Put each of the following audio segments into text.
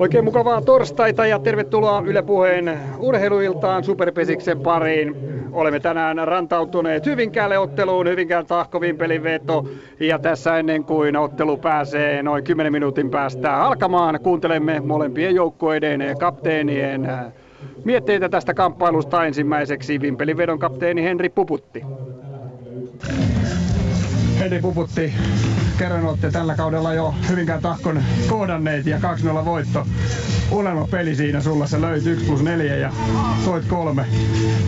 Oikein mukavaa torstaita ja tervetuloa Yle Puheen urheiluiltaan Superpesiksen pariin. Olemme tänään rantautuneet Hyvinkäälle otteluun, Hyvinkään Tahko, Vimpelinveto. Ja tässä ennen kuin ottelu pääsee noin 10 minuutin päästä alkamaan, kuuntelemme molempien joukkueiden kapteenien mietteitä tästä kamppailusta. Ensimmäiseksi Vimpelinvedon kapteeni Henri Puputti. Henri Puputti, kerran olette tällä kaudella jo Hyvinkään Tahkon kohdanneet ja 2-0 voitto. Unelmapeli siinä sulla, se löytyi 1+4 ja soit 3.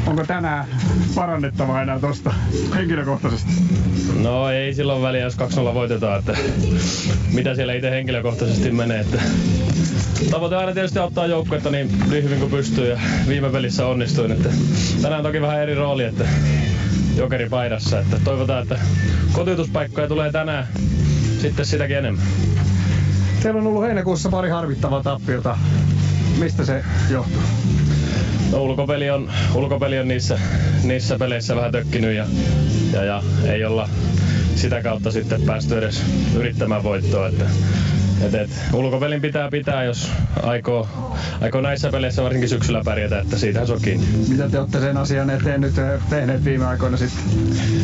Onko tänään parannettavaa enää tosta henkilökohtaisesti? No ei silloin väliä, jos 2-0 voitetaan, että mitä siellä itse henkilökohtaisesti menee. Että tavoite aina tietysti auttaa joukkuetta niin hyvin kuin pystyy ja viime pelissä onnistuin. Että tänään toki vähän eri rooli, että Jokerin paidassa, että toivotaan, että kotiutuspaikkoja tulee tänään sitten sitäkin enemmän. Teillä on ollut heinäkuussa pari harvittavaa tappiota. Mistä se johtuu? No, ulkopeli on niissä peleissä vähän tökkinyt ja ei olla sitä kautta sitten päästy edes yrittämään voittoa. Että ulkopelin pitää, jos aikoo näissä peleissä varsinkin syksyllä pärjätä, että siitähän se on kiinni. Mitä te olette sen asian eteen nyt tehneet viime aikoina sitten?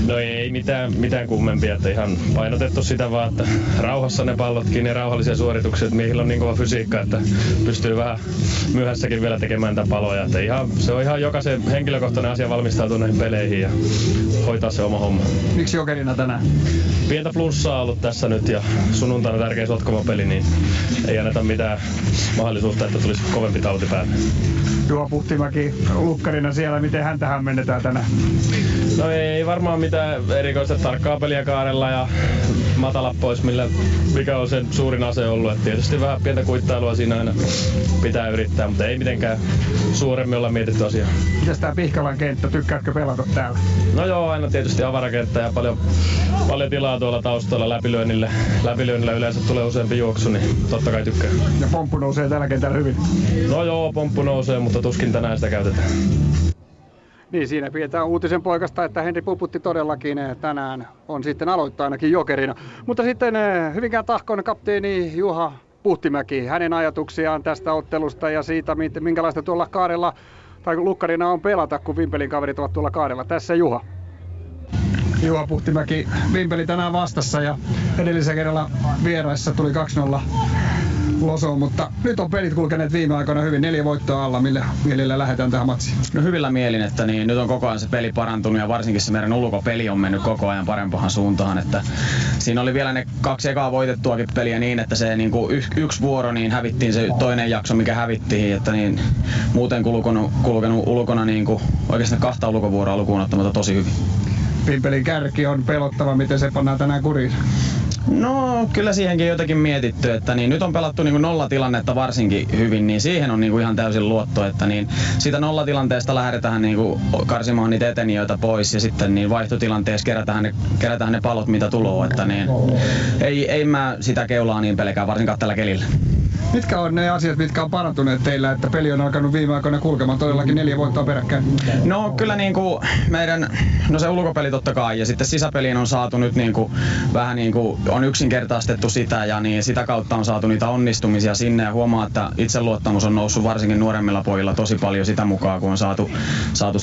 No ei mitään kummempia, että ihan painotettu sitä vaan, että rauhassa ne pallotkin ja rauhallisia suorituksia, mihin on niin kova fysiikka, että pystyy vähän myöhässäkin vielä tekemään tämän paloja. Että se on ihan jokaisen henkilökohtainen asia valmistautua näihin peleihin ja hoitaa se oma homma. Miksi Jokerina tänään? Pientä flunssaa ollut tässä nyt ja sunnuntaina tärkeä Sotkamo peli. Niin ei anneta mitään mahdollisuutta, että tulisi kovempi tauti päälle. Juha Puhtimäki lukkarina siellä, miten häntähän mennetään tänään? No ei varmaan mitään erikoista, tarkkaa peliä kaarella ja matala pois, mikä on sen suurin ase ollut. Et tietysti vähän pientä kuittailua siinä aina pitää yrittää, mutta ei mitenkään suuremmin olla mietitty asiaa. Mitäs tää Pihkalan kenttä, tykkäätkö pelata täällä? No joo, aina tietysti avarakenttä ja paljon tilaa tuolla taustalla läpilyönnille. Läpilyönnillä yleensä tulee useampi juoksu, niin totta kai tykkää. Ja pomppu nousee tällä kentällä hyvin? No joo, pomppu nousee, mutta tuskin tänään sitä käytetään. Niin, siinä pidetään uutisen poikasta, että Henri Puputti todellakin tänään on sitten aloittaa ainakin Jokerina. Mutta sitten Hyvinkään Tahkon kapteeni Juha Puhtimäki, hänen ajatuksiaan tästä ottelusta ja siitä, minkälaista tuolla kaarella tai lukkarina on pelata, kun Vimpelin kaverit ovat tuolla kaarella. Tässä Juha. Juha Puhtimäki, Vimpeli tänään vastassa ja edellisellä kerralla vieraissa tuli 2-0 losoon, mutta nyt on pelit kulkeneet viime aikoina hyvin, 4 voittoa alla. Millä mielillä lähdetään tähän matsiin? No hyvillä mielin, että nyt on koko ajan se peli parantunut ja varsinkin se meidän ulkopeli on mennyt koko ajan parempaan suuntaan. Että siinä oli vielä ne 2 ekaa voitettuakin peliä niin, että se niinku yksi vuoro niin hävittiin se toinen jakso, mikä hävittiin. Että muuten kulkenut ulkona niinku oikeastaan 2 ulkovuoroa lukuun ottamatta tosi hyvin. Vimpelin kärki on pelottava, miten se pannaan tänään kuriin? No kyllä siihenkin jotakin mietitty, että nyt on pelattu niinku nollatilannetta varsinkin hyvin, niin siihen on niinku ihan täysin luotto, että siitä nollatilanteesta lähdetään niinku karsimaan niitä etenijöitä pois ja sitten vaihtotilanteessa kerätään ne palot mitä tuloo, että ei mä sitä keulaa niin pelkää varsinkaan tällä kelillä. Mitkä on ne asiat, mitkä on parantuneet teillä, että peli on alkanut viime aikoina kulkemaan todellakin 4 voittoa peräkkäin? No kyllä se ulkopeli totta kai ja sitten sisäpeliin on saatu nyt vähän on yksinkertaistettu sitä ja sitä kautta on saatu niitä onnistumisia sinne ja huomaa, että itseluottamus on noussut varsinkin nuoremmilla pojilla tosi paljon sitä mukaan, kun on saatu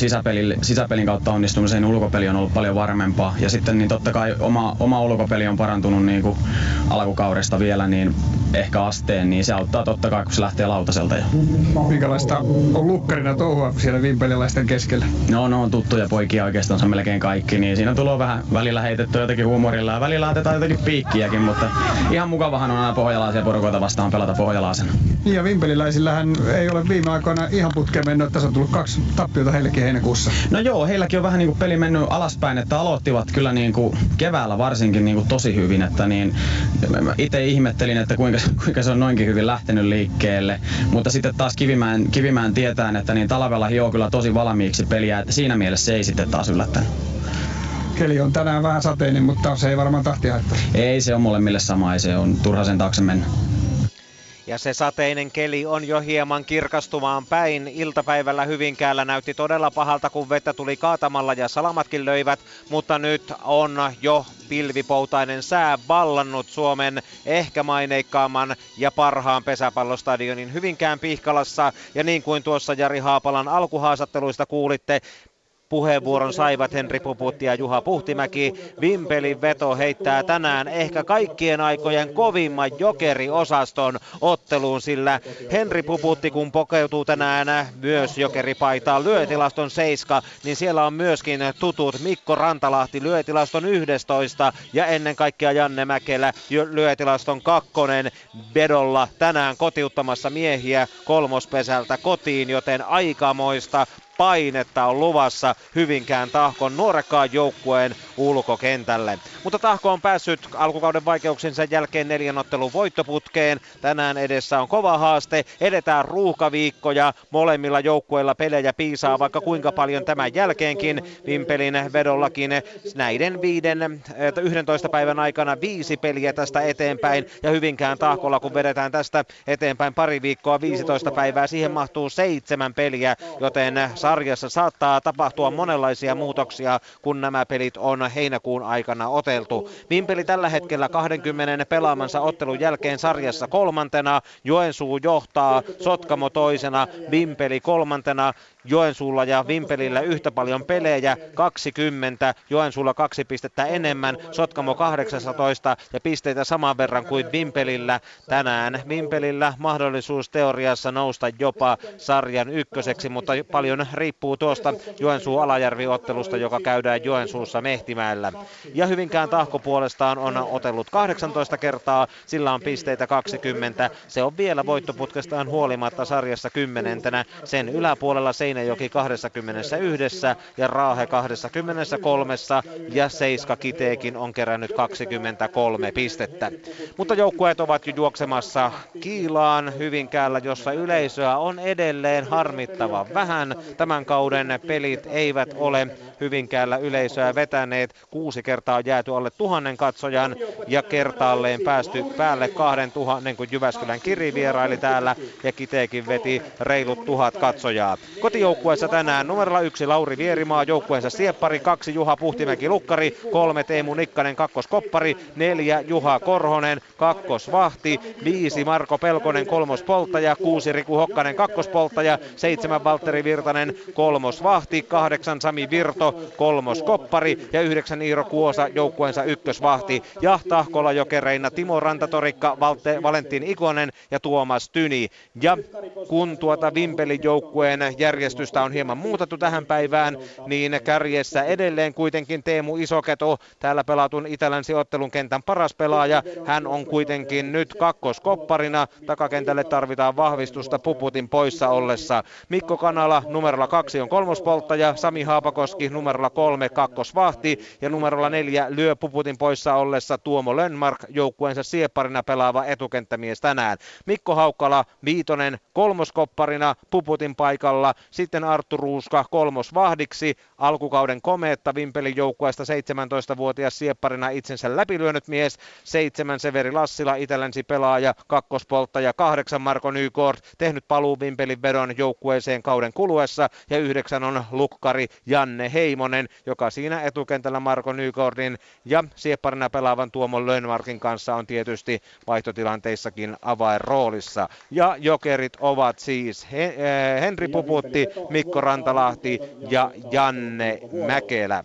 sisäpelin kautta onnistumiseen, niin ulkopeli on ollut paljon varmempaa ja sitten totta kai oma ulkopeli on parantunut alkukaudesta vielä ehkä asteen, niin se auttaa totta kai, kun se lähtee lautaselta jo. Minkälaista on lukkarina touhua siellä vimpeliläisten keskellä? No on tuttuja poikia oikeastaan melkein kaikki, niin siinä tulee vähän välillä heitettyä jotakin huumorilla ja välillä otetaan jotakin piikkiäkin, mutta ihan mukavahan on aina pohjalaisia porukoita vastaan pelata pohjalaisena. Ja vimpeliläisillähän ei ole viime aikoina ihan putkeen mennyt, tässä on tullut 2 tappiota heillekin heinäkuussa. No joo, heilläkin on vähän peli mennyt alaspäin, että aloittivat kyllä keväällä varsinkin tosi hyvin, että itse ihmettelin, että kuinka se on noinkin hyvin lähtenyt liikkeelle, mutta sitten taas Kivimäen tietään, että talvella hioo kyllä tosi valmiiksi peliä, että siinä mielessä se ei sitten taas yllättänyt. Keli on tänään vähän sateinen, mutta se ei varmaan tahtia haittaa. Ei se on molemmille sama, ei se on turha sen taakse mennä. Ja se sateinen keli on jo hieman kirkastumaan päin. Iltapäivällä Hyvinkäällä näytti todella pahalta, kun vettä tuli kaatamalla ja salamatkin löivät, mutta nyt on jo pilvipoutainen sää vallannut Suomen ehkä maineikkaamman ja parhaan pesäpallostadionin Hyvinkään Pihkalassa. Ja niin kuin tuossa Jari Haapalan alkuhaastatteluista kuulitte, puheenvuoron saivat Henri Puputti ja Juha Puhtimäki. Vimpelinveto heittää tänään ehkä kaikkien aikojen kovimman jokeriosaston otteluun, sillä Henri Puputti kun pokeutuu tänään myös jokeripaitaan lyötilaston 7, niin siellä on myöskin tutut Mikko Rantalahti lyötilaston 11 ja ennen kaikkea Janne Mäkelä lyötilaston 2 vedolla tänään kotiuttamassa miehiä kolmospesältä kotiin, joten aikamoista painetta on luvassa Hyvinkään Tahkon nuorekaan joukkueen ulkokentälle. Mutta Tahko on päässyt alkukauden vaikeuksensa jälkeen 4 ottelun voittoputkeen. Tänään edessä on kova haaste. Edetään ruuhkaviikkoja. Molemmilla joukkueilla pelejä piisaa vaikka kuinka paljon tämän jälkeenkin. Vimpelin vedollakin näiden 11 päivän aikana 5 peliä tästä eteenpäin. Ja Hyvinkään Tahkolla kun vedetään tästä eteenpäin pari viikkoa 15 päivää, siihen mahtuu 7 peliä, joten sarjassa saattaa tapahtua monenlaisia muutoksia, kun nämä pelit on heinäkuun aikana oteltu. Vimpeli tällä hetkellä 20 pelaamansa ottelun jälkeen sarjassa 3., Joensuu johtaa, Sotkamo 2., Vimpeli 3. Joensuulla ja Vimpelillä yhtä paljon pelejä, 20, Joensuulla 2 pistettä enemmän, Sotkamo 18 ja pisteitä saman verran kuin Vimpelillä. Tänään Vimpelillä mahdollisuus teoriassa nousta jopa sarjan 1, mutta paljon riippuu tuosta Joensuu-Alajärvi-ottelusta, joka käydään Joensuussa Mehtimäellä. Ja Hyvinkään Tahko puolestaan on otellut 18 kertaa, sillä on pisteitä 20. Se on vielä voittoputkestaan huolimatta sarjassa 10. Sen yläpuolella Seinäjoki 21 ja Raahe 23 ja Seiska Kiteekin on kerännyt 23 pistettä. Mutta joukkueet ovat jo juoksemassa kiilaan Hyvinkäällä, jossa yleisöä on edelleen harmittavan vähän. Tämän kauden pelit eivät ole Hyvinkäällä yleisöä vetäneet. 6 kertaa on jääty alle 1000 katsojan ja kertaalleen päästy päälle 2000, kun Jyväskylän Kiri vieraili täällä ja Kiteekin veti reilut 1000 katsojaa. Kotijoukkueessa tänään numerolla 1 Lauri Vierimaa, joukkueensa sieppari, 2 Juha Puhtimäki lukkari, 3 Teemu Nikkanen kakkoskoppari, 4 Juha Korhonen kakkosvahti, 5 Marko Pelkonen kolmospolttaja, 6 Riku Hokkanen kakkospolttaja, 7 Valtteri Virtanen kolmosvahti, 8 Sami Virto kolmoskoppari ja 9 Iiro Kuosa joukkueensa ykkösvahti. Ja Tahkolla jokereina Timo Rantatorikka, Valentin Ikonen ja Tuomas Tyni. Ja kun tuota Vimpelin joukkueen järjestystä on hieman muutettu tähän päivään, niin kärjessä edelleen kuitenkin Teemu Isoketo, täällä pelatun Itä-Länsi-ottelun kentän paras pelaaja. Hän on kuitenkin nyt kakkoskopparina. Takakentälle tarvitaan vahvistusta Puputin poissa ollessa. Mikko Kanala numerolla 2 on kolmospolttaja, Sami Haapakoski numerolla 3 kakkosvahti ja numerolla 4 lyö Puputin poissa ollessa Tuomo Lönnmark, joukkueensa siepparina pelaava etukenttämies tänään. Mikko Haukkala 5 kolmoskopparina Puputin paikalla. Sitten Arttu Ruuska kolmosvahdiksi, alkukauden komeetta Vimpelin joukkueesta 17-vuotias siepparina itsensä läpilyönyt mies, 7 Severi Lassila Itä-Länsi pelaaja, kakkospolttaja, 8 Marko Nykort, tehnyt paluu Vimpelin vedon joukkueeseen kauden kuluessa, ja 9 on lukkari Janne Heimonen, joka siinä etukentällä Marko Nykortin ja siepparina pelaavan Tuomo Lönnmarkin kanssa on tietysti vaihtotilanteissakin avainroolissa. Ja jokerit ovat siis Henri Puputti, Mikko Rantalahti ja Janne Mäkelä.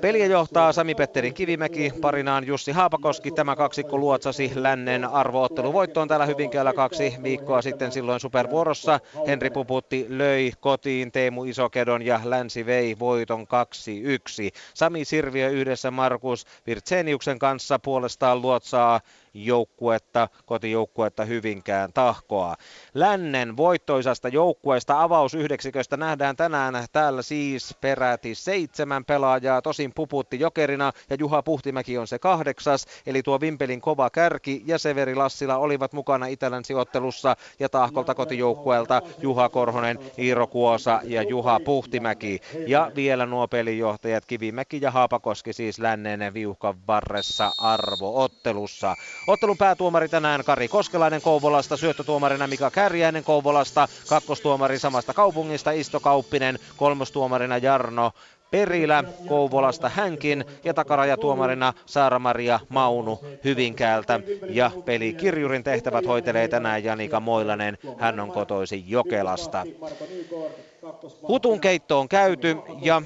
Peliä johtaa Sami-Petteri Kivimäki, parinaan Jussi Haapakoski. Tämä kaksikko luotsasi lännen arvo-ottelu voittoon täällä Hyvinkäällä 2 viikkoa sitten, silloin supervuorossa. Henri Puputti löi kotiin Teemu Isokedon ja länsi vei voiton 2-1. Sami Sirviö yhdessä Markus Virtseniuksen kanssa puolestaan luotsaa kotijoukkuetta Hyvinkään Tahkoa. Lännen voittoisasta joukkueesta avausyhdeksiköstä nähdään tänään täällä siis peräti 7 pelaajaa, tosin Puputti jokerina ja Juha Puhtimäki on se 8., eli tuo Vimpelin kova kärki ja Severi Lassila olivat mukana Itä-Länsi-ottelussa ja Tahkolta kotijoukkueelta Juha Korhonen, Iiro Kuosa ja Juha Puhtimäki. Ja vielä nuo pelinjohtajat Kivimäki ja Haapakoski siis lännen viuhkan varressa arvoottelussa. Ottelun päätuomari tänään Kari Koskelainen Kouvolasta, syöttötuomarina Mika Kärjäinen Kouvolasta, kakkostuomari samasta kaupungista Isto Kauppinen, kolmostuomarina Jarno Perilä, Kouvolasta hänkin ja takarajatuomarina Saara-Maria Maunu Hyvinkäältä. Ja pelikirjurin tehtävät hoitelee tänään Janika Moilanen, hän on kotoisin Jokelasta. Hutun keitto on käyty ja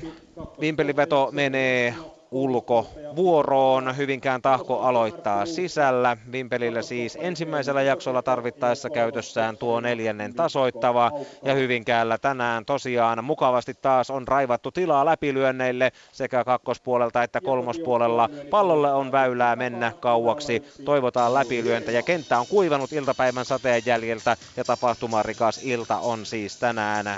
Vimpelinveto menee ulkovuoroon. Hyvinkään Tahko aloittaa sisällä. Vimpelillä siis ensimmäisellä jaksolla tarvittaessa käytössään tuo neljännen tasoittava. Ja Hyvinkäällä tänään tosiaan mukavasti taas on raivattu tilaa läpilyönneille sekä kakkospuolelta että kolmospuolella. Pallolle on väylää mennä kauaksi. Toivotaan läpilyöntejä. Kenttä on kuivanut iltapäivän sateen jäljiltä ja tapahtumarikas ilta on siis tänään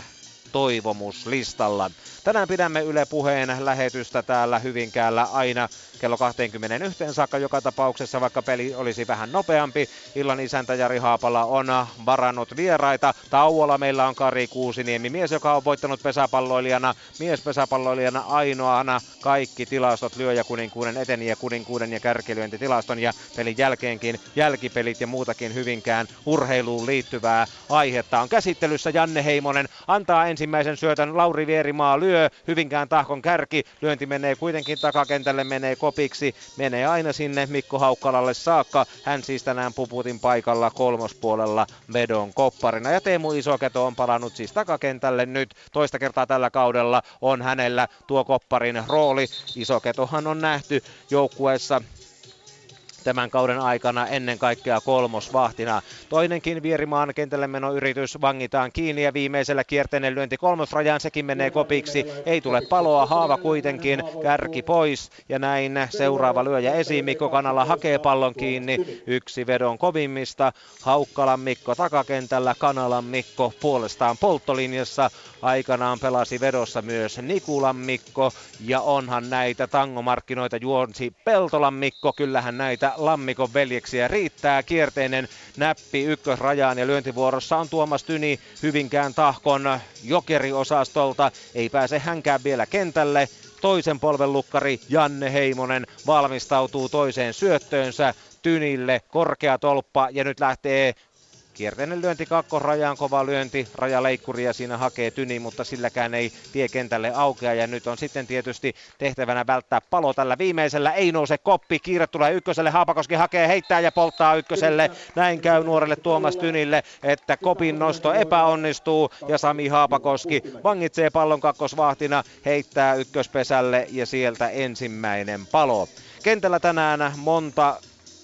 toivomuslistalla. Tänään pidämme Yle Puheen lähetystä täällä Hyvinkäällä aina kello 21 saakka joka tapauksessa, vaikka peli olisi vähän nopeampi. Illan isäntä Jari Haapala on varannut vieraita. Tauolla meillä on Kari Kuusiniemi, mies, joka on voittanut pesäpalloilijana, miespesäpalloilijana ainoana kaikki tilastot, lyöjäkuninkuuden, eteniäkuninkuuden ja kärkilyöntitilaston ja pelin jälkeenkin jälkipelit ja muutakin Hyvinkään urheiluun liittyvää aihetta on käsittelyssä. Janne Heimonen antaa ensimmäisen syötön, Lauri Vierimaa lyö, Hyvinkään Tahkon kärki, lyönti menee kuitenkin takakentälle, menee kopiksi, menee aina sinne Mikko Haukkalalle saakka. Hän siis tänään Puputin paikalla kolmospuolella vedon kopparina. Ja Teemu Isoketo on palannut siis takakentälle nyt. Toista kertaa tällä kaudella on hänellä tuo kopparin rooli. Isoketohan on nähty joukkueessa tämän kauden aikana ennen kaikkea kolmosvahtina. Toinenkin Vierimaan kentälle menoyritys vangitaan kiinni ja viimeisellä kierteinen lyönti kolmosrajaan. Sekin menee kopiksi. Ei tule paloa, haava kuitenkin. Kärki pois ja näin seuraava lyöjä esiin. Mikko Kanala hakee pallon kiinni. Yksi vedon kovimmista. Haukkalan Mikko takakentällä. Kanalan Mikko puolestaan polttolinjassa. Aikanaan pelasi vedossa myös Nikulan Mikko ja onhan näitä tangomarkkinoita juonsi Peltolan Mikko. Kyllähän näitä Lammikon veljeksiä riittää. Kierteinen näppi ykkösrajaan ja lyöntivuorossa on Tuomas Tyni Hyvinkään Tahkon jokeriosastolta. Ei pääse hänkään vielä kentälle. Toisen polven lukkari Janne Heimonen valmistautuu toiseen syöttöönsä. Tynille korkea tolppa ja nyt lähtee kierteinen lyönti kakkosrajaan, kova lyönti, rajaleikkuri ja siinä hakee Tyni, mutta silläkään ei tie kentälle aukea. Ja nyt on sitten tietysti tehtävänä välttää palo tällä viimeisellä. Ei nouse koppi, kiire tulee ykköselle, Haapakoski hakee, heittää ja polttaa ykköselle. Näin käy nuorelle Tuomas Tynille, että kopin nosto epäonnistuu ja Sami Haapakoski vangitsee pallon kakkosvahtina, heittää ykköspesälle ja sieltä ensimmäinen palo. Kentällä tänään monta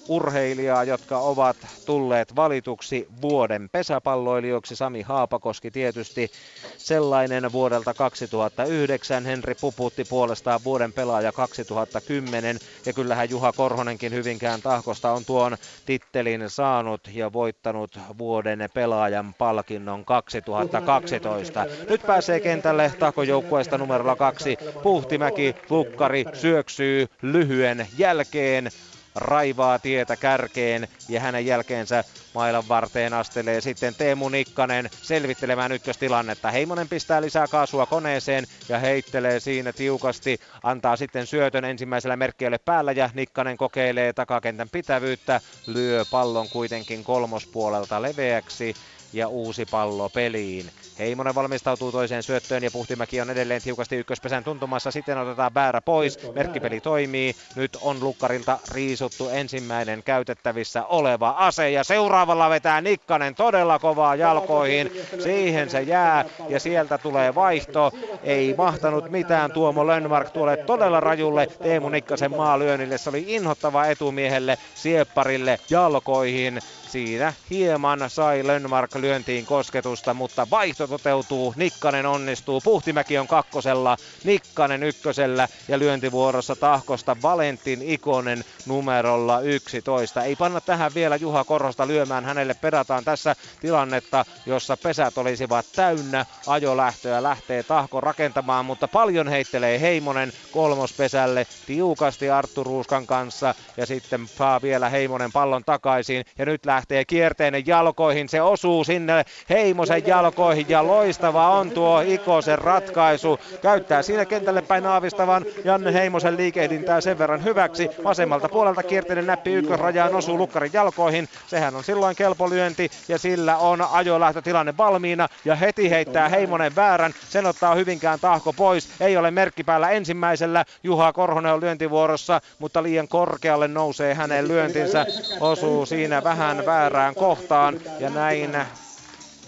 urheilijaa, jotka ovat tulleet valituksi vuoden pesäpalloilijoiksi. Sami Haapakoski tietysti sellainen vuodelta 2009. Henri Puputti puolestaan vuoden pelaaja 2010. Ja kyllähän Juha Korhonenkin Hyvinkään Tahkosta on tuon tittelin saanut ja voittanut vuoden pelaajan palkinnon 2012. Nyt pääsee kentälle Tahkojoukkueesta numerolla 2. Puhtimäki, lukkari, syöksyy lyhyen jälkeen. Raivaa tietä kärkeen ja hänen jälkeensä mailan varteen astelee sitten Teemu Nikkanen selvittelemään ykköstilannetta. Heimonen pistää lisää kaasua koneeseen ja heittelee siinä tiukasti. Antaa sitten syötön ensimmäisellä merkkiölle päällä ja Nikkanen kokeilee takakentän pitävyyttä. Lyö pallon kuitenkin kolmospuolelta leveäksi ja uusi pallo peliin. Heimonen valmistautuu toiseen syöttöön ja Puhtimäki on edelleen tiukasti ykköspesän tuntumassa. Sitten otetaan väärä pois. Merkkipeli toimii. Nyt on lukkarilta riisuttu ensimmäinen käytettävissä oleva ase. Ja seuraavalla vetää Nikkanen todella kovaa jalkoihin. Siihen se jää ja sieltä tulee vaihto. Ei mahtanut mitään Tuomo Lönnmark tuolle todella rajulle Teemu Nikkasen maalyönnille. Se oli inhottava etumiehelle, siepparille jalkoihin. Siinä hieman sai Lönnmark lyöntiin kosketusta, mutta vaihto toteutuu. Nikkanen onnistuu. Puhtimäki on kakkosella, Nikkanen ykkösellä ja lyöntivuorossa Tahkosta Valentin Ikonen numerolla 11. Ei panna tähän vielä Juha Korhosta lyömään. Hänelle perataan tässä tilannetta, jossa pesät olisivat täynnä. Ajolähtöä lähtee Tahko rakentamaan, mutta paljon heittelee Heimonen kolmospesälle tiukasti Arttu Ruuskan kanssa. Ja sitten saa vielä Heimonen pallon takaisin ja nyt lähtee lähtee kierteinen jalkoihin, se osuu sinne Heimosen jalkoihin ja loistava on tuo Ikosen ratkaisu. Käyttää siinä kentälle päin aavistavan Janne Heimosen liikehdintää sen verran hyväksi. Vasemmalta puolelta kierteinen näppi ykkösrajaan, osuu lukkarin jalkoihin. Sehän on silloin kelpo lyönti ja sillä on ajolähtötilanne valmiina ja heti heittää Heimonen väärän. Sen ottaa Hyvinkään Tahko pois. Ei ole merkki päällä ensimmäisellä. Juha Korhonen on lyöntivuorossa, mutta liian korkealle nousee hänen lyöntinsä. Osuu siinä vähän väärään kohtaan ja näin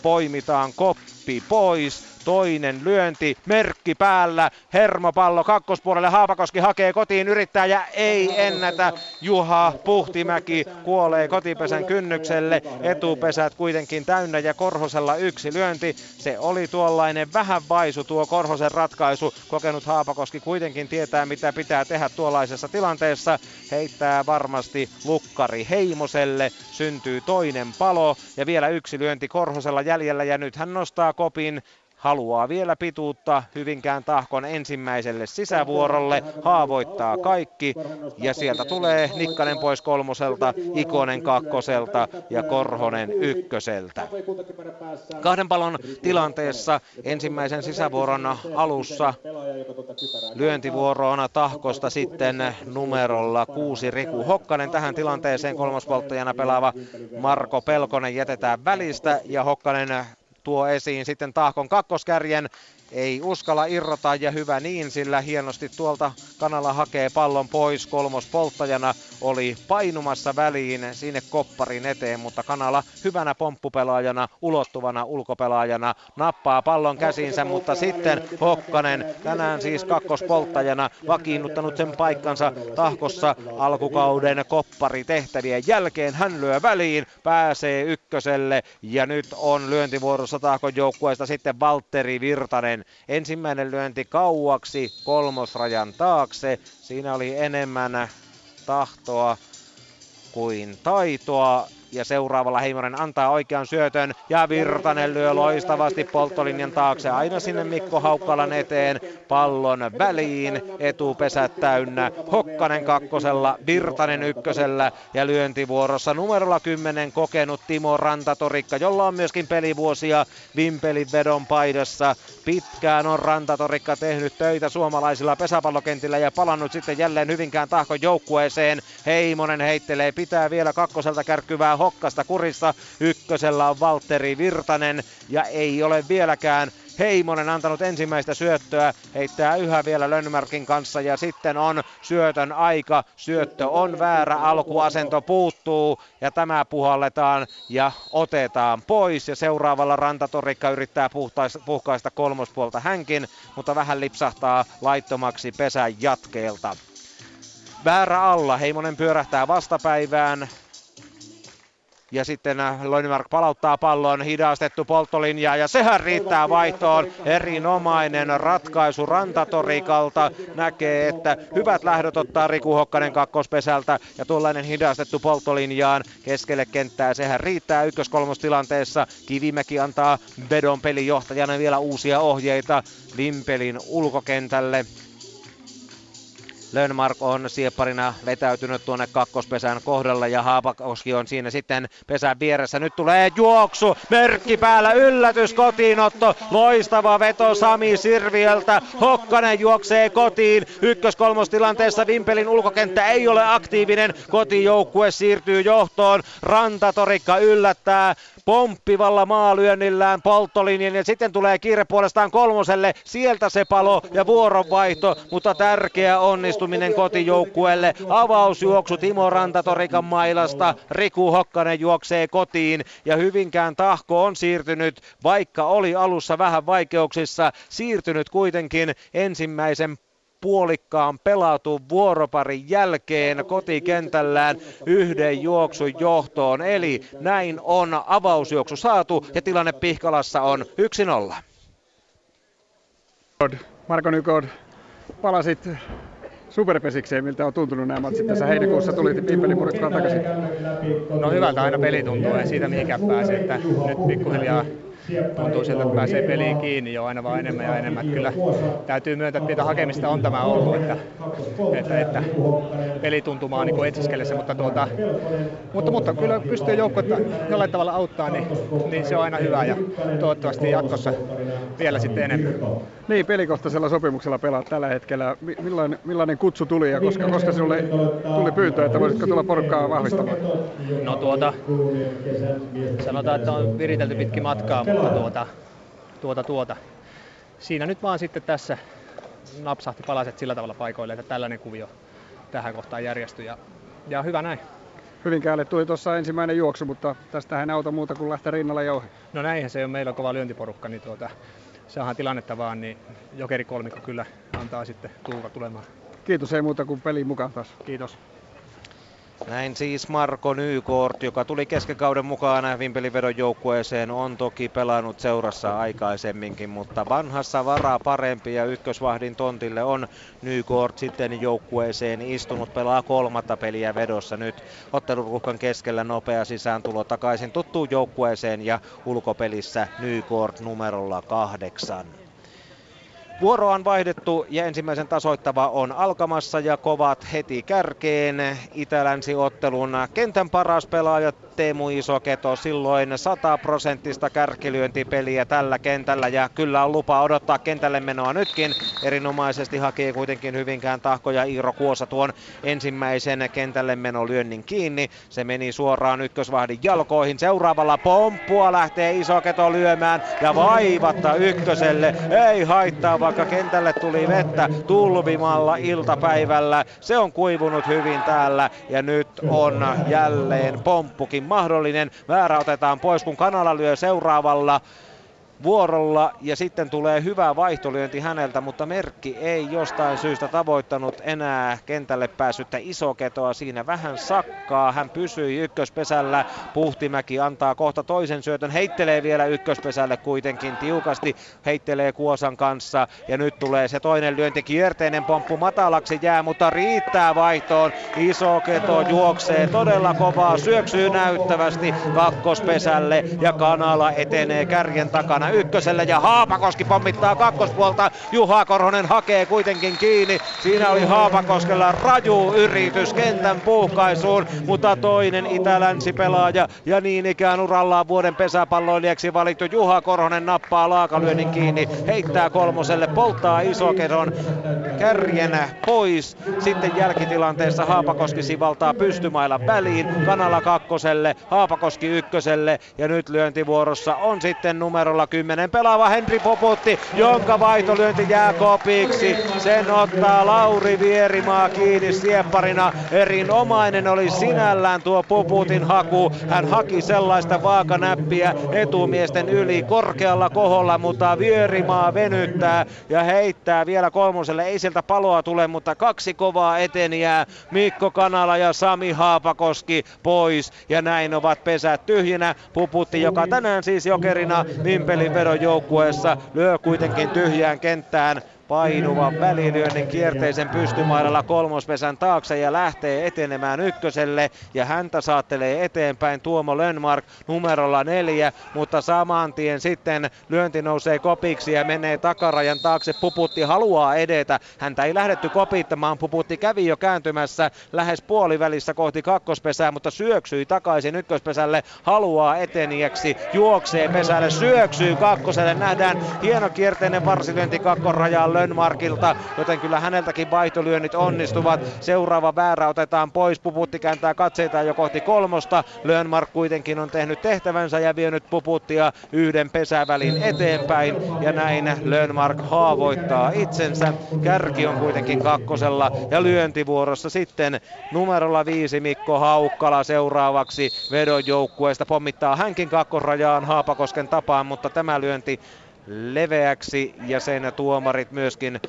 poimitaan koppi pois. Toinen lyönti, merkki päällä, hermopallo kakkospuolelle, Haapakoski hakee kotiin, yrittää ja ei ennätä. Juha Puhtimäki kuolee kotipesän kynnykselle, etupesät kuitenkin täynnä ja Korhosella yksi lyönti. Se oli tuollainen vähän vaisu tuo Korhosen ratkaisu, kokenut Haapakoski kuitenkin tietää mitä pitää tehdä tuollaisessa tilanteessa. Heittää varmasti lukkari Heimoselle, syntyy toinen palo ja vielä yksi lyönti Korhosella jäljellä ja nyt hän nostaa kopin. Haluaa vielä pituutta Hyvinkään Tahkon ensimmäiselle sisävuorolle, haavoittaa kaikki ja sieltä tulee Nikkanen pois kolmoselta, Ikonen kakkoselta ja Korhonen ykköseltä. Kahden palon tilanteessa ensimmäisen sisävuoron alussa lyöntivuoroon Tahkosta sitten numerolla 6 Riku Hokkanen. Tähän tilanteeseen kolmospolttajana pelaava Marko Pelkonen jätetään välistä ja Hokkanen tuo esiin sitten Tahkon kakkoskärjen, ei uskalla irrota ja hyvä niin, sillä hienosti tuolta Kanala hakee pallon pois. Kolmospolttajana oli painumassa väliin sinne kopparin eteen, mutta Kanala hyvänä pomppupelaajana, ulottuvana ulkopelaajana nappaa pallon käsiinsä, mutta sitten Hokkanen tänään siis kakkospolttajana vakiinnuttanut sen paikkansa Tahkossa alkukauden kopparitehtävien jälkeen. Hän lyö väliin, pääsee ykköselle ja nyt on lyöntivuorossa Tahkon joukkueesta sitten Valtteri Virtanen. Ensimmäinen lyönti kauaksi kolmosrajan taakse. Siinä oli enemmän tahtoa kuin taitoa. Ja seuraavalla Heimonen antaa oikean syötön ja Virtanen lyö loistavasti polttolinjan taakse aina sinne Mikko Haukkalan eteen. Pallon väliin, etupesät täynnä. Hokkanen kakkosella, Virtanen ykkösellä ja lyöntivuorossa numerolla 10 kokenut Timo Rantatorikka, jolla on myöskin pelivuosia Vimpelinvedon paidassa. Pitkään on Rantatorikka tehnyt töitä suomalaisilla pesäpallokentillä ja palannut sitten jälleen Hyvinkään Tahkon joukkueeseen. Heimonen heittelee, pitää vielä kakkoselta kärkkyvää Hokkasta kurissa. Ykkösellä on Valtteri Virtanen ja ei ole vieläkään Heimonen antanut ensimmäistä syöttöä, heittää yhä vielä Lönnmarkin kanssa ja sitten on syötön aika. Syöttö on väärä, alkuasento puuttuu ja tämä puhalletaan ja otetaan pois. Ja seuraavalla Rantatorikka yrittää puhkaista kolmospuolta hänkin, mutta vähän lipsahtaa laittomaksi pesän jatkeelta. Väärä alla, Heimonen pyörähtää vastapäivään. Ja sitten Lönnmark palauttaa pallon, hidastettu polttolinjaa ja sehän riittää vaihtoon. Erinomainen ratkaisu Rantatorikalta. Näkee, että hyvät lähdöt ottaa Riku Hokkanen kakkospesältä ja tuollainen hidastettu polttolinjaan keskelle kenttää. Sehän riittää ykkös-kolmostilanteessa. Kivimäki antaa vedon pelijohtajana vielä uusia ohjeita Vimpelin ulkokentälle. Lönnmark on siepparina vetäytynyt tuonne kakkospesän kohdalle ja Haapakoski on siinä sitten pesän vieressä. Nyt tulee juoksu, merkki päällä, yllätys, kotiinotto, loistava veto Sami Sirviöltä. Hokkanen juoksee kotiin, ykkös-kolmostilanteessa Vimpelin ulkokenttä ei ole aktiivinen, kotijoukkue siirtyy johtoon, Rantatorikka yllättää pomppivalla maalyönnillään polttolinjan ja sitten tulee kiire puolestaan kolmoselle, sieltä se palo ja vuoronvaihto, mutta tärkeä onnistuminen kotijoukkueelle. Avausjuoksu Timo Rantatorikan mailasta, Riku Hokkanen juoksee kotiin ja Hyvinkään Tahko on siirtynyt, vaikka oli alussa vähän vaikeuksissa, siirtynyt kuitenkin ensimmäisen puolikkaan pelatun vuoroparin jälkeen kotikentällään yhden juoksun johtoon. Eli näin on avausjuoksu saatu ja tilanne Pihkalassa on 1-0. Marko Nykort, palasit superpesikseen, miltä on tuntunut nämä matsit tässä heinäkuussa, tulit Vimpelin-Murikkaan takaisin? No hyvältä aina peli tuntuu, ei siitä mihinkään pääse, että nyt pikkuhiljaa tuntuu sieltä, kun pääsee peliin kiinni jo aina vaan enemmän ja enemmän. Kyllä täytyy myöntää, että niitä hakemista on tämä ollut, että pelituntumaa niin etsiskelessä, mutta kyllä pystyy joukkuetta jollain tavalla auttaa, niin se on aina hyvä ja toivottavasti jatkossa vielä sitten enemmän. Niin, pelikohtaisella sopimuksella pelaat tällä hetkellä. Millainen kutsu tuli ja koska sinulle tuli pyyntö, että voisitko tulla porukkaa vahvistamaan? No sanotaan, että on viritelty pitkin matkaa, mutta siinä nyt vaan sitten tässä napsahti palaset sillä tavalla paikoille, että tällainen kuvio tähän kohtaan järjestyi ja hyvä näin. Hyvinkäälle tuli tuossa ensimmäinen juoksu, mutta tästähän ei auta muuta kuin lähteä rinnalle ja ohi. No näinhän se on, meillä on kova lyöntiporukka, niin saadaan tilannetta vaan, niin jokerikolmikko kyllä antaa sitten tuura tulemaan. Kiitos, ei muuta kuin peliin mukaan taas. Kiitos. Näin siis Marko Nykort, joka tuli keskikauden mukaan Vimpelinvedon joukkueeseen, on toki pelannut seurassa aikaisemminkin, mutta vanhassa varaa parempi ja ykkösvahdin tontille on Nykort sitten joukkueeseen istunut, pelaa kolmatta peliä vedossa nyt. Otteluruuhkan keskellä nopea sisääntulo takaisin tuttuun joukkueeseen ja ulkopelissä Nykort numerolla 8. Vuoro on vaihdettu ja ensimmäisen tasoittava on alkamassa ja kovat heti kärkeen. Itä-länsiottelun kentän paras pelaaja Teemu Isoketo, silloin 100% kärkilyöntipeliä tällä kentällä ja kyllä on lupa odottaa kentälle menoa nytkin. Erinomaisesti hakee kuitenkin Hyvinkään Tahko ja Iiro Kuosa tuon ensimmäisen kentälle menolyönnin kiinni. Se meni suoraan ykkösvahdin jalkoihin. Seuraavalla pomppua lähtee Isoketo lyömään ja vaivatta ykköselle. Ei haittaa, vaikka kentälle tuli vettä tulvimalla iltapäivällä. Se on kuivunut hyvin täällä ja nyt on jälleen pomppukin mahdollinen. Väärä otetaan pois, kun Kanala lyö seuraavalla vuorolla ja sitten tulee hyvä vaihtolyönti häneltä, mutta merkki ei jostain syystä tavoittanut enää kentälle päässyttä Isoketoa. Siinä vähän sakkaa, hän pysyi ykköspesällä. Puhtimäki antaa kohta toisen syötön, heittelee vielä ykköspesälle kuitenkin tiukasti, heittelee Kuosan kanssa ja nyt tulee se toinen lyönti, kierteinen pomppu matalaksi jää, mutta riittää vaihtoon. Isoketo juoksee todella kovaa, syöksyy näyttävästi kakkospesälle ja Kanala etenee kärjen takana ykköselle ja Haapakoski pommittaa kakkospuolta. Juha Korhonen hakee kuitenkin kiinni. Siinä oli Haapakoskella raju yritys kentän puuhkaisuun, mutta toinen itä-länsipelaaja ja niin ikään urallaan vuoden pesäpalloilijaksi valittu Juha Korhonen nappaa laakalyönnin kiinni, heittää kolmoselle, polttaa Isoketon kärjen pois. Sitten jälkitilanteessa Haapakoski sivaltaa pystymailla väliin, Kanala kakkoselle, Haapakoski ykköselle ja nyt lyöntivuorossa on sitten numerolla 10 pelaava Henri Puputti, jonka vaihtolyönti jää kopiksi. Sen ottaa Lauri Vierimaa kiinni siepparina. Erinomainen oli sinällään tuo Puputin haku. Hän haki sellaista vaakanäppiä etumiesten yli korkealla koholla, mutta Vierimaa venyttää ja heittää vielä kolmoselle. Ei sieltä paloa tule, mutta kaksi kovaa eteniää. Mikko Kanala ja Sami Haapakoski pois ja näin ovat pesät tyhjinä. Puputti, joka tänään siis jokerina Vimpelinvedon joukkueessa, lyö kuitenkin tyhjään kenttään painuvan välilyönnin kierteisen pystymailalla kolmospesän taakse ja lähtee etenemään ykköselle ja häntä saattelee eteenpäin Tuomo Lönnmark numerolla 4, mutta saman tien sitten lyönti nousee kopiksi ja menee takarajan taakse. Puputti haluaa edetä, häntä ei lähdetty kopittamaan, Puputti kävi jo kääntymässä lähes puolivälissä kohti kakkospesää, mutta syöksyi takaisin ykköspesälle, haluaa etenijäksi, juoksee pesälle, syöksyy kakkoselle, nähdään hieno kierteinen varsilyönti kakkorajalle Lönnmarkilta, joten kyllä häneltäkin vaihtolyönnit onnistuvat. Seuraava väärä otetaan pois. Puputti kääntää katseitaan jo kohti kolmosta. Lönnmark kuitenkin on tehnyt tehtävänsä ja vienyt Puputtia yhden pesävälin eteenpäin. Ja näin Lönnmark haavoittaa itsensä. Kärki on kuitenkin kakkosella ja lyöntivuorossa sitten numerolla 5 Mikko Haukkala seuraavaksi vedonjoukkueesta. Pommittaa hänkin kakkosrajaan Haapakosken tapaan, mutta tämä lyönti leveäksi ja sen tuomarit myöskin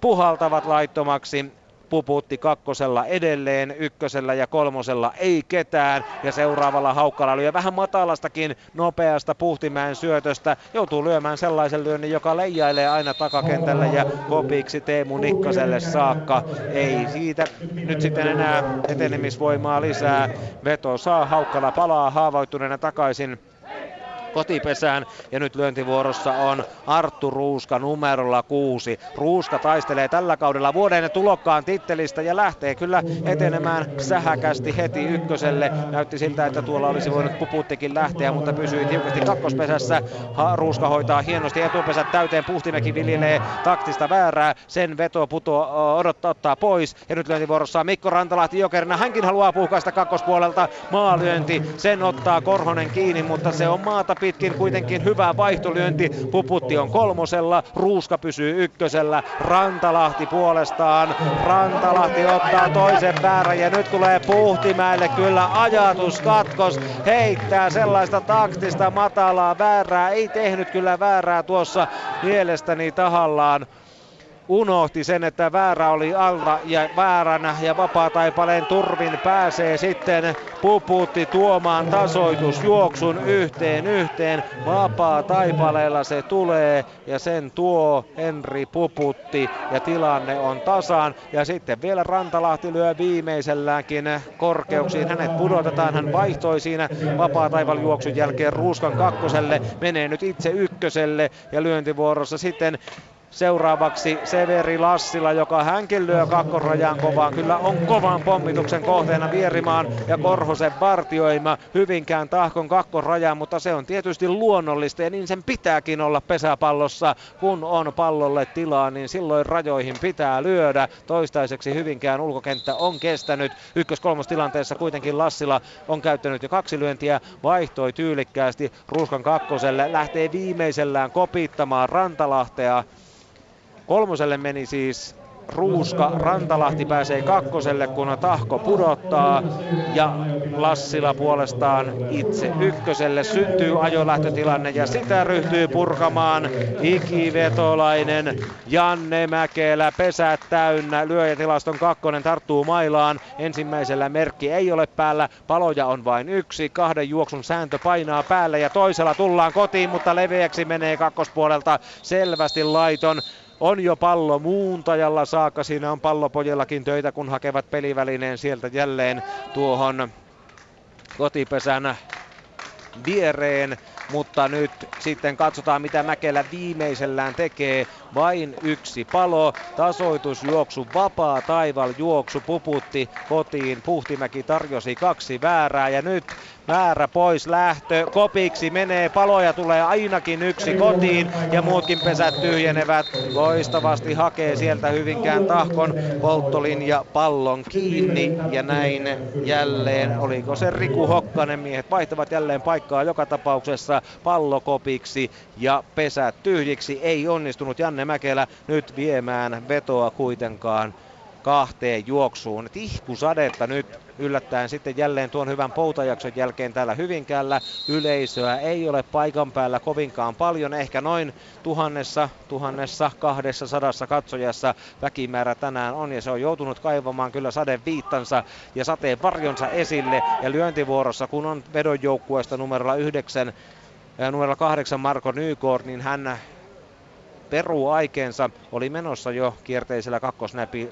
puhaltavat laittomaksi. Puputti kakkosella edelleen, ykkösellä ja kolmosella ei ketään ja seuraavalla Haukkala lyö vähän matalastakin nopeasta Puhtimäen syötöstä. Joutuu lyömään sellaisen lyönnin, joka leijailee aina takakentälle ja kopiksi Teemu Nikkaselle saakka. Ei siitä nyt sitten enää etenemisvoimaa lisää. Veto saa, Haukkala palaa haavoittuneena takaisin kotipesään. Ja nyt lyöntivuorossa on Arttu Ruuska numerolla 6. Ruuska taistelee tällä kaudella vuoden tulokkaan tittelistä ja lähtee kyllä etenemään sähäkästi heti ykköselle. Näytti siltä, että tuolla olisi voinut Puputtikin lähteä, mutta pysyi tiukasti kakkospesässä. Ruuska hoitaa hienosti etupesät täyteen. Puhtimäki viljelee taktista väärää. Sen veto ottaa pois. Ja nyt lyöntivuorossa on Mikko Rantalahti jokerina. Hänkin haluaa puukaista kakkospuolelta. Maalyönti. Sen ottaa Korhonen kiinni, mutta se on maata pitkin kuitenkin hyvä vaihtolyönti. Puputti on kolmosella. Ruuska pysyy ykkösellä. Rantalahti puolestaan. Rantalahti ottaa toisen väärän. Ja nyt tulee Puhtimäelle kyllä ajatuskatkos. Heittää sellaista taktista matalaa väärää. Ei tehnyt kyllä väärää tuossa mielestäni tahallaan. Unohti sen, että väärä oli alla ja vääränä ja vapaataipaleen turvin pääsee sitten Puputti tuomaan tasoitusjuoksun yhteen. Vapaataipaleella se tulee ja sen tuo Henri Puputti ja tilanne on tasan. Ja sitten vielä Rantalahti lyö viimeiselläänkin korkeuksiin. Hänet pudotetaan, hän vaihtoi siinä vapaataipalujuoksun jälkeen Ruuskan kakkoselle. Menee nyt itse ykköselle ja lyöntivuorossa sitten seuraavaksi Severi Lassila, joka hänkin lyö kakkorajaan kovaan. Kyllä on kovan pommituksen kohteena Vierimaan ja Korhosen vartioima Hyvinkään Tahkon kakkorajaan, mutta se on tietysti luonnollista ja niin sen pitääkin olla pesäpallossa. Kun on pallolle tilaa, niin silloin rajoihin pitää lyödä. Toistaiseksi Hyvinkään ulkokenttä on kestänyt. Ykkös-kolmostilanteessa kuitenkin Lassila on käyttänyt jo 2 lyöntiä, vaihtoi tyylikkäästi Ruuskan kakkoselle. Lähtee viimeisellään kopittamaan Rantalahtea. Kolmoselle meni siis Ruuska, Rantalahti pääsee kakkoselle, kun Tahko pudottaa ja Lassila puolestaan itse ykköselle. Syntyy ajolähtötilanne ja sitä ryhtyy purkamaan ikivetolainen Janne Mäkelä. Pesät täynnä, lyöjätilaston kakkonen tarttuu mailaan. Ensimmäisellä merkki ei ole päällä, paloja on vain 1. 2 juoksun sääntö painaa päälle ja toisella tullaan kotiin, mutta leveäksi menee kakkospuolelta selvästi laiton. On jo pallo muuntajalla saakka, siinä on pallopojellakin töitä, kun hakevat pelivälineen sieltä jälleen tuohon kotipesän viereen. Mutta nyt sitten katsotaan, mitä Mäkelä viimeisellään tekee. Vain 1 palo, tasoitusjuoksu, vapaa taivaljuoksu, Puputti kotiin. Puhtimäki tarjosi 2 väärää ja nyt väärä pois lähtö. Kopiksi menee, paloja tulee ainakin 1 kotiin ja muutkin pesät tyhjenevät. Loistavasti hakee sieltä Hyvinkään Tahkon polttolinja pallon kiinni ja näin jälleen. Oliko se Riku Hokkanen? Miehet vaihtavat jälleen paikkaa joka tapauksessa, pallokopiksi ja pesät tyhjiksi. Ei onnistunut Janne Mäkelä nyt viemään vetoa kuitenkaan 2 juoksuun. Tihkusadetta nyt yllättäen sitten jälleen tuon hyvän poutajakson jälkeen täällä Hyvinkäällä. Yleisöä ei ole paikan päällä kovinkaan paljon, ehkä noin 1200 katsojassa väkimäärä tänään on, ja se on joutunut kaivamaan kyllä sadeviittansa ja sateen varjonsa esille. Ja lyöntivuorossa, kun on vedonjoukkueesta numero 8 Marko Nykort, niin hän peruu aikeensa, oli menossa jo kierteisellä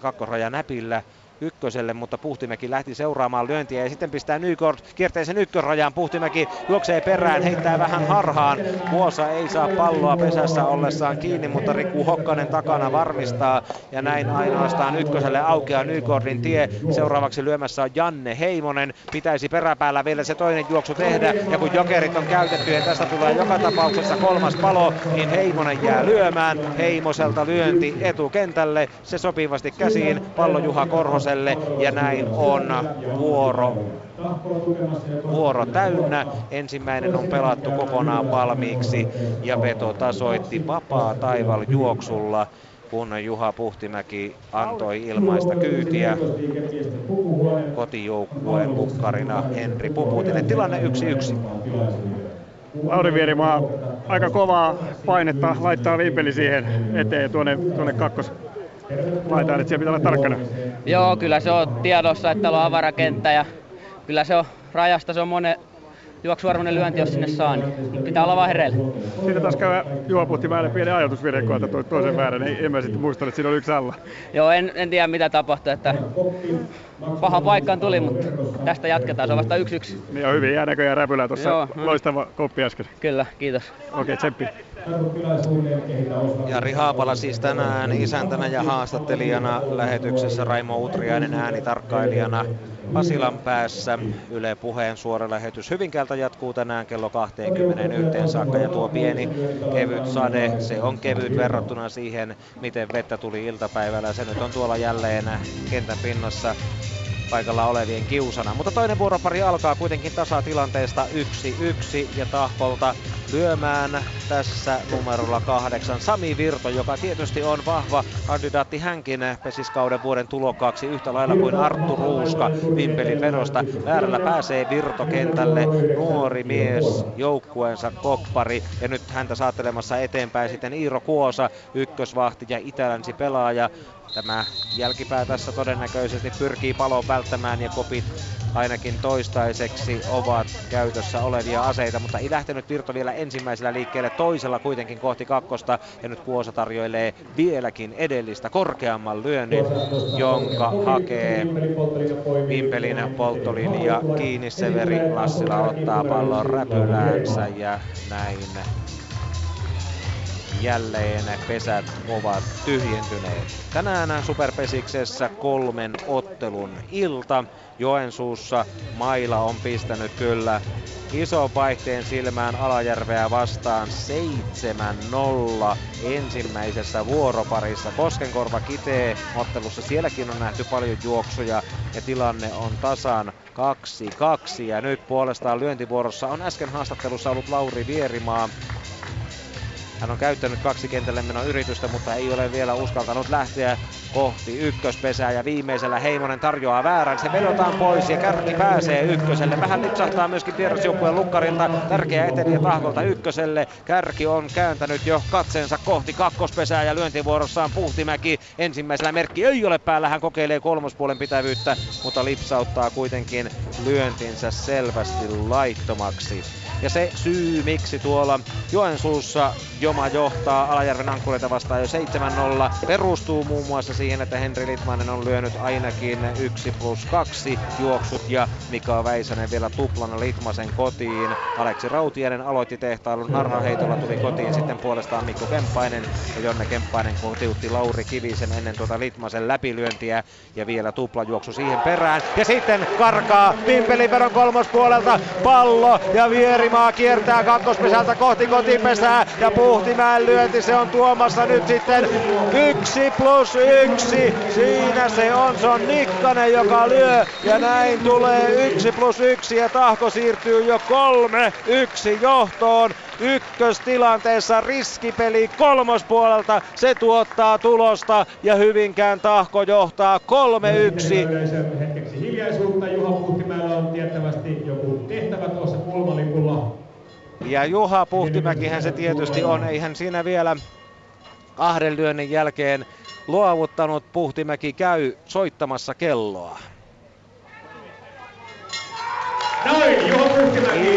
kakkosrajanäpillä ykköselle, mutta Puhtimäki lähti seuraamaan lyöntiä ja sitten pistää Nykort kierteisen ykkösrajaan. Puhtimäki juoksee perään, heittää vähän harhaan. Kuosa ei saa palloa pesässä ollessaan kiinni, mutta Riku Hokkanen takana varmistaa ja näin ainoastaan ykköselle aukeaa Nykortin tie. Seuraavaksi lyömässä on Janne Heimonen. Pitäisi peräpäällä vielä se toinen juoksu tehdä ja kun jokerit on käytetty ja tästä tulee joka tapauksessa 3 palo, niin Heimonen jää lyömään. Heimoselta lyönti etukentälle, se sopivasti käsiin, pallo Juha Korhosen. Ja näin on vuoro täynnä. Ensimmäinen on pelattu kokonaan valmiiksi ja veto tasoitti vapaa taival juoksulla, kun Juha Puhtimäki antoi ilmaista kyytiä kotijoukkueen kukkarina Henri Puputille. Tilanne 1-1. Lauri Vierimaa aika kovaa painetta laittaa Vimpeli siihen eteen tuonne kakkos. Laitaan, että siellä pitää olla tarkkana. Joo, kyllä se on tiedossa, että täällä on avarakenttä ja kyllä se on rajasta, se on monen juoksuarvoinen lyönti, jos sinne saa, niin pitää olla vaan hereillä. Siitä taas käy Juha Puhtimäelle pieni ajatusvirhe, kun ajattelee toisen väärän, niin en mä sitten muistanut, että siinä oli yksi alla. Joo, en tiedä mitä tapahtui, että paha paikkaan tuli, mutta tästä jatketaan, se on vasta 1-1. Niin on hyvin, jää näköjään räpylää tuossa. Joo, loistava koppi äsken. Kyllä, kiitos. Okei, tsemppi. Jari Haapala siis tänään isäntänä ja haastattelijana lähetyksessä, Raimo Utriainen äänitarkkailijana Pasilan päässä. Yle Puheen suora lähetys Hyvinkäältä jatkuu tänään kello 21 saakka, ja tuo pieni kevyt sade, se on kevyt verrattuna siihen, miten vettä tuli iltapäivällä. Se nyt on tuolla jälleen kentän pinnassa paikalla olevien kiusana, mutta toinen vuoropari alkaa kuitenkin tasatilanteesta 1-1, ja Tahkolta lyömään tässä numerolla 8 Sami Virto, joka tietysti on vahva kandidaatti hänkin pesiskauden vuoden tulokkaaksi yhtä lailla kuin Arttu Ruuska Vimpelinvedosta. Väärällä pääsee Virto kentälle, nuori mies, joukkueensa koppari, ja nyt häntä saattelemassa eteenpäin sitten Iiro Kuosa, ykkösvahti ja itälänsi pelaaja. Tämä jälkipää tässä todennäköisesti pyrkii palon välttämään, ja kopit ainakin toistaiseksi ovat käytössä olevia aseita, mutta ei lähtenyt Virto vielä ensimmäisellä liikkeelle, toisella kuitenkin kohti kakkosta, ja nyt Kuosa tarjoilee vieläkin edellistä korkeamman lyönnin, jonka hakee Vimpelin polttolinja kiinni. Severi Lassila ottaa pallon räpyläänsä, ja näin jälleen pesät ovat tyhjentyneet. Tänään Superpesiksessä 3 ottelun ilta. Joensuussa Maila on pistänyt kyllä ison vaihteen silmään Alajärveä vastaan 7-0 ensimmäisessä vuoroparissa. Koskenkorva Kiteä ottelussa, sielläkin on nähty paljon juoksuja ja tilanne on tasan 2-2. Ja nyt puolestaan lyöntivuorossa on äsken haastattelussa ollut Lauri Vierimaa. Hän on käyttänyt 2 kentälle menon yritystä, mutta ei ole vielä uskaltanut lähteä kohti ykköspesää, ja viimeisellä Heimonen tarjoaa väärän. Se vedotaan pois ja kärki pääsee ykköselle. Vähän lipsahtaa myöskin vierasjoukkueen lukkarilta. Tärkeä eteniä Tahkolta ykköselle. Kärki on kääntänyt jo katseensa kohti kakkospesää, ja lyöntivuorossaan Puhtimäki. Ensimmäisellä merkki ei ole päällä. Hän kokeilee kolmospuolen pitävyyttä, mutta lipsauttaa kuitenkin lyöntinsä selvästi laittomaksi. Ja se syy, miksi tuolla Joensuussa Joma johtaa Alajärven Ankkureita vastaan jo 7-0, perustuu muun muassa siihen, että Henri Litmanen on lyönyt ainakin 1+2 juoksut, ja Mika Väisänen vielä tuplana Litmasen kotiin. Aleksi Rautiainen aloitti tehtailun, harhaheitolla tuli kotiin sitten puolestaan Mikko Kemppainen, ja Jonne Kemppainen kotiutti Lauri Kivisen ennen tuota Litmasen läpilyöntiä, ja vielä tuplajuoksu siihen perään. Ja sitten karkaa Vimpelivedon kolmospuolelta pallo, ja Vierimaa kiertää kakkospesältä kohti kotipesää, ja Puhtimäen lyönti, se on tuomassa nyt sitten 1+1. Siinä se on Nikkanen, joka lyö, ja näin tulee 1+1, ja Tahko siirtyy jo 3-1 johtoon. Ykköstilanteessa riskipeli kolmospuolelta, se tuottaa tulosta, ja Hyvinkään Tahko johtaa 3-1. Hetkeksi hiljaisuutta, Juha Puhtimäellä on tiettävästi joku tehtävä tuossa kulmalipulla. Ja Juha Puhtimäkihän se tietysti on, eihän siinä vielä kahden lyönnin jälkeen luovuttanut. Puhtimäki käy soittamassa kelloa.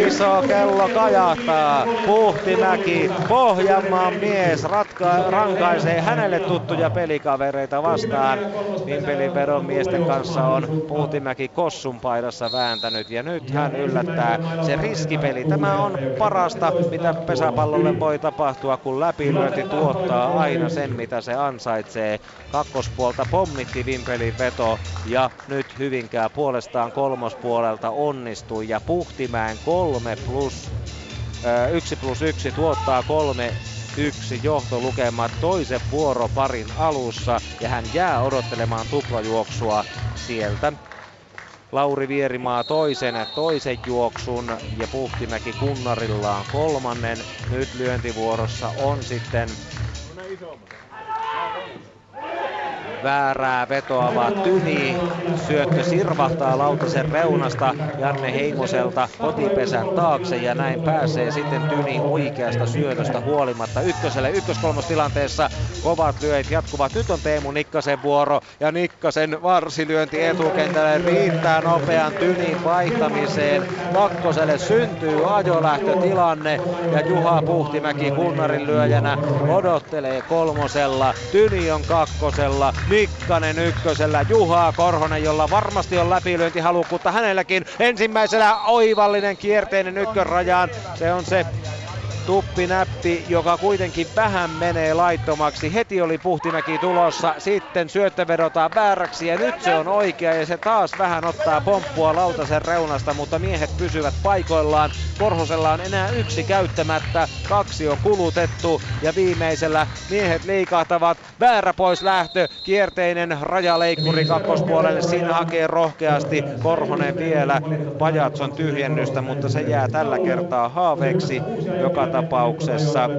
Iso kello kajahtaa. Puhtimäki, Pohjanmaan mies, rankaisee hänelle tuttuja pelikavereita vastaan. Vimpelinvedon miesten kanssa on Puhtimäki kossun paidassa vääntänyt, ja nyt hän yllättää. Se riskipeli, tämä on parasta, mitä pesäpallolle voi tapahtua, kun läpilyönti tuottaa aina sen, mitä se ansaitsee. Kakkospuolta pommitti Vimpelinveto, ja nyt Hyvinkään puolestaan kolmospuolelta onnistuu. Ja Puhtimäen 1+1 tuottaa 3-1 johtolukemat toisen vuoroparin alussa, ja hän jää odottelemaan tuplajuoksua sieltä. Lauri Vierimaa toisen juoksun, ja Puhtimäki kunnarillaan kolmannen. Nyt lyöntivuorossa on sitten väärää vetoa, vaan Tyni. Syöttö sirvahtaa lautasen reunasta Janne Heimoselta kotipesän taakse ja näin pääsee sitten Tyni oikeasta syötöstä huolimatta ykköselle. Ykköskolmostilanteessa kovat lyöit jatkuvat. Nyt on Teemu Nikkasen vuoro ja Nikkasen varsilyönti etukentälle riittää nopean Tynin vaihtamiseen. Kakkoselle syntyy ajolähtötilanne ja Juha Puhtimäki kunnarin lyöjänä odottelee kolmosella. Tyni on kakkosella, Nikkanen ykkösellä, Juha Korhonen, jolla varmasti on läpilyöntihalukkuutta hänelläkin. Ensimmäisellä oivallinen kierteinen ykkösrajaan, se on se tuppinäppi, joka kuitenkin vähän menee laittomaksi. Heti oli Puhtimäki tulossa, sitten syöttö vedotaan vääräksi ja nyt se on oikea ja se taas vähän ottaa pomppua lautasen reunasta, mutta miehet pysyvät paikoillaan. Korhosella on enää yksi käyttämättä, kaksi on kulutettu ja viimeisellä miehet liikahtavat. Väärä pois lähtö, kierteinen rajaleikkuri kakkospuolelle, siinä hakee rohkeasti Korhonen vielä Pajatson tyhjennystä, mutta se jää tällä kertaa haaveeksi. Joka tapauksessa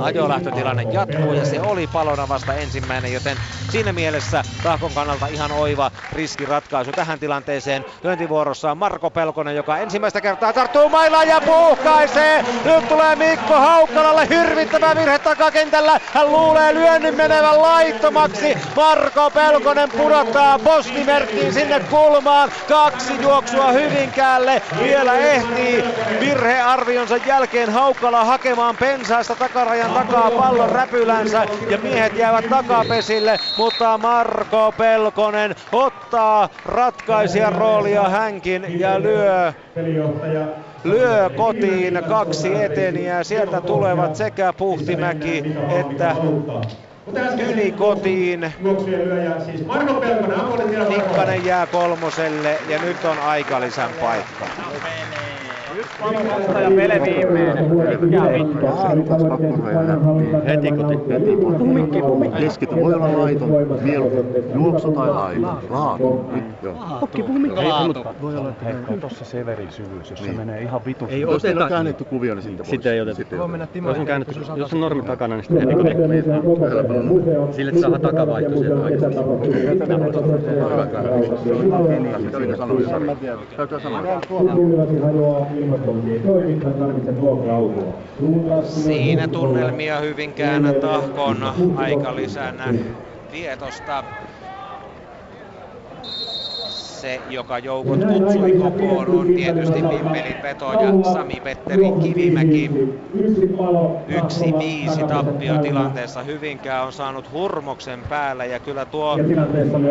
ajolähtötilanne jatkuu ja se oli Palona vasta ensimmäinen, joten siinä mielessä Tahkon kannalta ihan oiva riskiratkaisu tähän tilanteeseen. Lyöntivuorossa on Marko Pelkonen, joka ensimmäistä kertaa tarttuu mailaan ja puuhkaisee. Nyt tulee Mikko Haukkalalle hirvittävä virhe takakentällä. Hän luulee lyönnin menevän laittomaksi. Marko Pelkonen pudottaa postimerkkiin sinne kulmaan. Kaksi juoksua Hyvinkäälle. Vielä ehtii virhearvionsa jälkeen Haukkala hakemaan pensaista takarajan takaa pallon räpylänsä ja miehet jäävät takapesille, mutta Marko Pelkonen ottaa ratkaisijan roolia hänkin ja lyö kotiin kaksi eteniä. Sieltä tulevat sekä Puhtimäki että Tyni kotiin. Nikkanen jää kolmoselle ja nyt on aikalisän paikka. Ja Pele viimeinen. Heti kotiin. Keskity voi olla laiton, juoksu tai laiton. Laatu. Voi olla, että tuossa Severin syvyys, jos se menee ihan vitusti. Jos teillä on käännetty kuvio, niin sitten pois. Jos on normi takana, niin sitten heti kotiin. Sille, että saadaan takavaihto sieltä oikeasti. Siinä tunnelmia Hyvinkään Tahkon aikalisänä tietosta. Se, joka joukot kutsui kokoon, on tietysti Vimpelinveto ja Sami-Petteri Kivimäki. 1-5 tappiotilanteessa Hyvinkään on saanut hurmoksen päällä ja kyllä tuo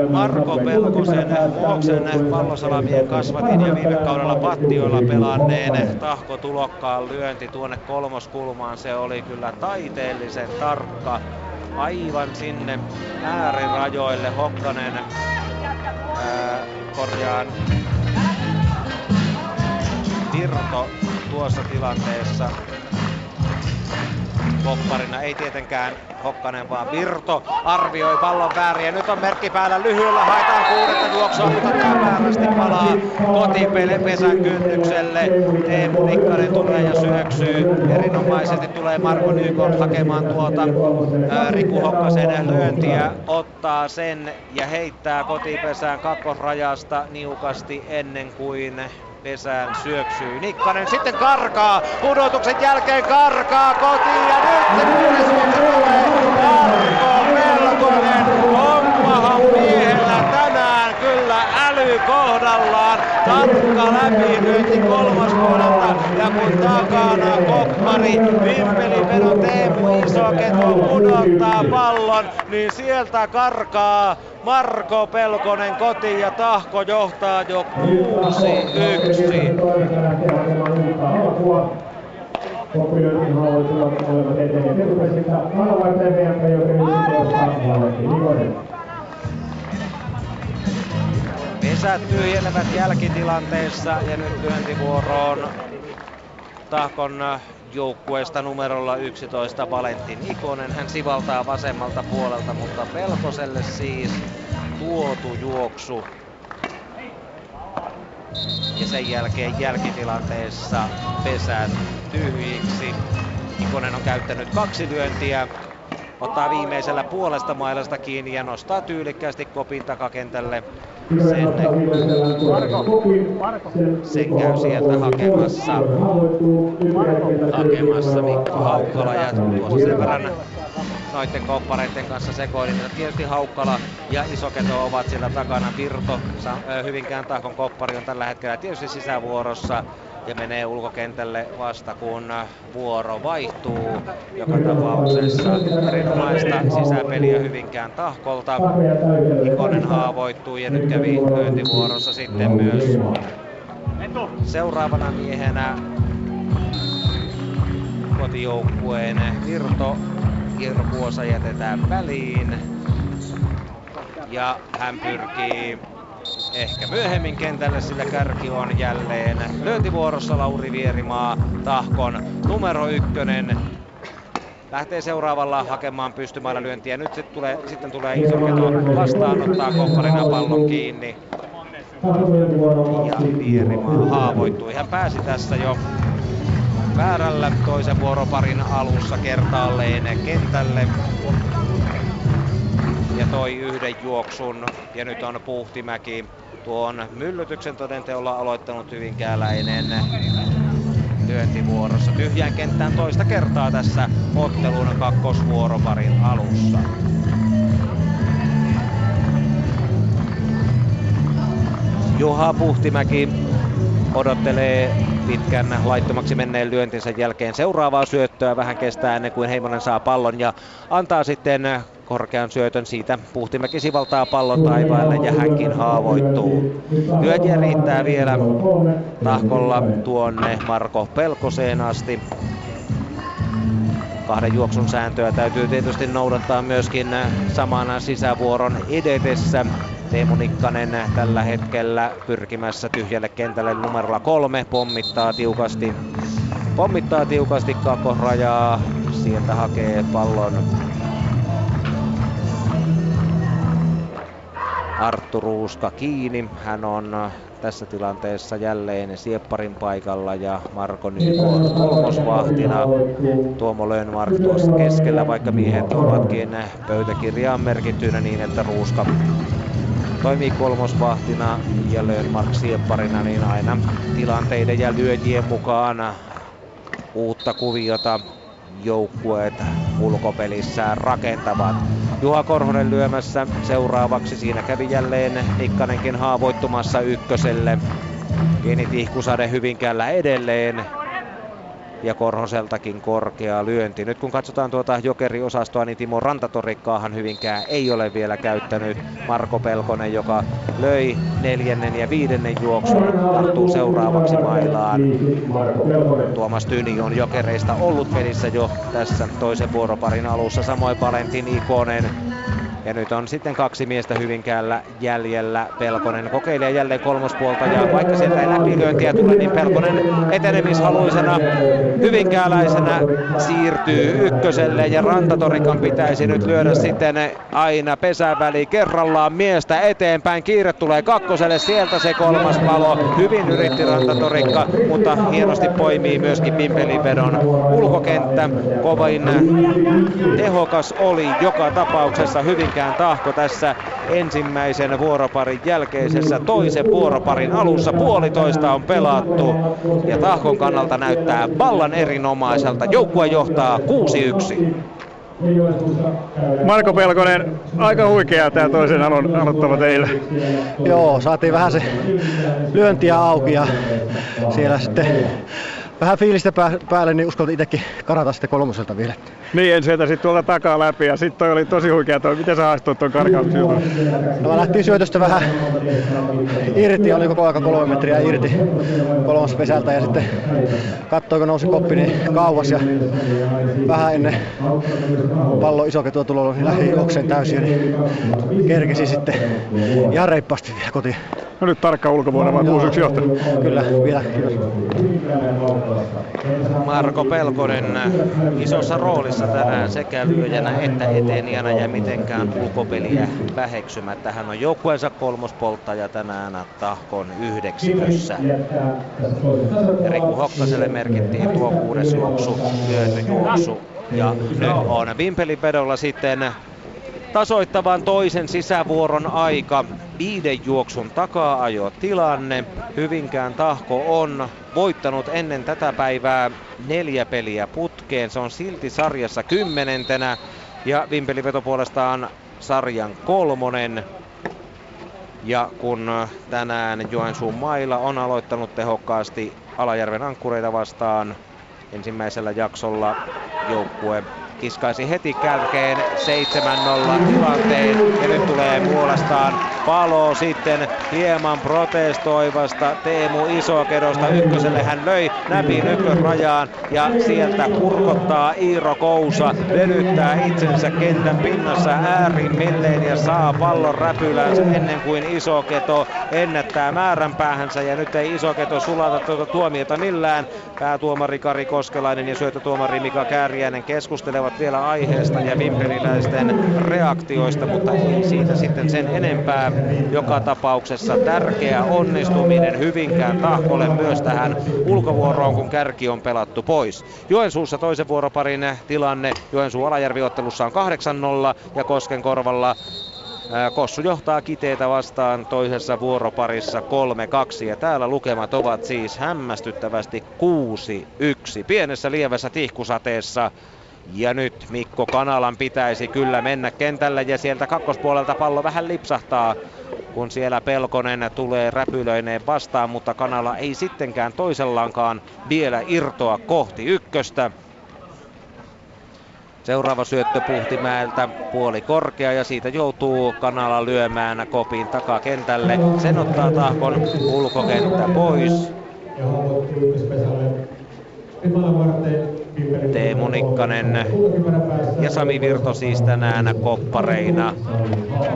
Marko Pelkosen vuoksen pallosalamien kasvatin ja viime kaudella pattioilla pelanneen Tahkotulokkaan lyönti tuonne kolmoskulmaan, se oli kyllä taiteellisen tarkka. Aivan sinne äärirajoille Hokkanen korjaan Virto tuossa tilanteessa kopparina, ei tietenkään Hokkanen vaan Virto arvioi pallon väärin ja nyt on merkki päällä, lyhyellä haetaan kuudetta juoksua, mutta tämä väärästi palaa kotipesän kynnykselle. Teemu Nikkanen tulee ja syöksyy, erinomaisesti tulee Marko Nykort hakemaan tuota Riku Hokkasen lyöntiä, ottaa sen ja heittää kotipesään kakkosrajasta niukasti ennen kuin pesään syöksyy. Nikkanen sitten karkaa, pudotuksen jälkeen karkaa kotiin ja nyt se kuudes tulee. Marko Pelkonen, hommahan miehellä tänään kyllä äly kohdallaan. Tarkka läpilyönti kolmospuolelta ja kun takana koppari Vimpelivedon Teemu Isoketo pudottaa pallon, niin sieltä karkaa Marko Pelkonen kotiin ja Tahko johtaa jo 6-1. Pesät tyhjenevät jälkitilanteessa ja nyt lyöntivuoroon Tahkon joukkueesta numerolla 11 Valentin Ikonen. Hän sivaltaa vasemmalta puolelta, mutta Pelkoselle siis tuotu juoksu. Ja sen jälkeen jälkitilanteessa pesät tyhjiksi. Ikonen on käyttänyt kaksi lyöntiä. ottaa viimeisellä puolesta mailasta kiinni ja nostaa tyylikkäästi kopin takakentälle. Sen käy sieltä hakemassa Mikko Haukkala ja tuossa sen verran noiden koppareiden kanssa sekoilin. Tietysti Haukkala ja Isoketo ovat siellä takana. Virto, Hyvinkään Tahkon koppari, on tällä hetkellä tietysti sisävuorossa ja menee ulkokentälle vasta kun vuoro vaihtuu. Joka tapauksessa erinomaista sisäpeliä Hyvinkään Tahkolta. Ikonen haavoittuu ja nyt kävi myyntivuorossa sitten myös seuraavana miehenä kotijoukkueen Virto. Iiro Kuosa jätetään väliin ja hän pyrkii ehkä myöhemmin kentälle, sillä kärki on jälleen lyöntivuorossa. Lauri Vierimaa, Tahkon numero 1, lähtee seuraavalla hakemaan pystymällä lyöntiä. Nyt sitten tulee Isoketo vastaan, ottaa kopparina pallon kiinni ja Vierimaa haavoittui. Hän pääsi tässä jo väärällä toisen vuoroparin alussa kertaalleen kentälle ja toi yhden juoksun, ja nyt on Puhtimäki tuon myllytyksen todenteolla aloittanut hyvinkääläinen lyöntivuorossa tyhjään kenttään toista kertaa tässä ottelun kakkosvuoroparin alussa. Juha Puhtimäki odottelee pitkän laittomaksi menneen lyöntinsä jälkeen seuraavaa syöttöä. Vähän kestää ennen kuin Heimonen saa pallon ja antaa sitten korkean syötön. Siitä Puhtimäki sivaltaa pallon taivaalle ja hänkin haavoittuu. Lyöntiä riittää vielä Tahkolla tuonne Marko Pelkoseen asti. Kahden juoksun sääntöä täytyy tietysti noudattaa myöskin samana sisävuoron edetessä. Teemu Nikkanen tällä hetkellä pyrkimässä tyhjälle kentälle numerolla 3. Pommittaa tiukasti kakkosrajaa. Sieltä hakee pallon Arttu Ruuska kiinni. Hän on tässä tilanteessa jälleen siepparin paikalla ja Marko Nykort kolmosvahtina. Tuomo Lönnmark tuossa keskellä, vaikka miehet ovatkin pöytäkirjaan merkittynä niin, että Ruuska toimii kolmosvahtina ja Lönnmark siepparina, niin aina tilanteiden ja lyöjien mukana uutta kuviota joukkueet ulkopelissään rakentavat. Juha Korhonen lyömässä seuraavaksi. Siinä kävi jälleen Nikkanenkin haavoittumassa 1. Pieni tihkusade Hyvinkäällä edelleen. Ja Korhoseltakin korkea lyönti. Nyt kun katsotaan tuota jokeriosastoa, niin Timo Rantatorikkaahan Hyvinkään ei ole vielä käyttänyt. Marko Pelkonen, joka löi 4. ja 5. juoksun, tarttuu seuraavaksi mailaan. Tuomas Tyni on jokereista ollut pelissä jo tässä toisen vuoroparin alussa, samoin Valentin Ikonen. Ja nyt on sitten 2 miestä Hyvinkäällä jäljellä. Pelkonen kokeilee jälleen kolmospuolta ja vaikka sieltä ei läpilyöntiä tule, niin Pelkonen etenemishaluisena hyvinkääläisenä siirtyy 1. ja Rantatorikan pitäisi nyt lyödä sitten aina pesän väliin kerrallaan miestä eteenpäin. Kiire tulee 2. sieltä se kolmas palo. Hyvin yritti Rantatorikka, mutta hienosti poimii myöskin Vimpelinvedon ulkokenttä. Kovin tehokas oli joka tapauksessa Hyvinkäällä Tahko tässä ensimmäisen vuoroparin jälkeisessä toisen vuoroparin alussa. 1,5 on pelattu ja Tahkon kannalta näyttää vallan erinomaiselta. Joukkue johtaa 6-1. Marko Pelkonen, aika huikeaa tää toisen alun aloittava teillä. Joo, saatiin vähän se lyöntiä auki ja siellä sitten vähän fiilistä päälle, niin uskalti itsekin karata sitten kolmoselta vielä. Niin, en sieltä sitten tuolta takaa läpi ja sitten toi oli tosi huikea toi. Miten sä haastoit tuon karkauksen? No, mä lähtiin syötöstä vähän irti, oli koko ajan 3 metriä irti kolmas pesältä ja sitten katsoin, kun nousi koppi niin kauas ja vähän ennen pallo Isoketua tulolla niin lähdin okseen täysin, niin kerkisi sitten ihan reippaasti vielä kotiin. No nyt tarkka ulkopuolella vaan 6-1 johtanut. Kyllä, vielä. Marko Pelkonen isossa roolissa tänään sekä lyöjänä että eteenijänä ja mitenkään ulkopeliä väheksymättä. Hän on joukkueensa kolmospolttaja tänään Tahkon 9. Riku Hokkaselle merkittiin tuo 6. juoksu, lyöntijuoksu Ja nyt on Vimpelinvedolla sitten tasoittavan toisen sisävuoron aika. 5 juoksun takaa ajo tilanne. Hyvinkään Tahko on voittanut ennen tätä päivää 4 peliä putkeen. Se on silti sarjassa 10. Ja Vimpelinveto puolestaan sarjan 3. Ja kun tänään Joensuun mailla on aloittanut tehokkaasti Alajärven ankkureita vastaan, ensimmäisellä jaksolla joukkue kiskaisi heti kärkeen 7-0 tilanteen. Ja nyt tulee puolestaan palo sitten hieman protestoivasta Teemu Isokedosta. Ykköselle hän löi näpin ykkösrajaan ja sieltä kurkottaa Iiro Kuosa. Venyttää itsensä kentän pinnassa äärimmilleen ja saa pallon räpylänsä ennen kuin Isoketo ennättää määränpäähänsä. Ja nyt ei Isoketo sulata tuota tuomiota millään. Päätuomari Kari Koskelainen ja syöttötuomari Mika Kääriäinen keskustelevat vielä aiheesta ja vimpeliläisten reaktioista, mutta ei siitä sitten sen enempää. Joka tapauksessa tärkeä onnistuminen Hyvinkään Tahkolle myös tähän ulkovuoroon, kun kärki on pelattu pois. Joensuussa toisen vuoroparin tilanne. Joensuu Alajärvi-ottelussa on 8-0 ja Koskenkorvalla Kossu johtaa Kiteetä vastaan toisessa vuoroparissa 3-2 ja täällä lukemat ovat siis hämmästyttävästi 6-1 pienessä lievässä tihkusateessa. Ja nyt Mikko Kanalan pitäisi kyllä mennä kentälle ja sieltä kakkospuolelta pallo vähän lipsahtaa, kun siellä Pelkonen tulee räpylöineen vastaan, mutta Kanala ei sittenkään toisellaankaan vielä irtoa kohti ykköstä. Seuraava syöttö Puhtimäeltä, puoli korkea ja siitä joutuu Kanala lyömään kopin takakentälle. Sen ottaa Tahkon ulkokenttä pois. Teemu Nikkanen ja Sami Virto siis tänään koppareina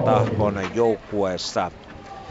Tahkon joukkueessa.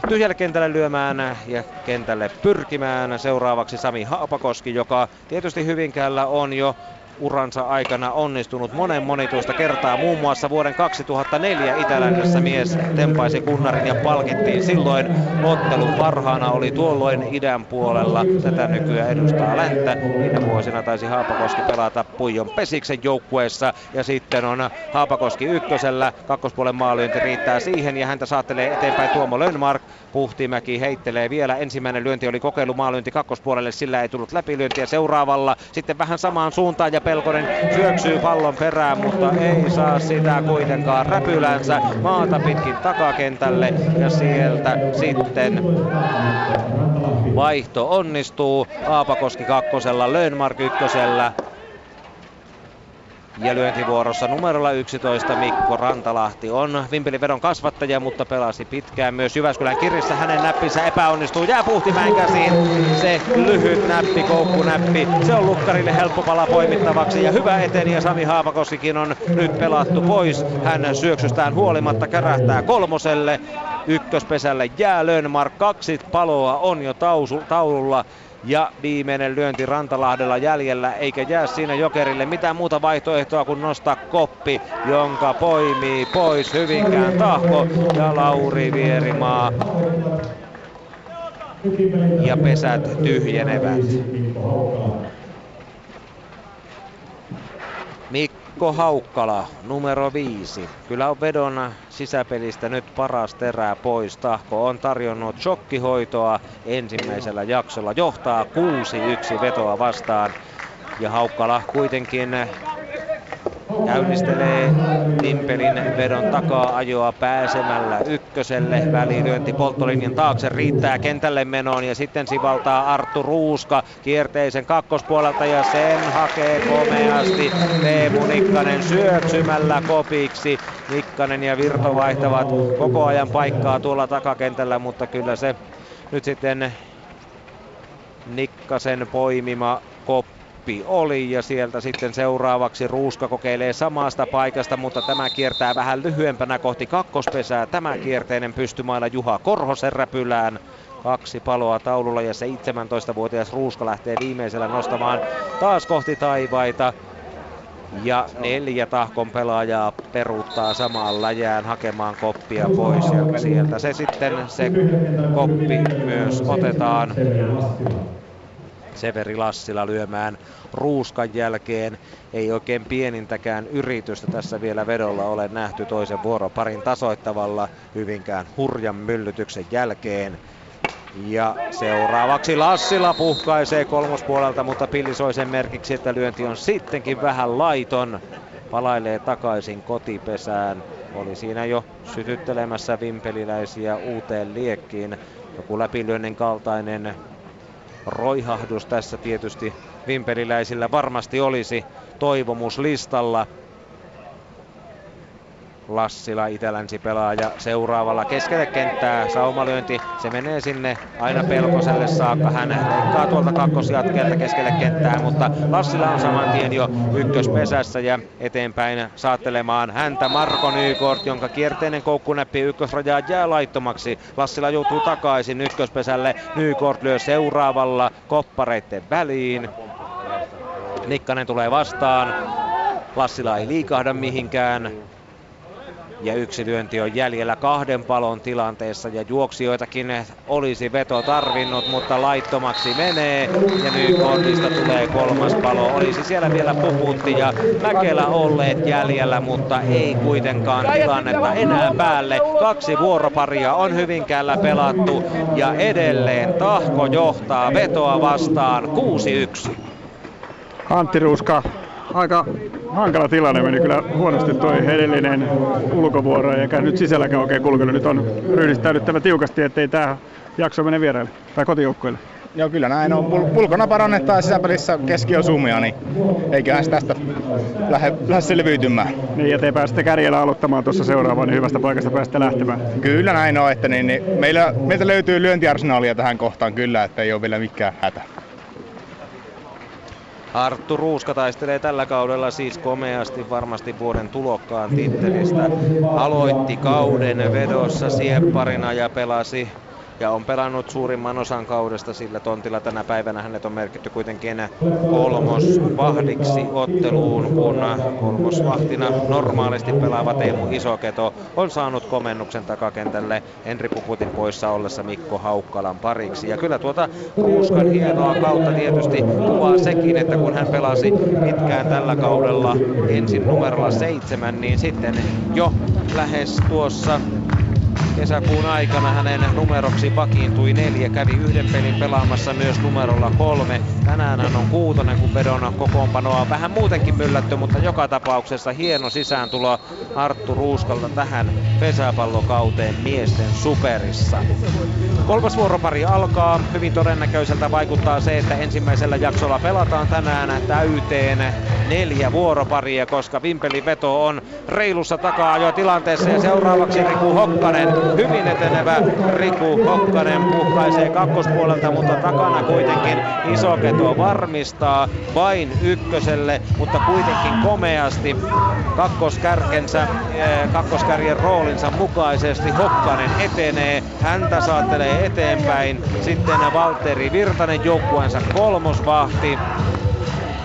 Tyhjälle kentälle lyömään ja kentälle pyrkimään seuraavaksi Sami Haapakoski, joka tietysti Hyvinkäällä on jo uransa aikana onnistunut monituista kertaa. Muun muassa vuoden 2004 Itälännessä mies tempaisi kunnarin ja palkittiin silloin. Ottelun parhaana oli tuolloin idän puolella. Tätä nykyään edustaa länttä. Niinä vuosina taisi Haapakoski pelata Puijon Pesiksen joukkueessa. Ja sitten on Haapakoski ykkösellä. Kakkospuolen maalyönti riittää siihen ja häntä saattelee eteenpäin Tuomo Lönnmark. Puhtimäki heittelee vielä. Ensimmäinen lyönti oli kokeilu maalyönti kakkospuolelle. Sillä ei tullut läpilyöntiä seuraavalla. Sitten vähän samaan suuntaan ja Pelkonen syöksyy pallon perään, mutta ei saa sitä kuitenkaan räpylänsä maata pitkin takakentälle ja sieltä sitten vaihto onnistuu. Haapakoski kakkosella, Lönnmark ykkösellä ja lyöntivuorossa numerolla 11 Mikko Rantalahti on Vimpelinvedon kasvattaja, mutta pelasi pitkään myös Jyväskylän Kirissä. Hänen näppinsä epäonnistuu, jää Puhtimäen käsiin se lyhyt näppi, koukkunäppi. Se on lukkarille helppo pala poimittavaksi ja hyvä eteni ja Sami Haapakoskikin on nyt pelattu pois. Hän syöksystään huolimatta kärähtää kolmoselle, ykköspesälle jää Lönnmark. 2 paloa on jo taululla. Ja viimeinen lyönti Rantalahdella jäljellä, eikä jää siinä jokerille mitään muuta vaihtoehtoa kuin nostaa koppi, jonka poimii pois Hyvinkään Tahko ja Lauri Vierimaa. Ja pesät tyhjenevät. Mikko Haukkala, numero 5. Kyllä on vedon sisäpelistä nyt paras terää pois. Tahko on tarjonnut shokkihoitoa ensimmäisellä jaksolla. Johtaa 6-1 vetoa vastaan. Ja Haukkala kuitenkin käynnistelee Vimpelin vedon takaa-ajoa pääsemällä ykköselle. Välilyönti polttolinjan taakse riittää kentälle menoon ja sitten sivaltaa Arttu Ruuska kierteisen kakkospuolelta ja sen hakee komeasti Teemu Nikkanen syöksymällä kopiksi. Nikkanen ja Virto vaihtavat koko ajan paikkaa tuolla takakentällä, mutta kyllä se nyt sitten Nikkasen poimima koppi oli ja sieltä sitten seuraavaksi Ruuska kokeilee samasta paikasta, mutta tämä kiertää vähän lyhyempänä kohti kakkospesää. Tämä kierteinen pystymailla Juha Korhosen räpylään. 2 paloa taululla ja 17-vuotias Ruuska lähtee viimeisellä nostamaan taas kohti taivaita. Ja 4 Tahkon pelaajaa peruuttaa samaan läjään hakemaan koppia pois ja sieltä se sitten se koppi myös otetaan. Severi Lassila lyömään Ruuskan jälkeen. Ei oikein pienintäkään yritystä tässä vielä vedolla ole nähty toisen vuoroparin tasoittavalla Hyvinkään hurjan myllytyksen jälkeen. Ja seuraavaksi Lassila puhkaisee kolmospuolelta, mutta Pilli soi sen merkiksi, että lyönti on sittenkin vähän laiton. Palailee takaisin kotipesään. Oli siinä jo sytyttelemässä vimpeliläisiä uuteen liekkiin. Joku läpilyönnin kaltainen roihahdus tässä tietysti vimpeliläisillä varmasti olisi toivomuslistalla. Lassila, itälänsi pelaaja, seuraavalla keskelle kenttää saumalyönti. Se menee sinne aina Pelkoselle saakka. Hän leikkaa tuolta kakkosjatkeelta keskelle kenttää, mutta Lassila on saman tien jo ykköspesässä ja eteenpäin saattelemaan häntä Marko Nykort, jonka kierteinen koukkunäppi ykkösrajaa jää laittomaksi. Lassila joutuu takaisin ykköspesälle. Nykort lyö seuraavalla koppareitten väliin. Nikkanen tulee vastaan. Lassila ei liikahda mihinkään. Ja yksi lyönti on jäljellä kahden palon tilanteessa ja juoksijoitakin olisi veto tarvinnut, mutta laittomaksi menee. Ja Nykortista tulee kolmas palo. Olisi siellä vielä Puputti ja Mäkelä olleet jäljellä, mutta ei kuitenkaan tilannetta enää päälle. Kaksi vuoroparia on Hyvinkäällä pelattu ja edelleen Tahko johtaa vetoa vastaan 6-1. Antti Ruuska. Aika hankala tilanne meni kyllä huonosti tuo edellinen ulkovuoro, eikä nyt sisälläkään oikein kulkenut. Nyt on ryhdistäydyttävä tiukasti, ettei tämä jakso mene vieraille tai kotijoukkueille. Joo, kyllä näin on. Ulkona parannetaan ja sisäpelissä keski on sumia, niin eiköhän tästä lähde selviytymään. Niin, ja te pääsette kärjellä aloittamaan tuossa seuraavaan, niin hyvästä paikasta päästä lähtemään. Kyllä näin on, että meiltä löytyy lyöntiarsenaalia tähän kohtaan kyllä, että ei ole vielä mikään hätä. Arttu Ruuska taistelee tällä kaudella siis komeasti varmasti vuoden tulokkaan tittelistä. Aloitti kauden vedossa siepparina ja pelasi ja on pelannut suurimman osan kaudesta sillä tontilla. Tänä päivänä hänet on merkitty kuitenkin kolmosvahdiksi otteluun, kun kolmosvahtina normaalisti pelaava Teemu Isoketo on saanut komennuksen takakentälle Henri Puputin poissa ollessa Mikko Haukkalan pariksi. Ja kyllä tuota Ruuskan hienoa kautta tietysti kuvaa sekin, että kun hän pelasi pitkään tällä kaudella ensin numerolla 7, niin sitten jo lähes tuossa kesäkuun aikana hänen numeroksi vakiintui 4, kävi yhden pelin pelaamassa myös numerolla 3. Tänään hän on 6, kun vedon kokoonpanoa vähän muutenkin myllätty, mutta joka tapauksessa hieno sisääntulo Arttu Ruuskalta tähän pesäpallokauteen miesten superissa. Kolmas vuoropari alkaa. Hyvin todennäköiseltä vaikuttaa se, että ensimmäisellä jaksolla pelataan tänään täyteen 4 vuoroparia, koska Vimpelin veto on reilussa takaa jo tilanteessa ja seuraavaksi Riku Hokkanen. Hyvin etenevä Riku Hokkanen puhkaisee kakkospuolelta, mutta takana kuitenkin Isoketo varmistaa vain ykköselle, mutta kuitenkin komeasti kakkoskärjen roolinsa mukaisesti Hokkanen etenee. Häntä saattelee eteenpäin sitten Valtteri Virtanen, joukkueensa kolmosvahti.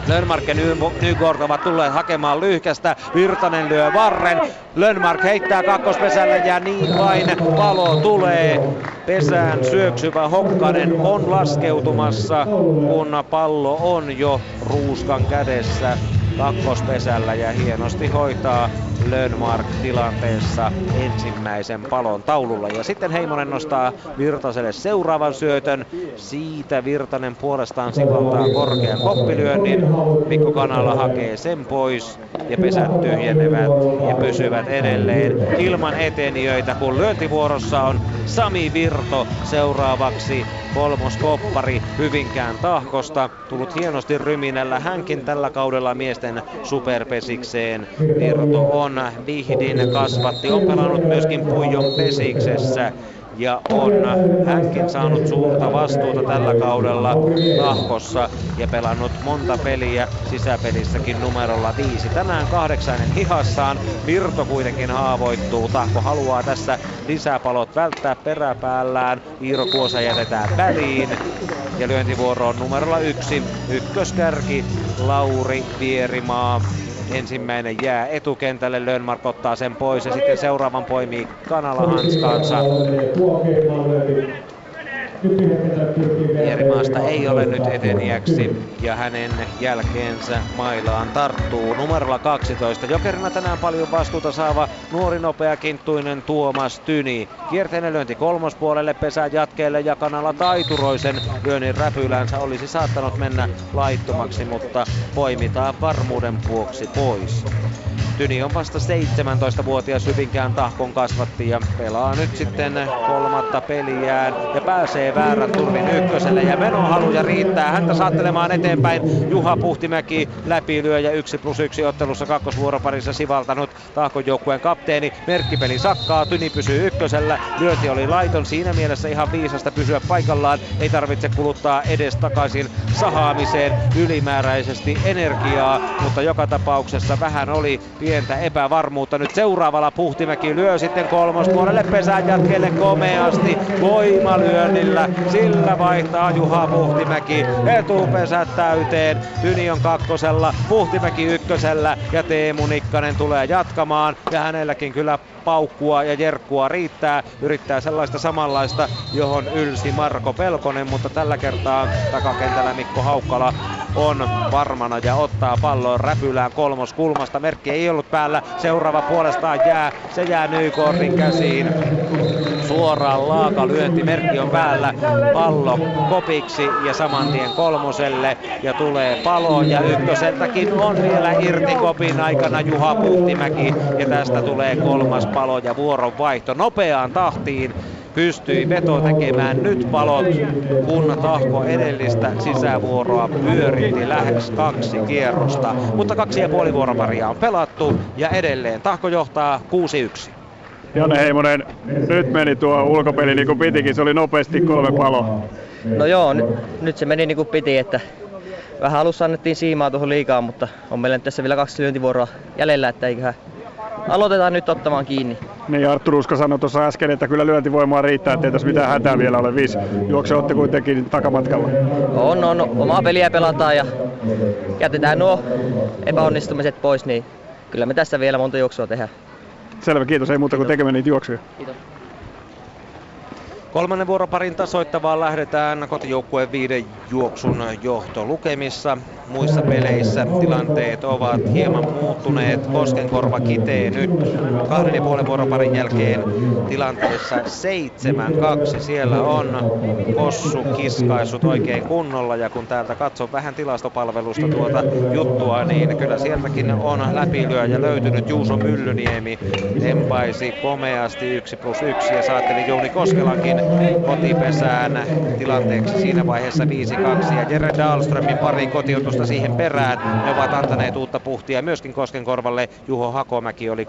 Lönnmark ja Nygård ovat tulleet hakemaan lyhkästä. Virtanen lyö varren. Lönnmark heittää kakkospesälle ja niin vain palo tulee. Pesään syöksyvä Hokkanen on laskeutumassa, kun pallo on jo Ruuskan kädessä kakkospesällä ja hienosti hoitaa Lönnmark tilanteessa ensimmäisen palon taululla. Ja sitten Heimonen nostaa Virtaselle seuraavan syötön. Siitä Virtanen puolestaan sivaltaa korkean koppilyönnin. Mikko Kanala hakee sen pois ja pesät tyhjenevät ja pysyvät edelleen ilman etenijöitä, kun lyöntivuorossa on Sami Virto seuraavaksi. Kolmoskoppari Hyvinkään Tahkosta. Tullut hienosti ryminällä hänkin tällä kaudella miesten superpesikseen. Virto on Vihdin kasvatti. On pelannut myöskin Puijon pesiksessä. Ja on hänkin saanut suurta vastuuta tällä kaudella Tahkossa ja pelannut monta peliä sisäpelissäkin numerolla 5. Tänään 8 hihassaan. Virto kuitenkin haavoittuu. Tahko haluaa tässä lisäpalot välttää peräpäällään. Iiro Kuosa jätetään väliin. Ja lyöntivuoro on numerolla 1. Ykköskärki Lauri Vierimaa. Ensimmäinen jää etukentälle, Lönnmark ottaa sen pois ja sitten seuraavan poimii Kanala hanskaansa. Vierimaasta ei ole nyt eteniäksi ja hänen jälkeensä mailaan tarttuu numerolla 12. Jokerina tänään paljon vastuuta saava nuori nopea kinttuinen Tuomas Tyni. Kierteinen lyönti kolmospuolelle pesän jatkeelle ja Kanala taituroi sen. Lyönnin räpylänsä olisi saattanut mennä laittomaksi, mutta poimitaan varmuuden vuoksi pois. Tyni on vasta 17-vuotias Hyvinkään Tahkon kasvatti ja pelaa nyt sitten kolmatta peliään ja pääsee väärän turvin ykköselle ja menohaluja riittää häntä saattelemaan eteenpäin. Juha Puhtimäki läpilyöjä 1+1 ottelussa kakkosvuoroparissa sivaltanut Tahkon joukkueen kapteeni. Merkkipeli sakkaa, Tyni pysyy ykkösellä, lyönti oli laiton, siinä mielessä ihan viisasta pysyä paikallaan, ei tarvitse kuluttaa edes takaisin sahaamiseen ylimääräisesti energiaa, mutta joka tapauksessa vähän oli pientä epävarmuutta. Nyt seuraavalla Puhtimäki lyö sitten kolmospuolelle pesään jatkeelle komeasti voimalyönnillä. Sillä vaihtaa Juha Puhtimäki etupesät täyteen. Tyni on kakkosella, Puhtimäki ykkösellä ja Teemu Nikkanen tulee jatkamaan. Ja hänelläkin kyllä paukkua ja jerkkua riittää. Yrittää sellaista samanlaista, johon ylsi Marko Pelkonen, mutta tällä kertaa takakentällä Mikko Haukkala on varmana ja ottaa pallon räpylään kolmoskulmasta. Merkki ei ollut päällä. Seuraava puolestaan jää. Se jää Nykortin käsiin. Suoraan laakalyönti. Merkki on päällä. Pallo kopiksi ja samantien kolmoselle. Ja tulee palo ja ykköseltäkin on vielä irti kopin aikana Juha Puhtimäki. Ja tästä tulee kolmas palo ja vuoronvaihto nopeaan tahtiin. Pystyi veto tekemään nyt palot, kun Tahko edellistä sisävuoroa pyöritti lähes 2 kierrosta. Mutta 2,5 vuoroparia on pelattu ja edelleen Tahko johtaa 6-1. Janne Heimonen, nyt meni tuo ulkopeli niin kuin pitikin, se oli nopeasti 3 paloa. No joo, nyt se meni niin kuin piti, että vähän alussa annettiin siimaa tuohon liikaa, mutta on meillä tässä vielä 2 lyöntivuoroa jäljellä, että eiköhän aloitetaan nyt ottamaan kiinni. Niin, Arttu Ruuska sanoi tuossa äsken, että kyllä lyöntivoimaa riittää, ettei tässä mitään hätää vielä ole. 5 juokseutte kuitenkin takamatkalla. On. Omaa peliä pelataan ja jätetään nuo epäonnistumiset pois, niin kyllä me tässä vielä monta juoksua tehdään. Selvä, kiitos. Ei muuta kuin tekemään niitä juoksuja. Kiitos. 3. vuoroparin tasoittavaan lähdetään kotijoukkueen 5 juoksun johtolukemissa. Muissa peleissä tilanteet ovat hieman muuttuneet. Koskenkorva Kiteä nyt 2,5 vuoroparin jälkeen tilanteessa 7-2. Siellä on Kossu kiskaissut oikein kunnolla ja kun täältä katson vähän tilastopalvelusta tuota juttua, niin kyllä sieltäkin on läpilyöjä löytynyt. Juuso Myllyniemi tempaisi komeasti 1+1 ja saatteli Jouni Koskelankin kotipesään tilanteeksi siinä vaiheessa 5-2 ja Jere Dahlströmin pari kotiutusta siihen perään. Ne ovat antaneet uutta puhtia myöskin Koskenkorvalle. Juho Hakomäki oli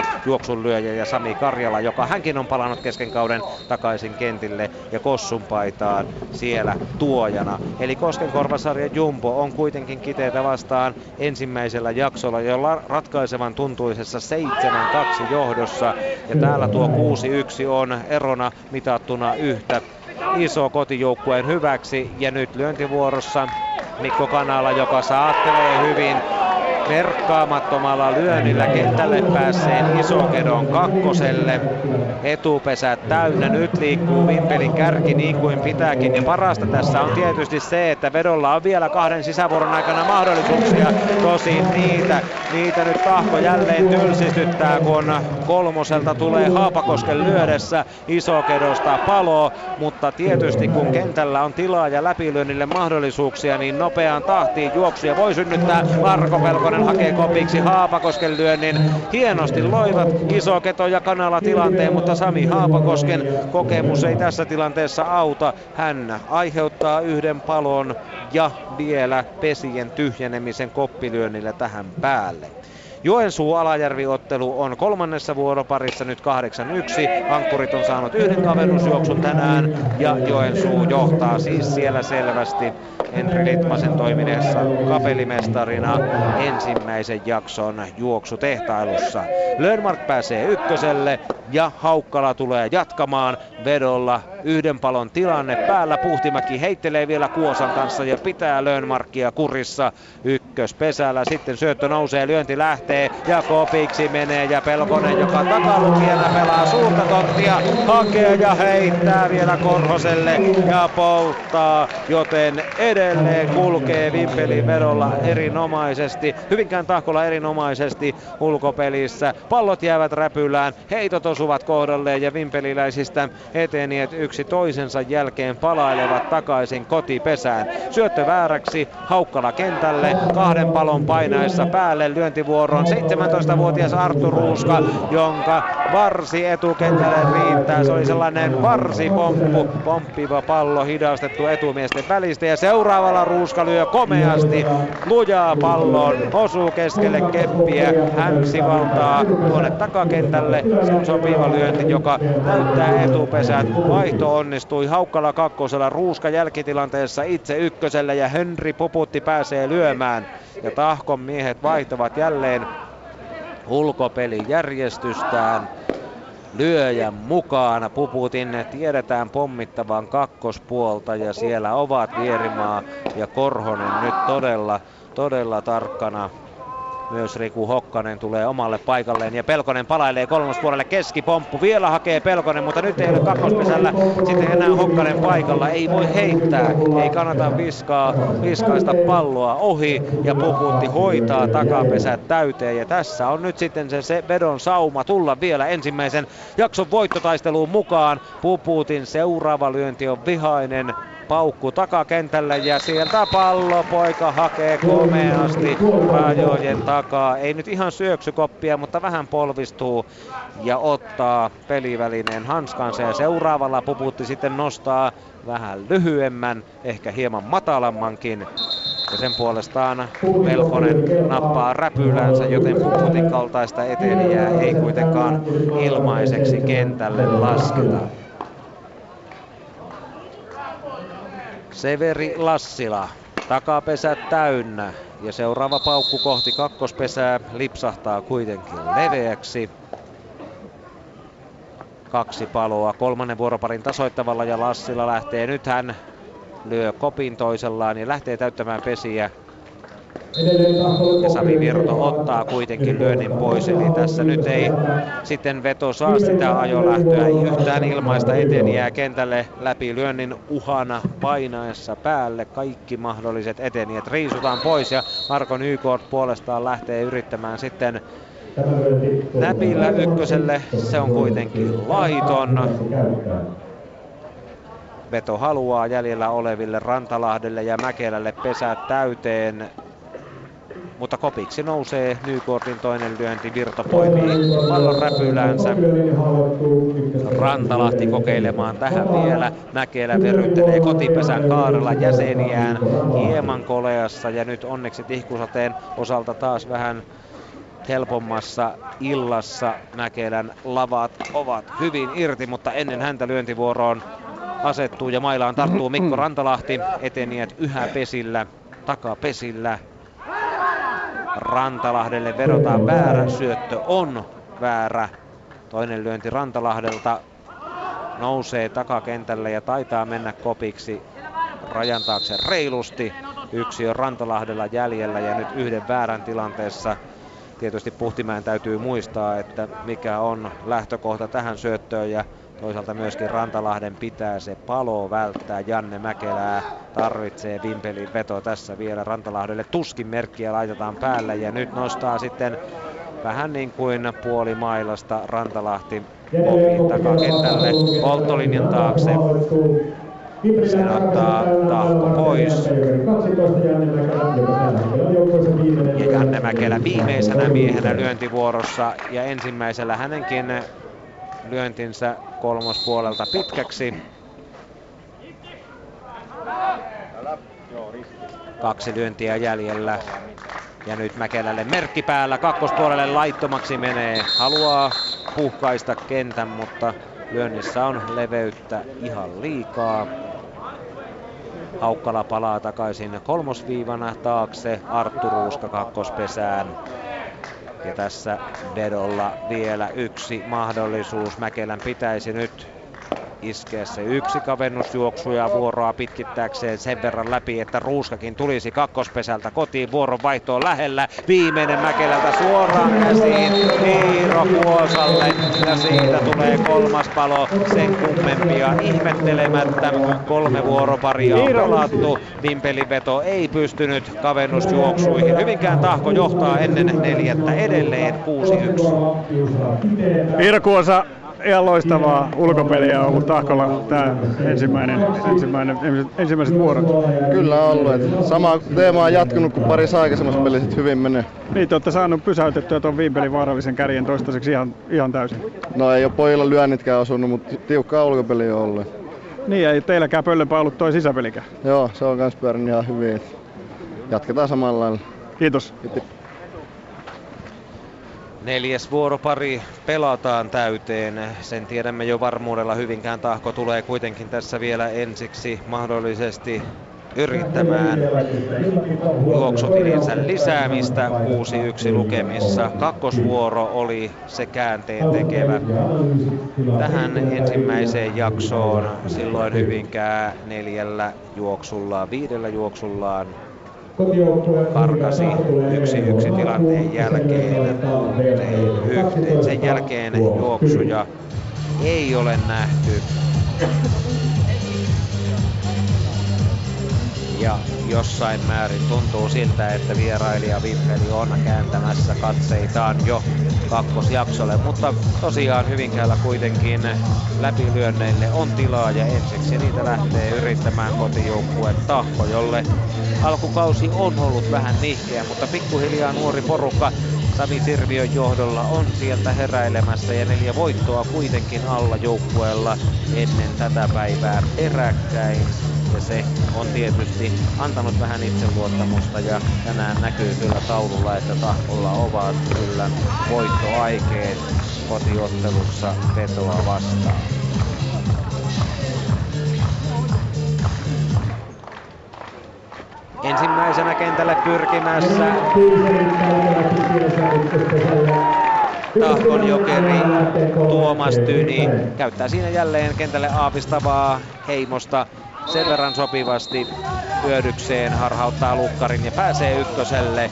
3-2 juoksunlyöjä ja Sami Karjala, joka hänkin on palannut kesken kauden takaisin kentille ja Kossun paitaan siellä tuojana. Eli Koskenkorvasarja Jumbo on kuitenkin Kiteitä vastaan ensimmäisellä jaksolla jo ratkaisevan tuntuisessa 7-2 johdossa ja täällä tuo 6-1 on erona mitattuna yhtä iso kotijoukkueen hyväksi ja nyt lyöntivuorossa Mikko Kanala, joka saattelee hyvin verkkaamattomalla lyönnillä kentälle päässeen Isokedon kakkoselle. Etupesä täynnä, nyt liikkuu Vimpelin kärki niin kuin pitääkin. Ja parasta tässä on tietysti se, että vedolla on vielä 2 sisävuoron aikana mahdollisuuksia. Tosin niitä nyt Tahko jälleen tylsistyttää, kun 3. tulee Haapakosken lyödessä Isokedosta palo. Mutta tietysti kun kentällä on tilaa ja läpilyönnille mahdollisuuksia, niin nopeaan tahtiin juoksuja voi synnyttää. Marko Pelkonen hakee kopiksi Haapakosken lyönnin. Hienosti loivat Isoketo ja Kanala tilanteen, mutta Sami Haapakosken kokemus ei tässä tilanteessa auta. Hän aiheuttaa 1 palon ja vielä pesien tyhjenemisen koppilyönnillä tähän päälle. Joensuu-Alajärvi-ottelu on 3. vuoroparissa nyt 8-1. Ankkurit on saanut 1 kavennusjuoksun tänään ja Joensuu johtaa siis siellä selvästi Henri Litmasen toimineessa kapelimestarina ensimmäisen jakson juoksutehtailussa. Lönnmark pääsee ykköselle ja Haukkala tulee jatkamaan vedolla 1 palon tilanne päällä. Puhtimäki heittelee vielä Kuosan kanssa ja pitää Lönnmarkia kurissa ykköspesällä. Sitten syöttö nousee, lyönti lähtee. lähtee ja kopiksi menee ja Pelkonen, joka takalukiella pelaa suurta tonttia, hakee ja heittää vielä Korhoselle ja polttaa, joten edelleen kulkee Vimpelinvedolla erinomaisesti, Hyvinkään Tahkolla erinomaisesti ulkopelissä. Pallot jäävät räpylään, heitot osuvat kohdalleen ja vimpeliläisistä etenijät yksi toisensa jälkeen palailevat takaisin kotipesään. Syöttö vääräksi, Haukkala kentälle, kahden palon painaessa päälle lyöntivuoroon 17-vuotias Arttu Ruuska, jonka varsi etukentälle riittää. Se oli sellainen varsipomppu, pomppiva pallo hidastettu etumiesten välistä ja seuraavalla Ruuska lyö komeasti lujaa palloon, osuu keskelle keppiä, hän sivaltaa tuonne takakentälle, se on sopiva lyönti, joka näyttää etupesän. Vaihto onnistui Haukkala kakkosella, Ruuska jälkitilanteessa itse ykkösellä ja Henri Puputti pääsee lyömään ja Tahkon miehet vaihtavat jälleen ulkopelijärjestystään. Lyöjän mukana Puputin tiedetään pommittavan kakkospuolta ja siellä ovat Vierimaa ja Korhonen nyt todella tarkkana. Myös Riku Hokkanen tulee omalle paikalleen ja Pelkonen palailee kolmospuolelle, keskipomppu vielä hakee Pelkonen, mutta nyt ei ole kakkospesällä sitten enää Hokkanen paikalla, ei voi heittää, ei kannata viskaista palloa ohi ja Puputti hoitaa takapesät täyteen ja tässä on nyt sitten se vedon sauma tulla vielä ensimmäisen jakson voittotaisteluun mukaan. Puputin seuraava lyönti on vihainen. Paukku takakentälle ja sieltä pallopoika hakee komeasti rajojen takaa. Ei nyt ihan syöksykoppia, mutta vähän polvistuu ja ottaa pelivälineen hanskansa. Ja seuraavalla Puputti sitten nostaa vähän lyhyemmän, ehkä hieman matalammankin. Ja sen puolestaan Pelkonen nappaa räpylänsä, joten Puputin kaltaista etelijää ei kuitenkaan ilmaiseksi kentälle lasketa. Severi Lassila, takapesä täynnä ja seuraava paukku kohti kakkospesää lipsahtaa kuitenkin leveäksi. Kaksi paloa kolmannen vuoroparin tasoittavalla ja Lassila lähtee, nyt hän lyö kopin toisellaan ja lähtee täyttämään pesiä. Ja Sami Virto ottaa kuitenkin lyönnin pois, eli tässä nyt ei sitten veto saa sitä ajolähtöä, ei yhtään ilmaista etenijää kentälle läpi lyönnin uhana painaessa päälle. Kaikki mahdolliset etenijät riisutaan pois ja Marko Nykort puolestaan lähtee yrittämään sitten näpillä ykköselle, se on kuitenkin laiton. Veto haluaa jäljellä oleville Rantalahdelle ja Mäkelälle pesät täyteen. Mutta kopiksi nousee Nykortin toinen lyönti, Virto poimii pallon räpylänsä. Rantalahti kokeilemaan tähän vielä. Mäkelä verryttelee kotipesän kaarella jäseniään hieman koleassa ja nyt onneksi tihkusateen osalta taas vähän helpommassa illassa. Mäkelän lavat ovat hyvin irti, mutta ennen häntä lyöntivuoroon asettuu ja mailaan tarttuu Mikko Rantalahti. Etenijät yhä pesillä, takapesillä. Rantalahdelle vedotaan väärä, syöttö on väärä. Toinen lyönti Rantalahdelta nousee takakentälle ja taitaa mennä kopiksi rajan taakse reilusti. Yksi on Rantalahdella jäljellä ja nyt yhden väärän tilanteessa. Tietysti Puhtimäen täytyy muistaa, että mikä on lähtökohta tähän syöttöön ja toisaalta myöskin Rantalahden pitää se palo välttää. Janne Mäkelää tarvitsee Vimpelin veto tässä vielä. Rantalahdelle tuskin merkkiä laitetaan päälle ja nyt nostaa sitten vähän niin kuin puolimailasta Rantalahti kopin takakentälle polttolinjan taakse. Sen ottaa Tahko pois. Ja Janne Mäkelä viimeisenä miehenä lyöntivuorossa ja ensimmäisellä hänenkin lyöntinsä kolmospuolelta pitkäksi. Kaksi lyöntiä jäljellä. Ja nyt Mäkelälle merkki päällä. Kakkospuolelle laittomaksi menee. Haluaa puhkaista kentän, mutta lyönnissä on leveyttä ihan liikaa. Haukkala palaa takaisin kolmosviivana taakse. Arttu Ruuska kakkospesään. Ja tässä vedolla vielä yksi mahdollisuus. Mäkelän pitäisi nyt iskee se yksi kavennusjuoksu ja vuoroa pitkittääkseen sen verran läpi, että Ruuskakin tulisi kakkospesältä kotiin. Vuoronvaihto on lähellä. Viimeinen Mäkelältä suoraan käsiin Iiro Kuosalle ja siitä tulee kolmas palo. Sen kummempia ihmettelemättä. 3 vuoroparia on pelattu. Vimpelinveto ei pystynyt kavennusjuoksuihin. Hyvinkään Tahko johtaa ennen 4. edelleen 6-1. Iiro Kuosa. Ihan loistavaa ulkopeliä on ollut Tahkolla tämä ensimmäiset vuorot. Kyllä on ollut. Että sama teema on jatkunut kuin parissa aikaisemmassa pelissä, että hyvin menee. Niin, te olette saaneet pysäytettyä tuon viimpelin vaarallisen kärjen toistaiseksi ihan täysin. No ei ole pojilla lyönnitkään osunut, mutta tiukkaa ulkopeliä on ollut. Niin, ei teilläkään pöllönpä ollut toi sisäpelikään. Joo, se on kans pyörinyt ihan hyvin. Jatketaan samalla lailla. Kiitos. Kiitti. 4. vuoropari pelataan täyteen. Sen tiedämme jo varmuudella. Hyvinkään Tahko tulee kuitenkin tässä vielä ensiksi mahdollisesti yrittämään juoksutilinsä lisäämistä 6-1 lukemissa. Kakkosvuoro oli se käänteen tekevä tähän ensimmäiseen jaksoon. Silloin Hyvinkää 5 juoksullaan karkasi 1-1 tilanteen jälkeen yhteen. Sen jälkeen juoksuja ei ole nähty. Ja jossain määrin tuntuu siltä, että vierailija Vimpeli on kääntämässä katseitaan jo kakkosjaksolle. Mutta tosiaan Hyvinkäällä kuitenkin läpilyönneille on tilaa ja ensiksi niitä lähtee yrittämään kotijoukkue Tahko, jolle alkukausi on ollut vähän nihkeä, mutta pikkuhiljaa nuori porukka Sami Sirviön johdolla on sieltä heräilemässä ja 4 voittoa kuitenkin alla joukkueella ennen tätä päivää peräkkäin. Ja se on tietysti antanut vähän itseluottamusta ja tänään näkyy kyllä taululla, että Tahkolla ovat kyllä voittoaikeet kotiottelussa vetoa vastaan. Ensimmäisenä kentälle pyrkimässä Tahkon jokeri Tuomas Tyni käyttää siinä jälleen kentälle aavistavaa Heimosta. Sen verran sopivasti hyödykseen harhauttaa lukkarin ja pääsee ykköselle.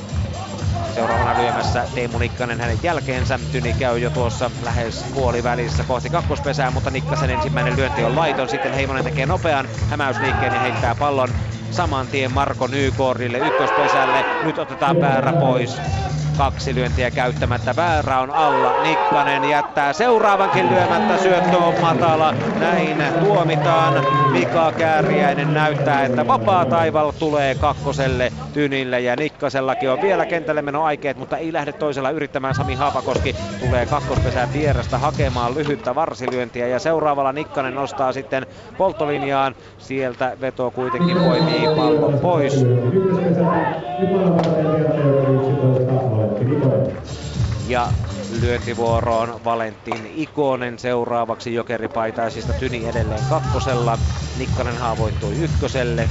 Seuraavana lyömässä Teemu Nikkanen hänen jälkeensä. Tyni käy jo tuossa lähes puolivälissä kohti kakkospesää, mutta Nikkasen ensimmäinen lyönti on laiton. Sitten Heimonen tekee nopean hämäysliikkeen ja heittää pallon saman tien Marko Nykortille ykköspesälle. Nyt otetaan väärä pois. 2 lyöntiä käyttämättä. Väärä on alla. Nikkanen jättää seuraavankin lyömättä. Syöttö on matala. Näin tuomitaan. Mika Kääriäinen näyttää, että vapaa taival tulee kakkoselle Tynille. Ja Nikkasellakin on vielä kentälle meno aikeet, mutta ei lähde toisella yrittämään. Sami Haapakoski tulee kakkospesän vierestä hakemaan lyhyttä varsilyöntiä. Ja seuraavalla Nikkanen nostaa sitten polttolinjaan. Sieltä veto kuitenkin poimii pallon pois. Ja lyöntivuoroon Valentin Ikonen seuraavaksi jokeripaitaisista. Tyni edelleen kakkosella. Nikkanen haavoittui ykköselle.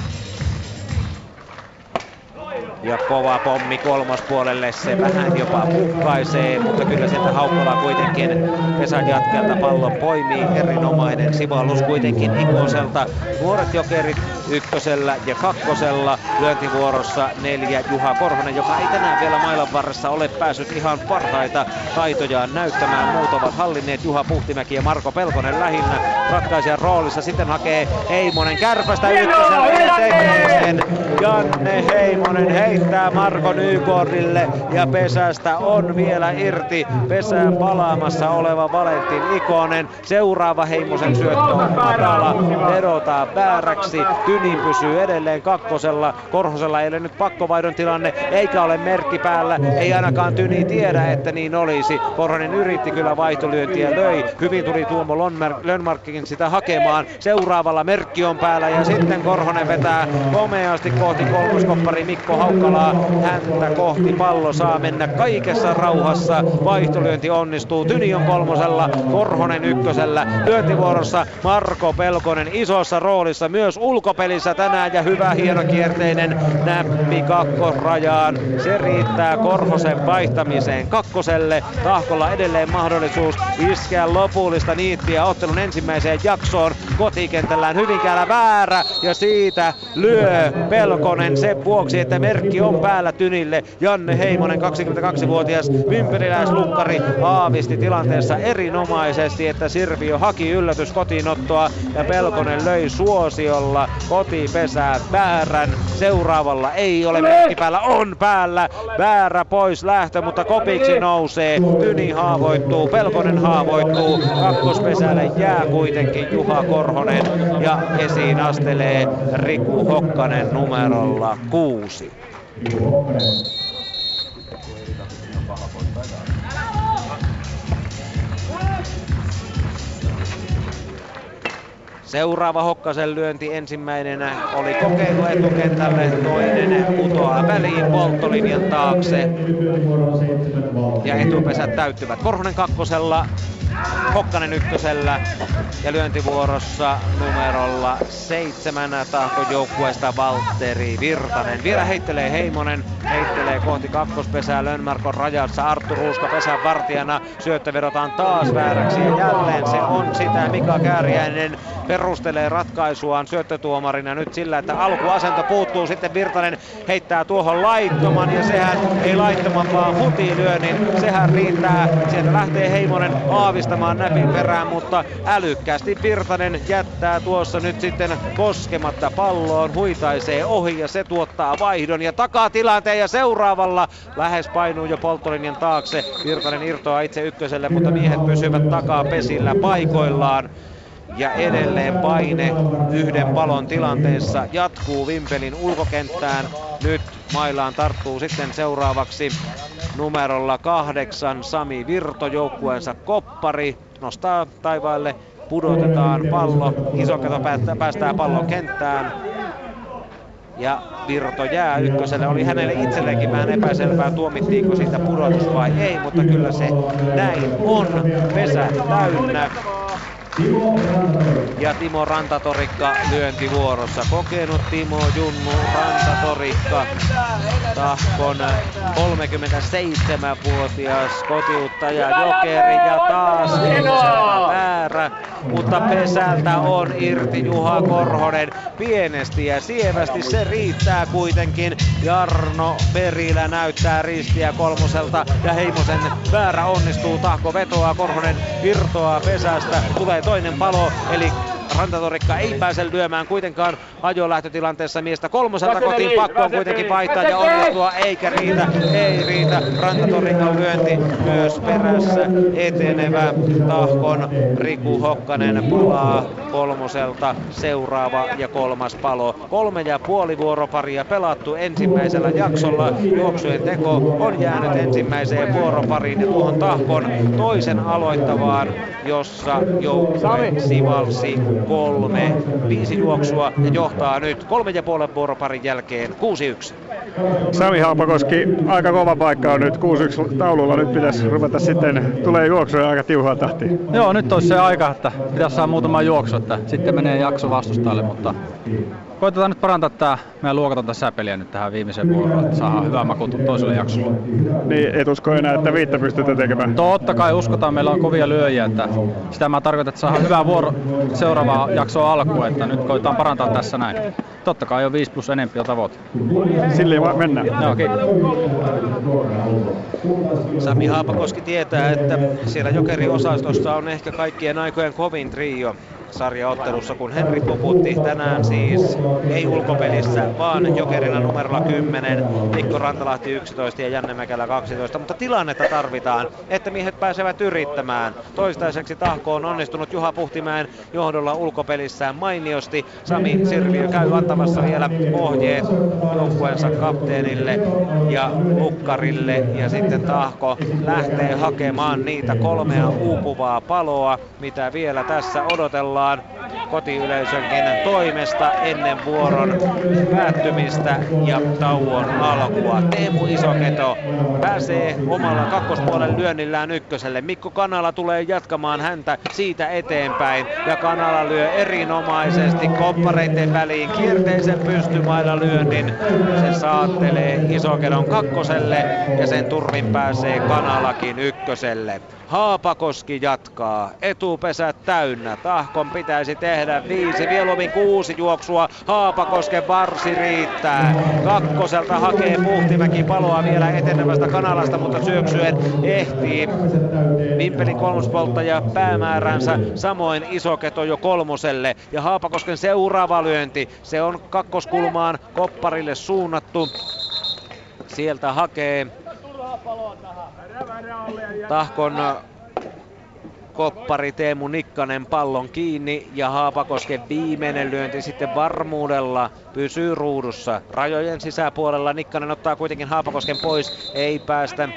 Ja kova pommi kolmospuolelle, se vähän jopa pukkaisee, mutta kyllä sieltä Haukkala kuitenkin pesän jatkelta pallon poimii. Erinomainen sivallus kuitenkin Ikoselta. Nuoret jokerit ykkösellä ja kakkosella. Lyöntivuorossa 4 Juha Korhonen, joka ei tänään vielä mailan varressa ole päässyt ihan parhaita taitojaan näyttämään. Muut ovat hallinneet, Juha Puhtimäki ja Marko Pelkonen lähinnä ratkaisijan roolissa. Sitten hakee Heimonen kärpästä ykkösellä ja tekee sen. Janne Heimonen heittää Marko Nykortille ja pesästä on vielä irti pesään palaamassa oleva Valentin Ikonen. Seuraava Heimosen syöttö on matala, vedotaan vääräksi. Tyni pysyy edelleen kakkosella. Korhosella ei ole nyt pakkovaihdon tilanne eikä ole merkki päällä. Ei ainakaan Tyni tiedä, että niin olisi. Korhonen yritti kyllä vaihtolyöntiä, löi. Hyvin tuli Tuomo Lönnmarkkin sitä hakemaan. Seuraavalla merkki on päällä ja sitten Korhonen vetää komeasti kohti kolmoskoppari Mikko Haukkalaa. Häntä kohti pallo saa mennä kaikessa rauhassa. Vaihtolyönti onnistuu. Tyni on kolmosella, Korhonen ykkösellä. Lyöntivuorossa Marko Pelkonen isossa roolissa myös ulkopeli. maaliinsa tänään ja hyvä hienokierteinen näppi kakkosrajaan. Se riittää Korhosen vaihtamiseen kakkoselle. Tahkolla edelleen mahdollisuus iskeä lopullista niittiä ottelun ensimmäiseen jaksoon. Kotikentällään Hyvinkäällä väärä ja siitä lyö Pelkonen sen vuoksi, että merkki on päällä Tynille. Janne Heimonen, 22-vuotias vimperiläislukkari, aavisti tilanteessa erinomaisesti, että Sirviö haki yllätys kotiinottoa ja Pelkonen löi suosiolla kotipesää väärän. Seuraavalla ei ole merkki päällä, on päällä. Väärä pois lähtö, mutta kopiksi nousee. Tyni haavoittuu, Pelkonen haavoittuu. Kakkospesälle jää kuitenkin Juha Korhonen ja esiin astelee Riku Hokkanen numerolla 6. Seuraava Hokkasen lyönti, ensimmäinen oli kokeilu etukentälle, toinen putoaa väliin polttolinjan taakse ja etupesät täyttyvät. Korhonen kakkosella, Hokkanen ykkösellä ja lyöntivuorossa numerolla 7 Tahkojoukkueesta Valtteri Virtanen. Vielä heittelee Heimonen, heittelee kohti kakkospesää, Lönnmarkon rajassa, Arttu Ruuska pesän vartijana, syöttö vedotaan taas vääräksi ja jälleen se on sitä. Mika Kääriäinen perustelee ratkaisuaan syöttötuomarina nyt sillä, että alkuasento puuttuu, sitten Virtanen heittää tuohon laittoman ja sehän ei laittoman vaan futilyö, niin sehän riittää. Sieltä lähtee Heimonen aavistamaan näpin perään, mutta älykkäästi Virtanen jättää tuossa nyt sitten koskematta palloon, huitaisee ohi ja se tuottaa vaihdon ja takaa tilanteen ja seuraavalla lähes painuu jo polttolinjan taakse. Virtanen irtoaa itse ykköselle, mutta miehet pysyvät takaa pesillä paikoillaan. Ja edelleen paine yhden palon tilanteessa jatkuu Vimpelin ulkokenttään. Nyt mailaan tarttuu sitten seuraavaksi numerolla 8 Sami Virto, joukkueensa koppari. Nostaa taivaalle, pudotetaan pallo. Isoketo päästää pallon kenttään. Ja Virto jää ykköselle. Oli hänelle itselleenkin vähän epäselvää, tuomittiinko siitä pudotus vai ei, mutta kyllä se näin on. Pesä täynnä. Ja Timo Rantatorikka lyöntivuorossa. Kokenut Timo Junnu Rantatorikka, Tahkon 37-vuotias kotiuttaja jokeri ja taas väärä. Mutta pesältä on irti Juha Korhonen pienesti ja sievästi. Se riittää kuitenkin. Jarno Perilä näyttää ristiä kolmoselta ja Heimosen väärä onnistuu. Tahko vetoaa, Korhonen irtoaa pesästä. Tulee toinen palo, eli Rantatorikka ei pääse lyömään kuitenkaan ajolähtötilanteessa miestä kolmoselta kotiin. Pakko on kuitenkin vaihtaa ja onnistua, eikä riitä, ei riitä. Rantatorikan lyönti myös perässä etenevä Tahkon Riku Hokkanen palaa kolmoselta. Seuraava ja kolmas palo. 3,5 vuoroparia pelattu ensimmäisellä jaksolla. Juoksujen teko on jäänyt ensimmäiseen vuoropariin ja tuohon Tahkon toisen aloittavaan, jossa joukkue sivalsi 3-5 juoksua ja johtaa nyt 3,5 vuoroparin jälkeen 6-1. Sami Haapakoski, aika kova paikka on nyt 6-1 taululla. Nyt pitäisi ruveta sitten, tulee juoksuja aika tiuhaa tahtiin. Joo, nyt olisi se aika, että pitäisi saada muutama juoksu, että sitten menee jakso vastustajalle, mutta koitetaan nyt parantaa tää meidän luokatonta säpeliä nyt tähän viimeiseen vuoroon, että saadaan hyvää makua toiselle jaksolle. Niin, et usko enää, että 5 pystytään tekemään? Totta kai uskotaan, meillä on kovia lyöjiä, että sitä mä tarkoitan, että saadaan hyvää vuoro seuraavaa jaksoa alkuun, että nyt koitetaan parantaa tässä näin. Totta kai jo 5+ enempi on tavoite. Silleen vaan mennään. Joo, kiitos. Sami Haapakoski tietää, että siellä jokeriosastossa on ehkä kaikkien aikojen kovin trio sarjaottelussa, kun Henri Puputti tänään siis ei ulkopelissä, vaan jokerina numerolla 10, Mikko Rantalahti 11 ja Janne Mäkelä 12, mutta tilannetta tarvitaan, että miehet pääsevät yrittämään. Toistaiseksi Tahko on onnistunut Juha Puhtimäen johdolla ulkopelissään mainiosti. Sami Sirviö käy antamassa vielä ohjeet joukkueensa kapteenille ja lukkarille ja sitten Tahko lähtee hakemaan niitä 3 uupuvaa paloa, mitä vielä tässä odotellaan. kotiyleisönkin toimesta ennen vuoron päättymistä ja tauon alkua. Teemu Isoketo pääsee omalla kakkospuolen lyönnillään ykköselle. Mikko Kanala tulee jatkamaan häntä siitä eteenpäin ja Kanala lyö erinomaisesti komppareiden väliin kierteisen pystymailla lyönnin. Se saattelee Isokedon kakkoselle ja sen turvin pääsee Kanalakin ykköselle. Haapakoski jatkaa. Etupesä täynnä. Tahkon pitäisi tehdä 5, vieluummin 6 juoksua. Haapakosken varsi riittää. Kakkoselta hakee Puhtimäki paloa vielä etenevästä Kanalasta, mutta syöksyen ehtii Vimpelin kolmospolttaja päämääränsä. Samoin Isoketo jo kolmoselle. Ja Haapakosken seuraava lyönti. Se on kakkoskulmaan kopparille suunnattu. Sieltä hakee Tahkon koppari Teemu Nikkanen pallon kiinni ja Haapakosken viimeinen lyönti sitten varmuudella pysyy ruudussa. Rajojen sisäpuolella Nikkanen ottaa kuitenkin Haapakosken pois. Ei päästä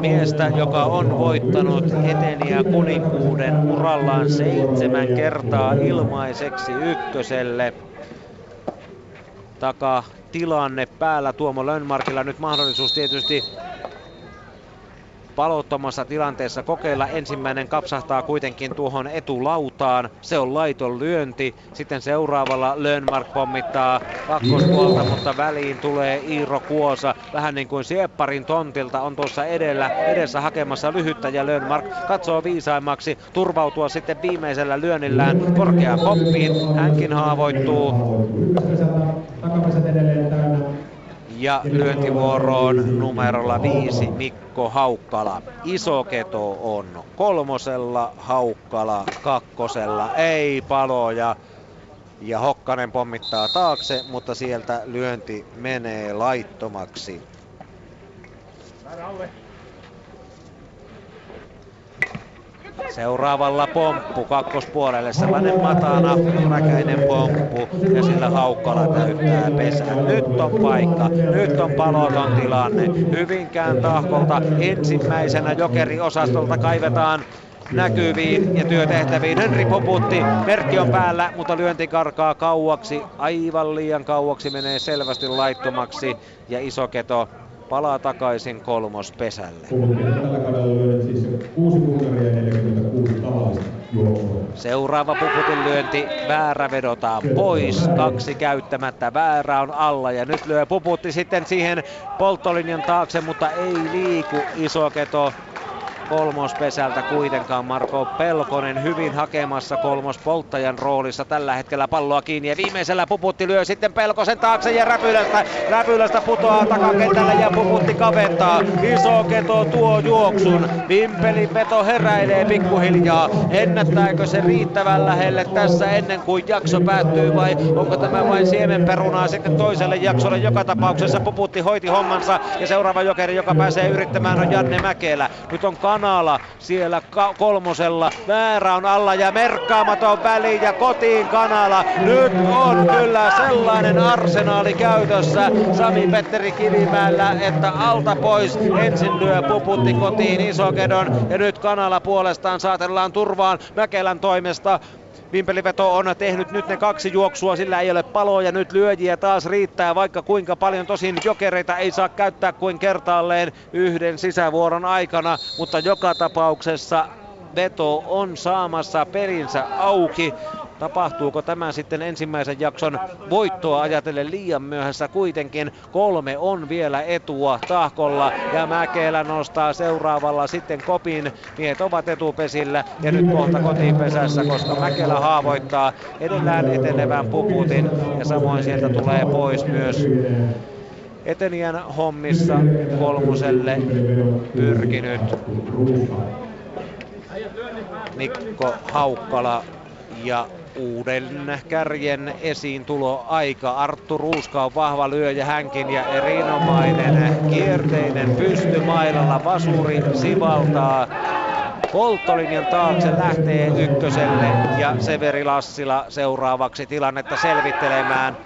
miestä, joka on voittanut eteniä kuninkuuden urallaan 7 kertaa ilmaiseksi ykköselle. Takatilanne päällä Tuomo Lönnmarkilla nyt mahdollisuus tietysti palottomassa tilanteessa kokeilla. Ensimmäinen kapsahtaa kuitenkin tuohon etulautaan. Se on laiton lyönti. Sitten seuraavalla Lönnmark pommittaa kakkospuolta, mutta väliin tulee Iiro Kuosa. Vähän niin kuin Siepparin tontilta on tuossa edessä hakemassa lyhyttä ja Lönnmark katsoo viisaimmaksi turvautua sitten viimeisellä lyönnillään korkeaan koppiin. Hänkin haavoittuu. Ja lyöntivuoroon numerolla 5 Mikko Haukkala. Isoketo on kolmosella, Haukkala kakkosella. Ei paloja. Ja Hokkanen pommittaa taakse, mutta sieltä lyönti menee laittomaksi. Seuraavalla pomppu kakkospuolelle, sellainen matana, räkäinen pomppu ja sillä Haukkala täyttää pesän. Nyt on paikka, nyt on paloton tilanne. Hyvinkään Tahkolta ensimmäisenä jokeriosastolta kaivetaan näkyviin ja työtehtäviin Henri Puputti. Merkki on päällä, mutta lyönti karkaa kauaksi, aivan liian kauaksi, menee selvästi laittomaksi ja Isoketo palaa takaisin kolmospesälle. Seuraava Puputin lyönti, väärä vedotaan pois, 2 käyttämättä, väärä on alla ja nyt lyö Puputti sitten siihen polttolinjan taakse, mutta ei liiku Isoketo kolmospesältä kuitenkaan. Marko Pelkonen hyvin hakemassa kolmospolttajan roolissa tällä hetkellä palloa kiinni ja viimeisellä Puputti lyö sitten Pelkosen taakse ja Räpylästä putoaa takakentälle ja Puputti kaventaa. Isoketo tuo juoksun. Vimpelin veto heräilee pikkuhiljaa. Ennättääkö se riittävän lähelle tässä ennen kuin jakso päättyy vai onko tämä vain siemenperunaa sitten toiselle jaksolle? Joka tapauksessa Puputti hoiti hommansa ja seuraava jokeri, joka pääsee yrittämään, on Janne Mäkelä. Nyt on Kanala siellä kolmosella. Väärä on alla ja merkkaamaton väliin ja kotiin Kanala. Nyt on kyllä sellainen arsenaali käytössä Sami-Petteri Kivimäellä, että alta pois. Ensin lyö Puputti kotiin Isokedon ja nyt Kanala puolestaan saatellaan turvaan Mäkelän toimesta. Vimpeliveto on tehnyt nyt ne 2 juoksua, sillä ei ole paloja, nyt lyöjiä taas riittää vaikka kuinka paljon, tosin jokereita ei saa käyttää kuin kertaalleen yhden sisävuoron aikana, mutta joka tapauksessa veto on saamassa perinsä auki. Tapahtuuko tämä sitten ensimmäisen jakson voittoa ajatellen liian myöhässä kuitenkin? 3 on vielä etua Tahkolla ja Mäkelä nostaa seuraavalla sitten kopin. Miehet ovat etupesillä ja nyt kohta kotipesässä, koska Mäkelä haavoittaa edellään etenevän Puputin ja samoin sieltä tulee pois myös etenijän hommissa kolmoselle pyrkinyt Mikko Haukkala. Ja uuden kärjen esiin tulo aika. Arttu Ruuska on vahva lyöjä hänkin ja erinomainen kierteinen pystymailalla vasuri sivaltaa. Polttolinjan taakse lähtee ykköselle ja Severi Lassila seuraavaksi tilannetta selvittelemään.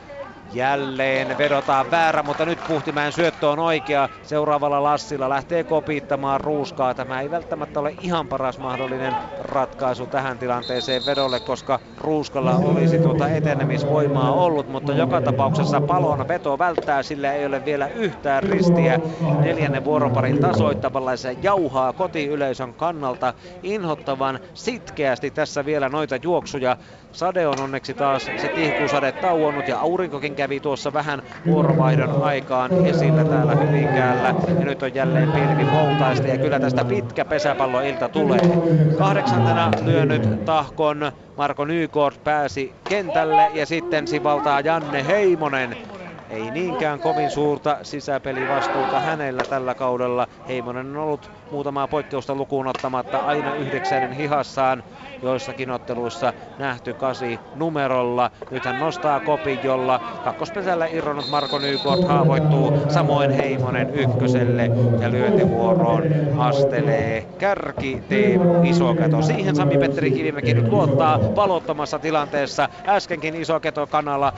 Jälleen vedotaan väärä, mutta nyt Puhtimäen syöttö on oikea. Seuraavalla Lassila lähtee kopittamaan Ruuskaa. Tämä ei välttämättä ole ihan paras mahdollinen ratkaisu tähän tilanteeseen vedolle, koska Ruuskalla olisi etenemisvoimaa ollut, mutta joka tapauksessa Palon veto välttää, sillä ei ole vielä yhtään ristiä. Neljännen vuoroparin tasoittavalla se jauhaa kotiyleisön kannalta inhottavan sitkeästi tässä vielä noita juoksuja. Sade on onneksi taas se tihkusade tauonnut ja aurinkokin kävi tuossa vähän vuorovaihdon aikaan esillä täällä Hyvinkäällä. Ja nyt on jälleen pilvi moutaista ja kyllä tästä pitkä pesäpalloilta tulee. 8. lyönyt Tahkon Marko Nykort pääsi kentälle ja sitten sivaltaa Janne Heimonen. Ei niinkään kovin suurta sisäpelivastuuta hänellä tällä kaudella. Heimonen on ollut muutamaa poikkeusta lukuun ottamatta aina 9 hihassaan. Joissakin otteluissa nähty 8 numerolla. Nyt hän nostaa kopin, jolla kakkospesällä irronnut Marko Nykort haavoittuu. Samoin Heimonen ykköselle ja lyöntivuoroon astelee kärki Teemu Isoketo. Siihen Sami-Petteri Kivimäki nyt luottaa valottomassa tilanteessa. Äskenkin Isoketo, Kanala,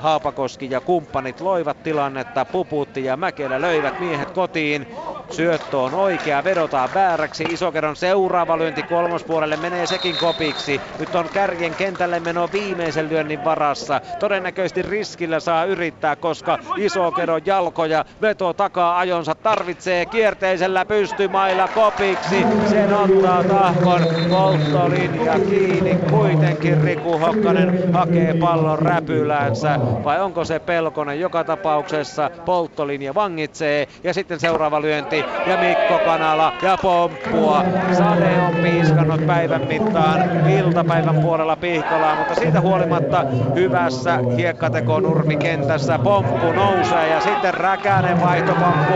Haapakoski ja kumppanit loivat tilannetta. Puputti ja Mäkelä löivät miehet kotiin. Syöttö on oikea, vedotaan vääräksi. Isokedon seuraava lyönti kolmospuolelle menee sekin kopiksi. Nyt on kärjen kentälle meno viimeisen lyönnin varassa. Todennäköisesti riskillä saa yrittää, koska Isokedon jalkoja veto takaa ajonsa. Tarvitsee kierteisellä pystymailla kopiksi. Sen ottaa Tahkon polttolinja kiinni. Kuitenkin Riku Hokkanen hakee pallon räpylänsä. Vai onko se Pelkonen? Joka tapauksessa polttolinja vangitsee ja sitten seuraava lyönti ja Mikko Kanala ja pomppua. Sade on piiskannut päivän mittaan iltapäivän puolella Pihkalaa, mutta siitä huolimatta hyvässä hiekkatekonurmikentässä pomppu nousee ja sitten Räkänen vaihtopomppu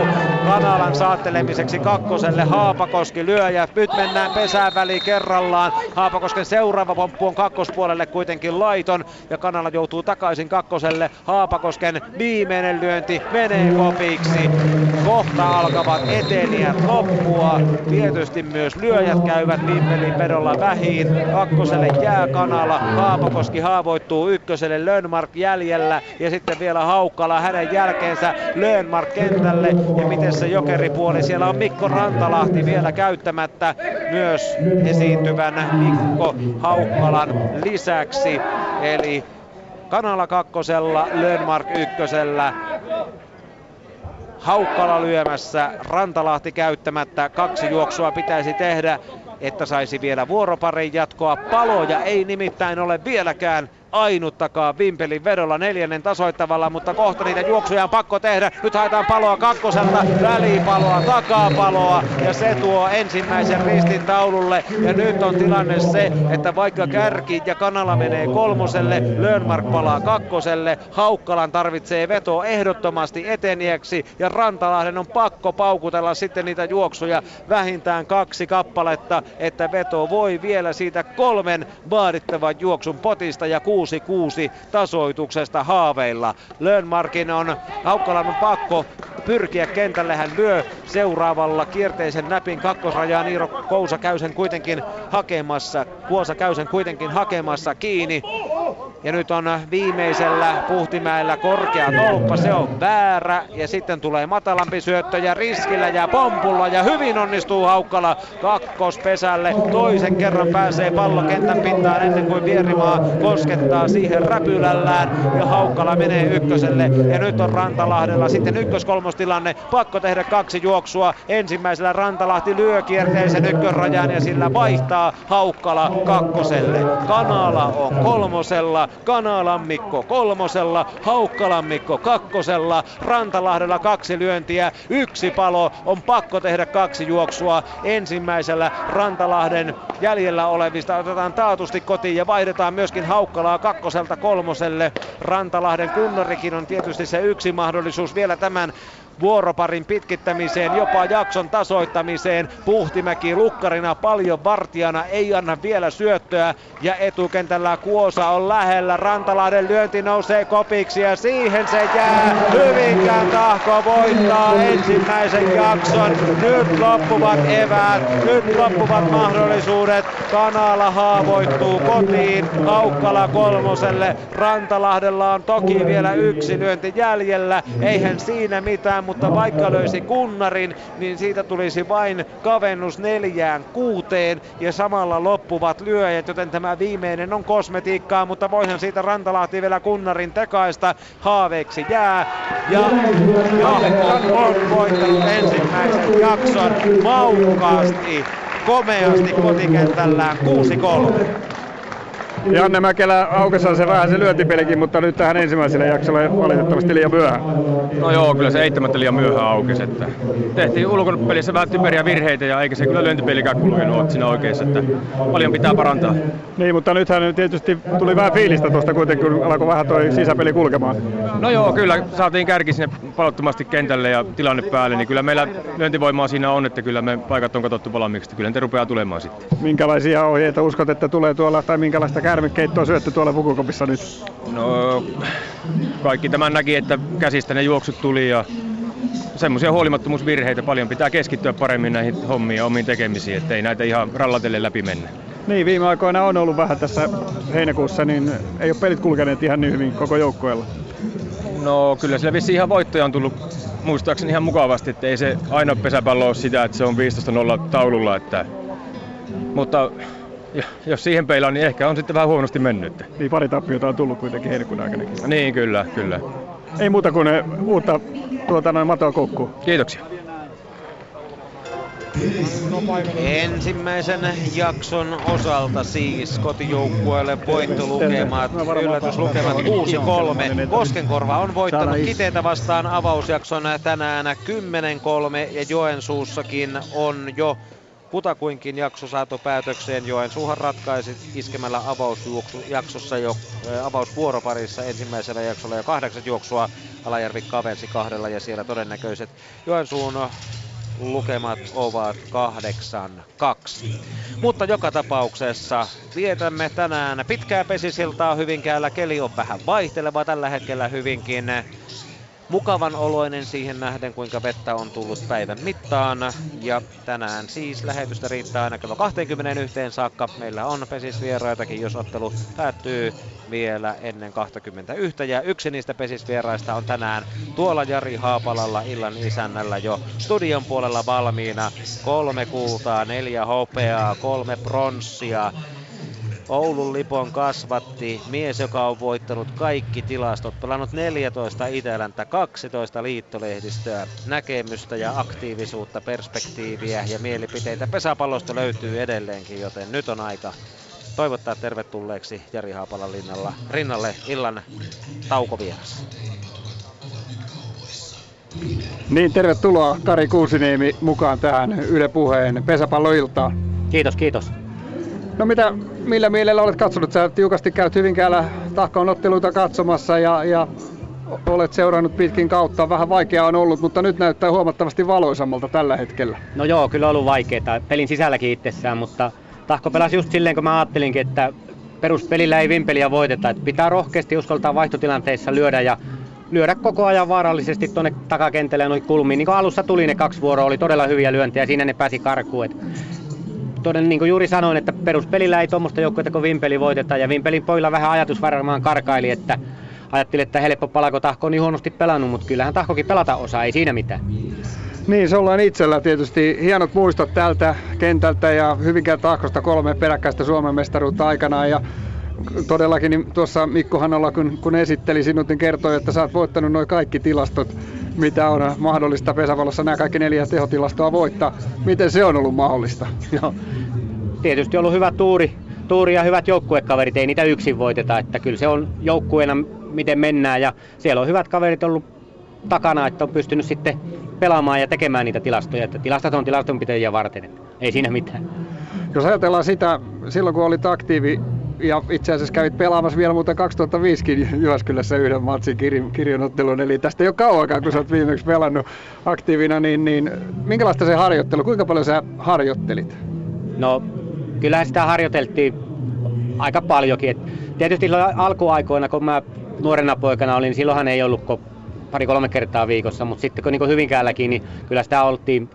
Kanalan saattelemiseksi kakkoselle. Haapakoski lyö ja nyt mennään pesään väliin kerrallaan. Haapakosken seuraava pomppu on kakkospuolelle kuitenkin laiton ja Kanala joutuu takaisin kakkoselle. Haapakosken viimeinen lyönti menee kopiksi. Kohta alkavat eteniä loppua. Tietysti myös lyöjät käyvät Vimpelinvedolla vähiin. Kakkoselle jää Kanala. Haapakoski haavoittuu ykköselle. Lönnmark jäljellä ja sitten vielä Haukkala hänen jälkeensä. Lönnmark kentälle ja miten se jokeripuoli. Siellä on Mikko Rantalahti vielä käyttämättä myös esiintyvän Mikko Haukkalan lisäksi. Eli Kanala kakkosella, Lönnmark ykkösellä, Haukkala lyömässä, Rantalahti käyttämättä. 2 juoksua pitäisi tehdä, että saisi vielä vuoroparin jatkoa. Paloja ei nimittäin ole vieläkään ainuttakaan Vimpelinvedolla neljännen tasoittavalla, mutta kohta niitä juoksuja on pakko tehdä. Nyt haetaan Paloa kakkoselta, välipaloa, takapaloa ja se tuo ensimmäisen ristin taululle. Ja nyt on tilanne se, että vaikka kärki ja Kanala menee kolmoselle, Lönnmark palaa kakkoselle, Haukkalan tarvitsee vetoa ehdottomasti eteniäksi ja Rantalahden on pakko paukutella sitten niitä juoksuja vähintään 2 kappaletta, että veto voi vielä siitä 3 vaadittavan juoksun potista ja 6-6 tasoituksesta haaveilla. Lönnmarkin on Haukkalan on pakko pyrkiä kentälle. Hän lyö seuraavalla kierteisen näpin kakkosrajaan. Iiro Kuosa käy sen kuitenkin hakemassa. Kiinni. Ja nyt on viimeisellä Puhtimäellä korkea tolppa. Se on väärä. Ja sitten tulee matalampi syöttö ja riskillä ja pompulla. Ja hyvin onnistuu Haukkala kakkospesälle. Toisen kerran pääsee pallokentän pintaan ennen kuin Vierimaa koskettaa siihen räpylällään. Ja Haukkala menee ykköselle. Ja nyt on Rantalahdella sitten ykköskolmostilanne. Pakko tehdä 2 juoksua. Ensimmäisellä Rantalahti lyö kierteisen ykkösrajan ja sillä vaihtaa Haukkala kakkoselle. Kanala on kolmosella. Kanalan Mikko kolmosella, Haukkalan Mikko kakkosella, Rantalahdella 2 lyöntiä, 1 palo, on pakko tehdä 2 juoksua. Ensimmäisellä Rantalahden jäljellä olevista otetaan taatusti kotiin ja vaihdetaan myöskin Haukkalaa kakkoselta kolmoselle. Rantalahden kunnarikin on tietysti se yksi mahdollisuus vielä tämän vuoroparin pitkittämiseen, jopa jakson tasoittamiseen. Puhtimäki lukkarina paljon vartijana, ei anna vielä syöttöä ja etukentällä Kuosa on lähellä. Rantalahden lyönti nousee kopiksi ja siihen se jää. Hyvinkään Tahko voittaa ensimmäisen jakson. Nyt loppuvat eväät, nyt loppuvat mahdollisuudet. Kanala haavoittuu kotiin, Haukkala kolmoselle. Rantalahdella on toki vielä yksi lyönti jäljellä. Eihän siinä mitään, mutta vaikka löysi kunnarin, niin siitä tulisi vain kavennus 4-6 ja samalla loppuvat lyöjät, joten tämä viimeinen on kosmetiikkaa, mutta voihan siitä Rantalahti vielä kunnarin tekaista. Haaveeksi jää ja Jahkan on voittanut ensimmäisen jakson maukkaasti, komeasti kotikentällään 6-3. Janne Mäkelä aukesi se vähän se lyöntipelikin, mutta nyt tähän ensimmäiselle jaksolle valitettavasti liian myöhään. No joo, kyllä se eittämättä liian myöhään aukesi. Että tehtiin ulkopelissä vähän typeriä virheitä ja eikä se kyllä lyöntipelikään kulkenut siinä oikeassa, että paljon pitää parantaa. Niin, mutta nythän tietysti tuli vähän fiilistä tuosta kuitenkin, kun alkoi vähän toi sisäpeli kulkemaan. No joo, kyllä saatiin kärki sinne palottomasti kentälle ja tilanne päälle, niin kyllä meillä lyöntivoimaa siinä on, että kyllä me paikat on katsottu valmiiksi, kyllä ne rupeaa tulemaan sitten. Minkälaisia ohjeita uskot, että tulee tuolla tai minkälaista käärmekeittoa syöttö tuolla pukukopissa nyt? No, kaikki tämän näki, että käsistä ne juoksut tuli ja semmoisia huolimattomuusvirheitä paljon. Pitää keskittyä paremmin näihin hommiin ja omiin tekemisiin, ettei näitä ihan rallatelle läpi mennä. Niin, viime aikoina on ollut vähän tässä heinäkuussa, niin ei ole pelit kulkeneet ihan niin hyvin koko joukkueella. No, kyllä sillä vissiin ihan voittoja on tullut muistaakseni ihan mukavasti, että ei se ainoa pesäpallo ole sitä, että se on 15-0 taululla, että... Mutta... Jos siihen peilaan, niin ehkä on sitten vähän huonosti mennyt. Niin, pari tappiota on tullut kuitenkin heinäkuun aikana. Niin, kyllä, kyllä. Ei muuta kuin uutta matoa koukkuun. Kiitoksia. Ensimmäisen jakson osalta siis kotijoukkueelle voittolukemat, yllätyslukemat 6-3. Koskenkorva on voittanut Kiteitä vastaan avausjakson tänään 10-3 ja Joensuussakin on jo kutakuinkin jakso saatu päätökseen. Joensuuhan ratkaisi iskemällä avausvuoroparissa ensimmäisellä jaksolla jo 8 juoksua. Alajärvi kavensi 2 ja siellä todennäköiset Joensuun lukemat ovat 8-2. Mutta joka tapauksessa vietämme tänään pitkää pesisiltaa Hyvinkäällä. Keli on vähän vaihteleva tällä hetkellä hyvinkin. Mukavan oloinen siihen nähden, kuinka vettä on tullut päivän mittaan. Ja tänään siis lähetystä riittää aina kello 21 saakka. Meillä on pesisvieraitakin, jos ottelu päättyy vielä ennen 21. Ja yksi niistä pesisvieraista on tänään tuolla Jari Haapalalla illan isännällä jo studion puolella valmiina. 3 kultaa, 4 hopeaa, 3 pronssia. Oulun Lipon kasvatti, mies joka on voittanut kaikki tilastot, pelannut 14 Itäläntä, 12 liittolehdistöä, näkemystä ja aktiivisuutta, perspektiiviä ja mielipiteitä pesäpallosta löytyy edelleenkin, joten nyt on aika toivottaa tervetulleeksi Jari Haapalan rinnalle illan taukovieras. Niin, tervetuloa Kari Kuusiniemi mukaan tähän Yle Puheen pesäpalloiltaan. Kiitos, kiitos. No millä mielellä olet katsonut? Sä tiukasti käyt Hyvinkäällä Tahkon otteluita katsomassa ja olet seurannut pitkin kautta. Vähän vaikeaa on ollut, mutta nyt näyttää huomattavasti valoisammalta tällä hetkellä. No joo, kyllä on ollut vaikeaa pelin sisälläkin itsessään, mutta Tahko pelasi just silleen, kun mä ajattelinkin, että peruspelillä ei Vimpeliä voiteta. Että pitää rohkeasti uskaltaa vaihtotilanteissa lyödä ja lyödä koko ajan vaarallisesti tuonne takakentälle ja noihin kulmiin. Niin kuin alussa tuli ne 2 vuoroa, oli todella hyviä lyöntejä ja siinä ne pääsi karkuun. Niin kuin juuri sanoin, että peruspelillä ei tuommoista joukkuetta kuin Vimpeli voiteta ja Vimpelin poilla vähän ajatus varmaan karkaili, että ajattelin, että helppo palako Tahko on niin huonosti pelannut, mutta kyllähän Tahkokin pelata osaa, ei siinä mitään. Niin, se ollaan itsellä tietysti hienot muistot tältä kentältä ja Hyvinkään Tahkosta 3 peräkkäistä Suomen mestaruutta aikanaan ja todellakin niin tuossa Mikko Hanolla, kun esitteli sinut, niin kertoi, että sä oot voittanut nuo kaikki tilastot, mitä on mahdollista pesäpallossa, nämä kaikki 4 tehotilastoa voittaa. Miten se on ollut mahdollista? Joo. Tietysti ollut hyvä tuuri ja hyvät joukkuekaverit, ei niitä yksin voiteta, että kyllä se on joukkueena miten mennään ja siellä on hyvät kaverit ollut takana, että on pystynyt sitten pelaamaan ja tekemään niitä tilastoja, että tilastot on tilastonpitäjiä varten, ei siinä mitään. Jos ajatellaan sitä, silloin kun olit aktiivi ja itse asiassa kävit pelaamassa vielä muuten 2005kin Jyväskylässä yhden matsin kirjonottelun, eli tästä ei ole kauan aikaa, kun sä oot viimeksi pelannut aktiivina, niin minkälaista se harjoittelu, kuinka paljon sä harjoittelit? No, kyllähän sitä harjoiteltiin aika paljonkin. Tietysti alkuaikoina, kun mä nuorena poikana olin, niin silloinhan ei ollut pari-kolme kertaa viikossa, mutta sitten kun niin Hyvinkäälläkin, niin kyllä sitä oltiin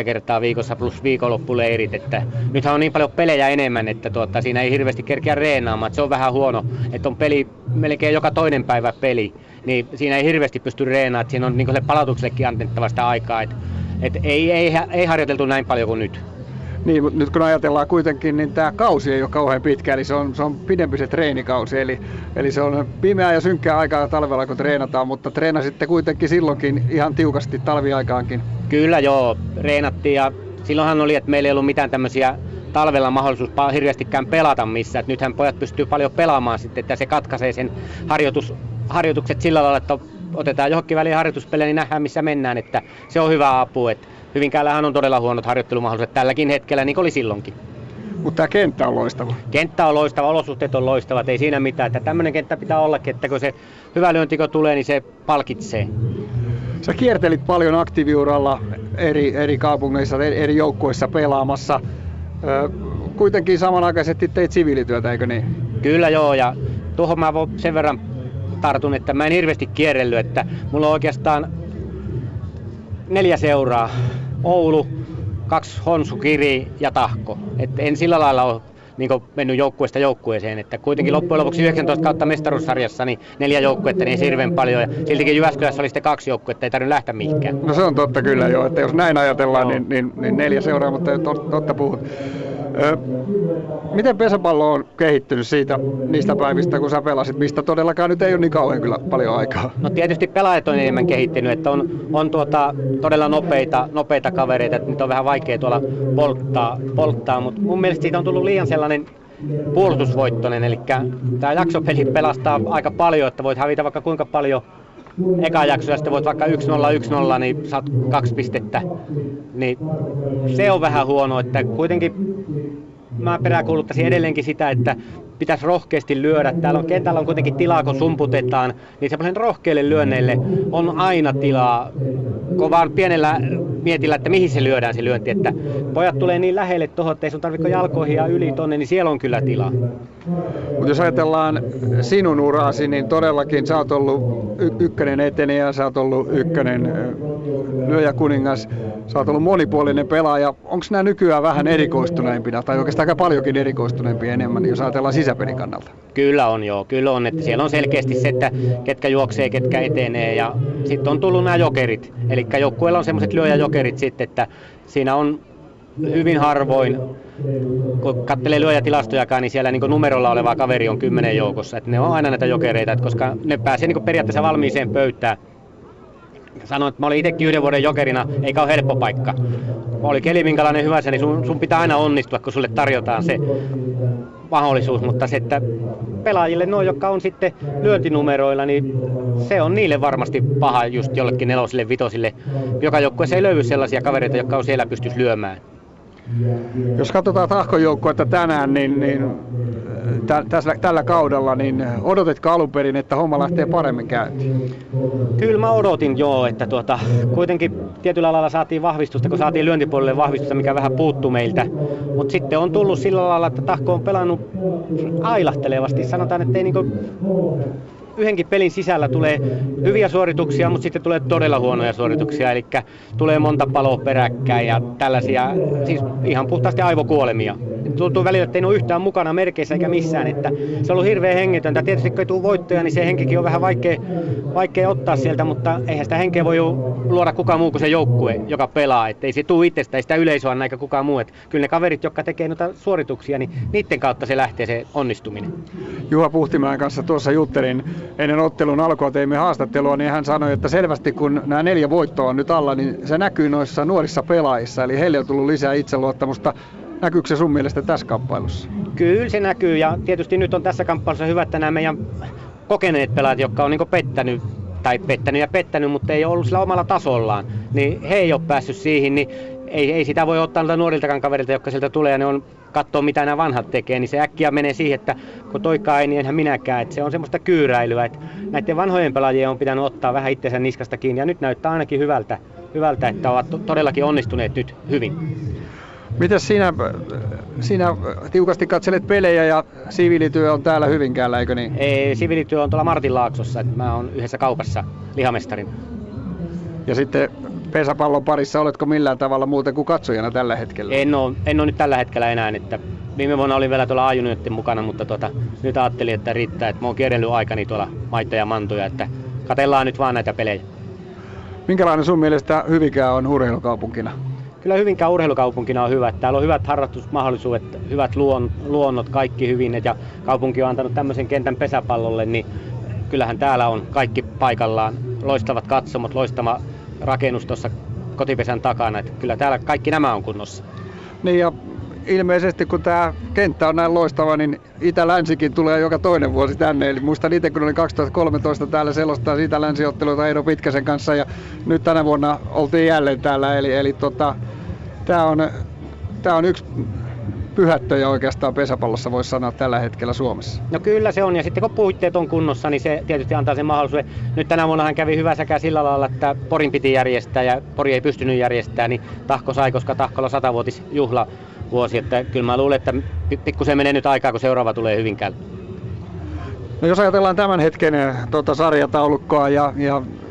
4-5 kertaa viikossa plus viikonloppuleirit. Että nythän on niin paljon pelejä enemmän, että siinä ei hirveästi kerkeä reenaamaan. Se on vähän huono, että on peli melkein joka toinen päivä peli, niin siinä ei hirveästi pysty reenaamaan. Siinä on niin sille palautuksellekin annettava sitä aikaa. Ei harjoiteltu näin paljon kuin nyt. Niin, mutta nyt kun ajatellaan kuitenkin, niin tämä kausi ei ole kauhean pitkä, eli se on pidempi se treenikausi, eli se on pimeää ja synkkää aikaa talvella, kun treenataan, mutta treenasitte kuitenkin silloinkin ihan tiukasti talviaikaankin. Kyllä joo, treenattiin ja silloinhan oli, että meillä ei ollut mitään tämmöisiä talvella mahdollisuus hirveästikään pelata missään, että nythän pojat pystyy paljon pelaamaan sitten, että se katkaisee sen harjoitukset sillä lailla, että otetaan johonkin väliin harjoituspelejä, niin nähdään missä mennään, että se on hyvä apu, että Hyvinkäällähän on todella huonot harjoittelumahdollisuudet tälläkin hetkellä, niin kuin oli silloinkin. Mutta tämä kenttä on loistava. Kenttä on loistava, olosuhteet on loistavat, ei siinä mitään. Että tämmöinen kenttä pitää ollakin, että kun se hyvä lyönti kun tulee, niin se palkitsee. Sä kiertelit paljon aktiiviuralla eri kaupungeissa, eri joukkueissa pelaamassa. Kuitenkin samanaikaisesti teit siviilityötä, eikö niin? Kyllä joo, ja tuohon mä sen verran tartun, että mä en hirveästi kierrellyt, että mulla on oikeastaan 4 seuraa. Oulu, 2 Honsukiri ja Tahko. Et en sillä lailla ole niin mennyt joukkueesta joukkueeseen. Että kuitenkin loppujen lopuksi 19 kautta mestaruussarjassa niin 4 joukkuetta, niin ei hirveän paljon. Ja siltikin Jyväskylässä oli sitten 2 joukkuetta, ei tarvinnut lähteä mihinkään. No se on totta kyllä jo, että jos näin ajatellaan, niin 4 seuraa, mutta ei totta puhut. Miten pesäpallo on kehittynyt niistä päivistä, kun sä pelasit, mistä todellakaan nyt ei ole niin kauhean kyllä paljon aikaa? No tietysti pelaajat on enemmän kehittynyt, että on todella nopeita kavereita, että niitä on vähän vaikea tuolla polttaa, mutta mun mielestä siitä on tullut liian sellainen puolustusvoittoinen, eli tämä jaksopeli pelastaa aika paljon, että voit hävitä vaikka kuinka paljon eka jakso ja sitten voit vaikka 1-0, niin saat 2 pistettä, niin se on vähän huono, että kuitenkin mä peräänkuuluttaisin edelleenkin sitä, että pitäisi rohkeasti lyödä. Täällä on kentällä on kuitenkin tilaa, kun sumputetaan, niin semmoisen rohkeille lyönneille on aina tilaa, kun vaan pienellä mietillä, että mihin se lyödään se lyönti, että pojat tulee niin lähelle tuohon, että ei sun tarvitse jalkoihin ja yli tonne, niin siellä on kyllä tilaa. Mutta jos ajatellaan sinun uraasi, niin todellakin sä oot ollut ykkönen etenijä, sä oot ollut ykkönen lyöjäkuningas, sä oot ollut monipuolinen pelaaja. Onko nämä nykyään vähän erikoistuneempina, tai oikeastaan aika paljonkin erikoistuneempia enemmän, jos ajatellaan sisäpelin kannalta? Kyllä on joo, kyllä on. Että siellä on selkeästi se, että ketkä juoksee, ketkä etenee, ja sitten on tullut nämä jokerit. Eli joukkueella on semmoiset lyöjäjokerit sitten, että siinä on hyvin harvoin, kun katselee lyöjätilastojakaan, niin siellä niin numerolla oleva kaveri on 10 joukossa. Että ne on aina näitä jokereita, että koska ne pääsee niin periaatteessa valmiiseen pöytään. Sanoin, että mä olin itsekin yhden vuoden jokerina, eikä ole helppo paikka. Oli keli minkälainen hyvänsä, niin sun pitää aina onnistua, kun sulle tarjotaan se mahdollisuus. Mutta se, että pelaajille, jotka on sitten lyöntinumeroilla, niin se on niille varmasti paha just jollekin 4-5. Joka joukkueessa ei löydy sellaisia kavereita, jotka on siellä pystyisi lyömään. Jos katsotaan Tahkon joukkuetta tänään, niin tällä kaudella, niin odotitko alun perin, että homma lähtee paremmin käyntiin? Kyllä mä odotin joo, että kuitenkin tietyllä lailla saatiin vahvistusta, kun saatiin lyöntipuolelle vahvistusta, mikä vähän puuttuu meiltä. Mutta sitten on tullut sillä lailla, että Tahko on pelannut ailahtelevasti. Sanotaan, että ei niinku yhdenkin pelin sisällä tulee hyviä suorituksia, mutta sitten tulee todella huonoja suorituksia, eli tulee monta paloa peräkkäin ja tällaisia, siis ihan puhtaasti aivokuolemia. Tuntuu välillä, että ei ole yhtään mukana merkeissä eikä missään, että se on ollut hirveän hengetöntä. Tietysti kun ei tule voittoja, niin se henkikin on vähän vaikea ottaa sieltä, mutta eihän sitä henkeä voi luoda kukaan muu kuin se joukkue, joka pelaa. Et ei se tule itsestä, ei sitä yleisöä anna eikä kukaan muu. Et kyllä ne kaverit, jotka tekee noita suorituksia, niin niiden kautta se lähtee se onnistuminen. Juha Puhtimäen kanssa tuossa juttelin ennen ottelun alkua, teimme haastattelua, niin hän sanoi, että selvästi kun nämä 4 voittoa on nyt alla, niin se näkyy noissa nuorissa pelaajissa. Eli heille on tullut lisää itseluottamusta. Näkyykö se sun mielestä tässä kamppailussa? Kyllä se näkyy, ja tietysti nyt on tässä kamppailussa hyvä, että nämä meidän kokeneet pelaajat, jotka on niin pettänyt, mutta ei ole ollut sillä omalla tasollaan, niin he ei ole päässyt siihen, niin ei sitä voi ottaa noilta nuoriltakaan kaverilta, jotka sieltä tulee ja ne on katsoo mitä nämä vanhat tekee, niin se äkkiä menee siihen, että kun toikaan ei, niin enhän minäkään. Että se on semmoista kyyräilyä, että näiden vanhojen pelaajien on pitänyt ottaa vähän itsensä niskasta kiinni ja nyt näyttää ainakin hyvältä, että ovat todellakin onnistuneet nyt hyvin. Mitäs sinä tiukasti katselet pelejä ja siviilityö on täällä Hyvinkäällä, eikö niin? Ei, siviilityö on tuolla Martinlaaksossa, että mä oon yhdessä kaupassa lihamestarin. Ja sitten pesäpallon parissa oletko millään tavalla muuten kuin katsojana tällä hetkellä? En ole nyt tällä hetkellä enää, että viime vuonna olin vielä tuolla A-junioiden mukana, mutta nyt ajattelin, että riittää, että mä oon kierrellyt aikani tuolla maittoja ja mantoja, että katsellaan nyt vaan näitä pelejä. Minkälainen sun mielestä Hyvinkää on urheilukaupunkina? Kyllä Hyvinkään urheilukaupunkina on hyvä. Täällä on hyvät harrastusmahdollisuudet, hyvät luonnot, kaikki hyvin. Ja kaupunki on antanut tämmöisen kentän pesäpallolle, niin kyllähän täällä on kaikki paikallaan. Loistavat katsomot, loistava rakennus tuossa kotipesän takana. Että kyllä täällä kaikki nämä on kunnossa. Niin ja ilmeisesti kun tämä kenttä on näin loistava, niin Itä-Länsikin tulee joka toinen vuosi tänne. Eli muistan itse, kun olin 2013 täällä selostaa Itä-Länsi-otteluita Eino Pitkäsen kanssa. Ja nyt tänä vuonna oltiin jälleen täällä. Tämä on yksi pyhättöjä oikeastaan pesäpallossa, voisi sanoa, tällä hetkellä Suomessa. No kyllä se on, ja sitten kun puitteet on kunnossa, niin se tietysti antaa sen mahdollisuuden. Nyt tänä vuonna hän kävi hyvä säkä sillä lailla, että Porin piti järjestää ja Pori ei pystynyt järjestämään, niin Tahko sai, koska Tahkolla on 100-vuotisjuhlavuosi. Että kyllä mä luulen, että pikkusen menee nyt aikaa, kun seuraava tulee Hyvinkäälle. No jos ajatellaan tämän hetken sarjataulukkoa ja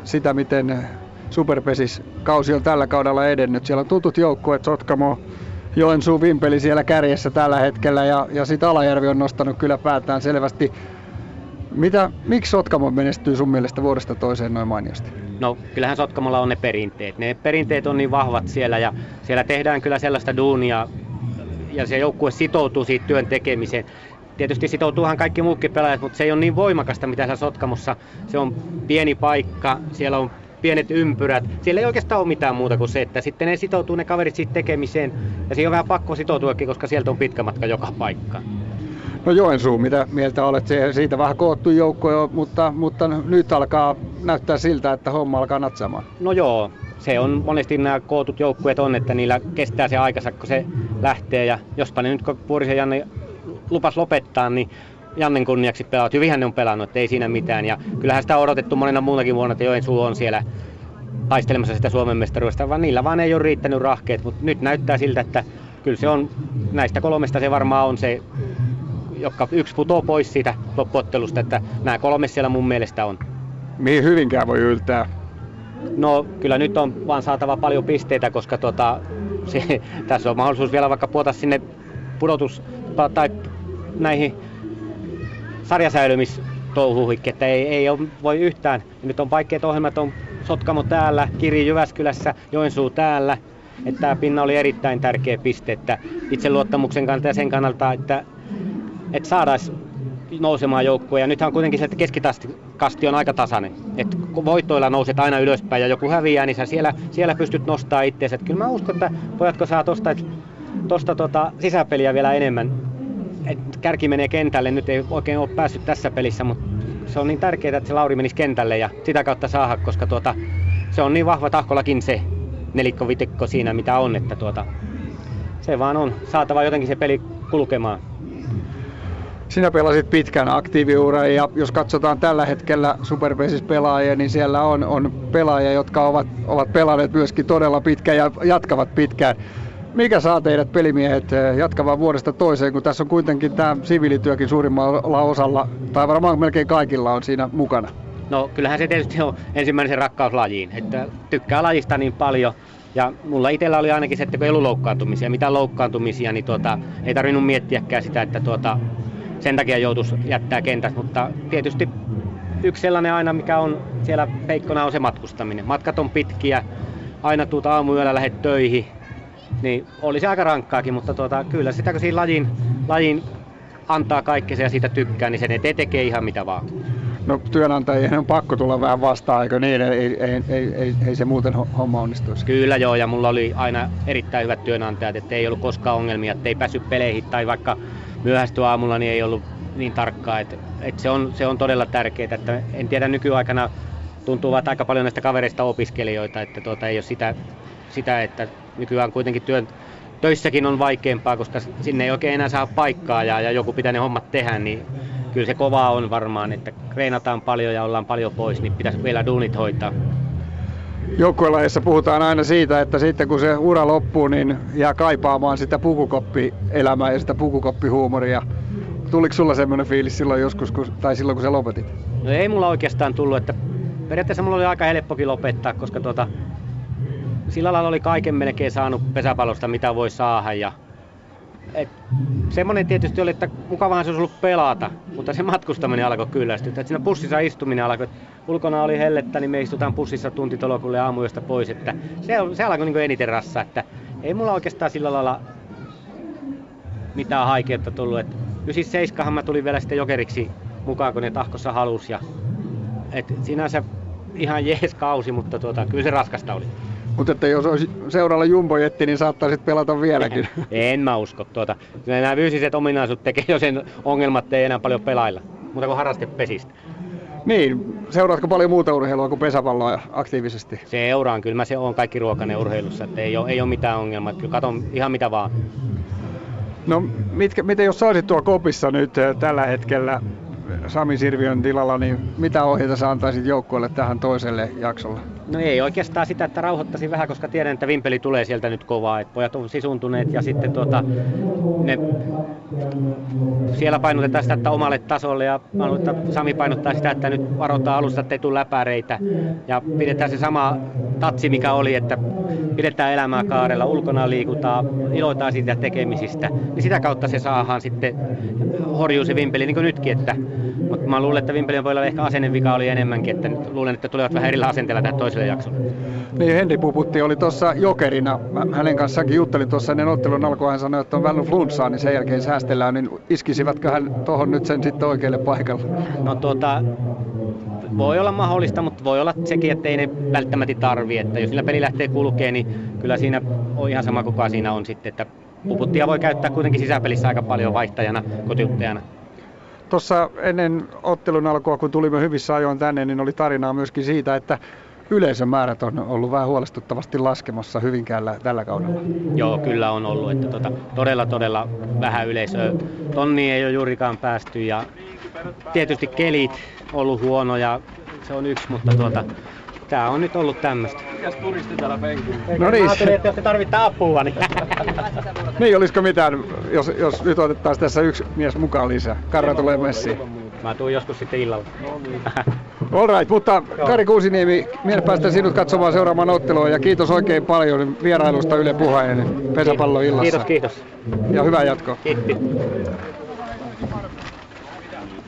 sitä, miten Superpesis kausi on tällä kaudella edennyt. Siellä on tutut joukkueet, Sotkamo, Joensuu, Vimpeli siellä kärjessä tällä hetkellä ja sitten Alajärvi on nostanut kyllä päätään selvästi. Miksi Sotkamo menestyy sun mielestä vuodesta toiseen noin mainiosti? No kyllähän Sotkamolla on ne perinteet. Ne perinteet on niin vahvat siellä ja siellä tehdään kyllä sellaista duunia ja se joukkue sitoutuu siitä työn tekemiseen. Tietysti sitoutuuhan kaikki muukin pelaajat, mutta se ei ole niin voimakasta mitä siellä Sotkamossa. Se on pieni paikka, siellä on pienet ympyrät. Siellä ei oikeastaan ole mitään muuta kuin se, että sitten ne sitoutuu ne kaverit siitä tekemiseen. Ja siinä on vähän pakko sitoutuakin, koska sieltä on pitkä matka joka paikkaan. No Joensuu, mitä mieltä olet? Siitä vähän koottu joukko jo, mutta nyt alkaa näyttää siltä, että homma alkaa natsaamaan. No joo, se on monesti nämä kootut joukkueet on, että niillä kestää se aikansa, kun se lähtee. Ja jospa ne nyt, kun Puurisen Janne lupas lopettaa, niin Jannen kunniaksi pelaat. Hyvinhän ne on pelannut, ei siinä mitään. Ja kyllähän sitä on odotettu monena muunakin vuonna, että Joensuu on siellä taistelemassa sitä Suomen mestaruudesta, vaan niillä vaan ei ole riittänyt rahkeet. Mutta nyt näyttää siltä, että kyllä se on, näistä kolmesta se varmaan on se, joka yksi putoo pois siitä loppuottelusta, että nämä kolme siellä mun mielestä on. Mihin Hyvinkään voi yltää? No kyllä nyt on vaan saatava paljon pisteitä, koska tässä on mahdollisuus vielä vaikka puota sinne pudotus tai näihin sarjasäilymistouhuhikki, että ei voi yhtään. Nyt on vaikeat ohjelmat, on Sotkamo täällä, Kiri Jyväskylässä, Joensuu täällä. Että tämä pinna oli erittäin tärkeä piste, että itseluottamuksen kannalta ja sen kannalta, että saataisiin nousemaan joukkoja. Ja nythän on kuitenkin se, että keskikasti on aika tasainen. Että kun voitoilla nouset aina ylöspäin ja joku häviää, niin sä siellä pystyt nostamaan itseäsi. Että kyllä mä uskon, että pojatko saa tuosta sisäpeliä vielä enemmän. Kärki menee kentälle, nyt ei oikein ole päässyt tässä pelissä, mutta se on niin tärkeää, että se Lauri menisi kentälle ja sitä kautta saada, koska se on niin vahva Tahkollakin se nelikko-vitikko siinä mitä on, että se vaan on saatava jotenkin se peli kulkemaan. Sinä pelasit pitkän aktiiviuran ja jos katsotaan tällä hetkellä Superpesis pelaajia, niin siellä on pelaajia, jotka ovat pelanneet myöskin todella pitkään ja jatkavat pitkään. Mikä saa teidät pelimiehet jatkamaan vuodesta toiseen, kun tässä on kuitenkin tämä siviilityökin suurimmalla osalla, tai varmaan melkein kaikilla on siinä mukana? No kyllähän se tietysti on ensimmäinen rakkaus lajiin, että tykkää lajista niin paljon. Ja mulla itsellä oli ainakin se, että kun ei ollut loukkaantumisia, mitään loukkaantumisia, niin ei tarvinnut miettiäkään sitä, että sen takia joutuisi jättää kentät. Mutta tietysti yksi sellainen aina, mikä on siellä peikkona, on se matkustaminen. Matkat on pitkiä, aina tuut aamuyöllä lähdet töihin. Niin oli se aika rankkaakin, mutta kyllä sitä kun siinä lajiin antaa kaikkea ja siitä tykkää, niin sen eteen tekee ihan mitä vaan. No työnantajien on pakko tulla vähän vastaan, eikö niin? Ei se muuten homma onnistuisi. Kyllä joo, ja mulla oli aina erittäin hyvät työnantajat, että ei ollut koskaan ongelmia, että ei päässyt peleihin tai vaikka myöhästyä aamulla, niin ei ollut niin tarkkaa. Että se on todella tärkeää, että en tiedä nykyaikana tuntuu vaan aika paljon näistä kavereista opiskelijoita, että ei ole sitä sitä, että nykyään kuitenkin töissäkin on vaikeampaa, koska sinne ei oikein enää saa paikkaa ja joku pitää ne hommat tehdä, niin kyllä se kovaa on varmaan, että treenataan paljon ja ollaan paljon pois, niin pitäisi vielä duunit hoitaa. Joukkuelajeissa puhutaan aina siitä, että sitten kun se ura loppuu, niin jää kaipaamaan sitä pukukoppielämää ja sitä pukukoppihuumoria. Tuliko sulla semmoinen fiilis silloin joskus, silloin kun sä lopetit? No ei mulla oikeastaan tullut, että periaatteessa mulla oli aika helppokin lopettaa, koska sillä lailla oli kaiken melkein saanut pesäpallosta, mitä voi saada. Ja semmoinen tietysti oli, että mukavahan se olisi ollut pelata, mutta se matkustaminen alkoi kyllästyttää. Siinä bussissa istuminen alkoi, ulkona oli hellettä, niin me istutaan bussissa tuntitolokulle aamuyöstä pois. Että se alkoi niin eniten rassaa, että ei mulla oikeastaan sillä lailla mitään haikeutta tullut. Että 97 mä tulin vielä sitten jokeriksi mukaan, kun ne Tahkossa halusi. Sinänsä ihan jees kausi, mutta kyllä se raskasta oli. Mutta jos olisi seuralla jumbojetti, niin saattaisit pelata vieläkin. En mä usko. Nämä fyysiset ominaisuudet tekee jo sen ongelmat, ei enää paljon pelailla. Mutta kun harraste pesistä. Niin, seuraatko paljon muuta urheilua kuin pesäpalloa aktiivisesti? Seuraan, kyllä mä se on kaikki ruokainen urheilussa. Että ei ole mitään ongelmaa, kyllä katon ihan mitä vaan. No, mitä jos sä olisit tuolla kopissa nyt tällä hetkellä Sami Sirviön tilalla, niin mitä ohjeita sä antaisit joukkueelle tähän toiselle jaksolle? No ei oikeastaan sitä, että rauhoittaisin vähän, koska tiedän, että Vimpeli tulee sieltä nyt kovaa. Että pojat on sisuntuneet ja sitten siellä painotetaan sitä, että omalle tasolle ja Sami painottaa sitä, että nyt varotaan alusta, ettei tule läpäreitä. Ja pidetään se sama tatsi, mikä oli, että pidetään elämää kaarella, ulkona liikutaan, iloitaan siitä tekemisistä. Ja sitä kautta se saadaan sitten horjuu se Vimpeli, niin kuin nytkin, että mutta mä luulen, että Vimpelin voi olla ehkä asennevika oli enemmänkin, että luulen, että tulevat vähän erillä asenteella tähän toiselle jaksolle. Niin, Henri Puputti oli tuossa jokerina. Hänen kanssaankin juttelin tuossa ennen ottelun alkua, hän sanoi, että on välillä flunssaa, niin sen jälkeen säästellään, niin iskisivätkö hän tuohon nyt sen sitten oikealle paikalle? No voi olla mahdollista, mutta voi olla sekin, että ei ne välttämättä tarvii, että jos sillä peli lähtee kulkeen, niin kyllä siinä on ihan sama kuka siinä on sitten, että Puputtia voi käyttää kuitenkin sisäpelissä aika paljon vaihtajana, kotiuttajana. Tuossa ennen ottelun alkua, kun tulimme hyvissä ajoin tänne, niin oli tarinaa myöskin siitä, että yleisömäärät on ollut vähän huolestuttavasti laskemassa Hyvinkäällä tällä kaudella. Joo, kyllä on ollut. Että todella vähän yleisöä. Tonni ei ole juurikaan päästy ja tietysti kelit on ollut huonoja. Se on yksi, mutta tää on nyt ollut tämmöistä. Mikäs turisti täällä penkillä? No niin. Mä ajattelin, että jos te tarvittaa apua, niin... Niin, olisiko mitään, jos nyt otettaisiin tässä yksi mies mukaan lisää. Karra tulee messiin. Mä tuun joskus sitten illalla. No niin. All right, mutta Kari Kuusiniemi, minä päästään sinut katsomaan seuraamaan ottelua. Ja kiitos oikein paljon vierailusta Yle Puheen pesäpallon illassa. Kiitos. Ja hyvää jatkoa. Kiitti.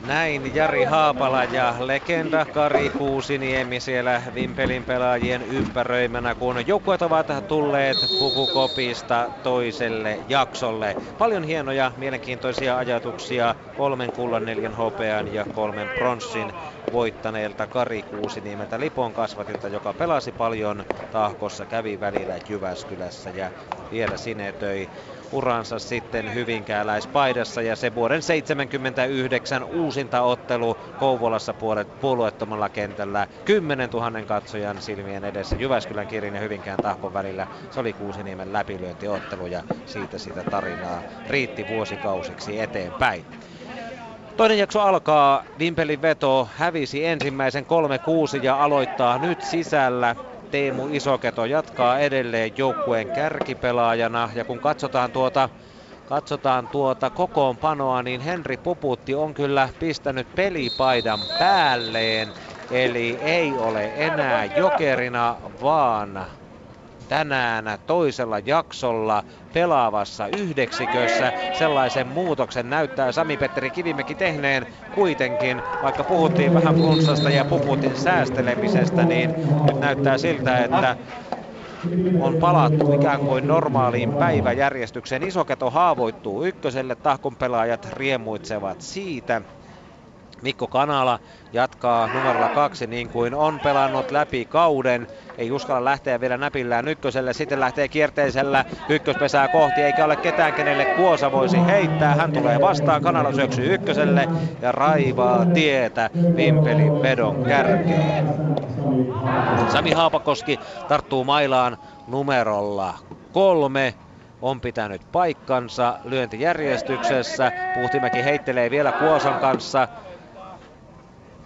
Näin Jari Haapala ja legenda Kari Kuusiniemi siellä Vimpelin pelaajien ympäröimänä, kun joukkueet ovat tulleet pukukopista toiselle jaksolle. Paljon hienoja, mielenkiintoisia ajatuksia 3 kullan, 4 hopean ja 3 pronssin voittaneelta Kari Kuusiniemeltä, Lipon kasvatilta, joka pelasi paljon Tahkossa, kävi välillä Jyväskylässä ja vielä sinetöi uransa sitten hyvinkääläispaidassa, ja se vuoden 79 uusinta ottelu Kouvolassa puolueettomalla kentällä 10 000 katsojan silmien edessä Jyväskylän Kirin ja Hyvinkään Tahkon välillä. Se oli Kuusiniemen läpilyöntiottelu ja siitä sitä tarinaa riitti vuosikausiksi eteenpäin. Toinen jakso alkaa. Vimpelin veto hävisi ensimmäisen 3-6 ja aloittaa nyt sisällä. Teemu Isoketo jatkaa edelleen joukkueen kärkipelaajana, ja kun katsotaan tuota kokoonpanoa, niin Henri Puputti on kyllä pistänyt pelipaidan päälleen, eli ei ole enää jokerina, vaan tänään toisella jaksolla pelaavassa yhdeksikössä. Sellaisen muutoksen näyttää Sami-Petteri Kivimäki tehneen kuitenkin, vaikka puhuttiin vähän flunssasta ja Puputin säästelemisestä, niin nyt näyttää siltä, että on palattu ikään kuin normaaliin päiväjärjestykseen. Isoketo haavoittuu ykköselle, Tahkon pelaajat riemuitsevat siitä. Mikko Kanala jatkaa numerolla 2 niin kuin on pelannut läpi kauden. Ei uskalla lähteä vielä näpillään ykköselle. Sitten lähtee kierteisellä ykköspesää kohti. Eikä ole ketään, kenelle Kuosa voisi heittää. Hän tulee vastaan. Kanala syöksyy ykköselle ja raivaa tietä Vimpelin vedon kärkeen. Sami Haapakoski tarttuu mailaan numerolla 3. On pitänyt paikkansa lyöntijärjestyksessä. Puhtimäki heittelee vielä Kuosan kanssa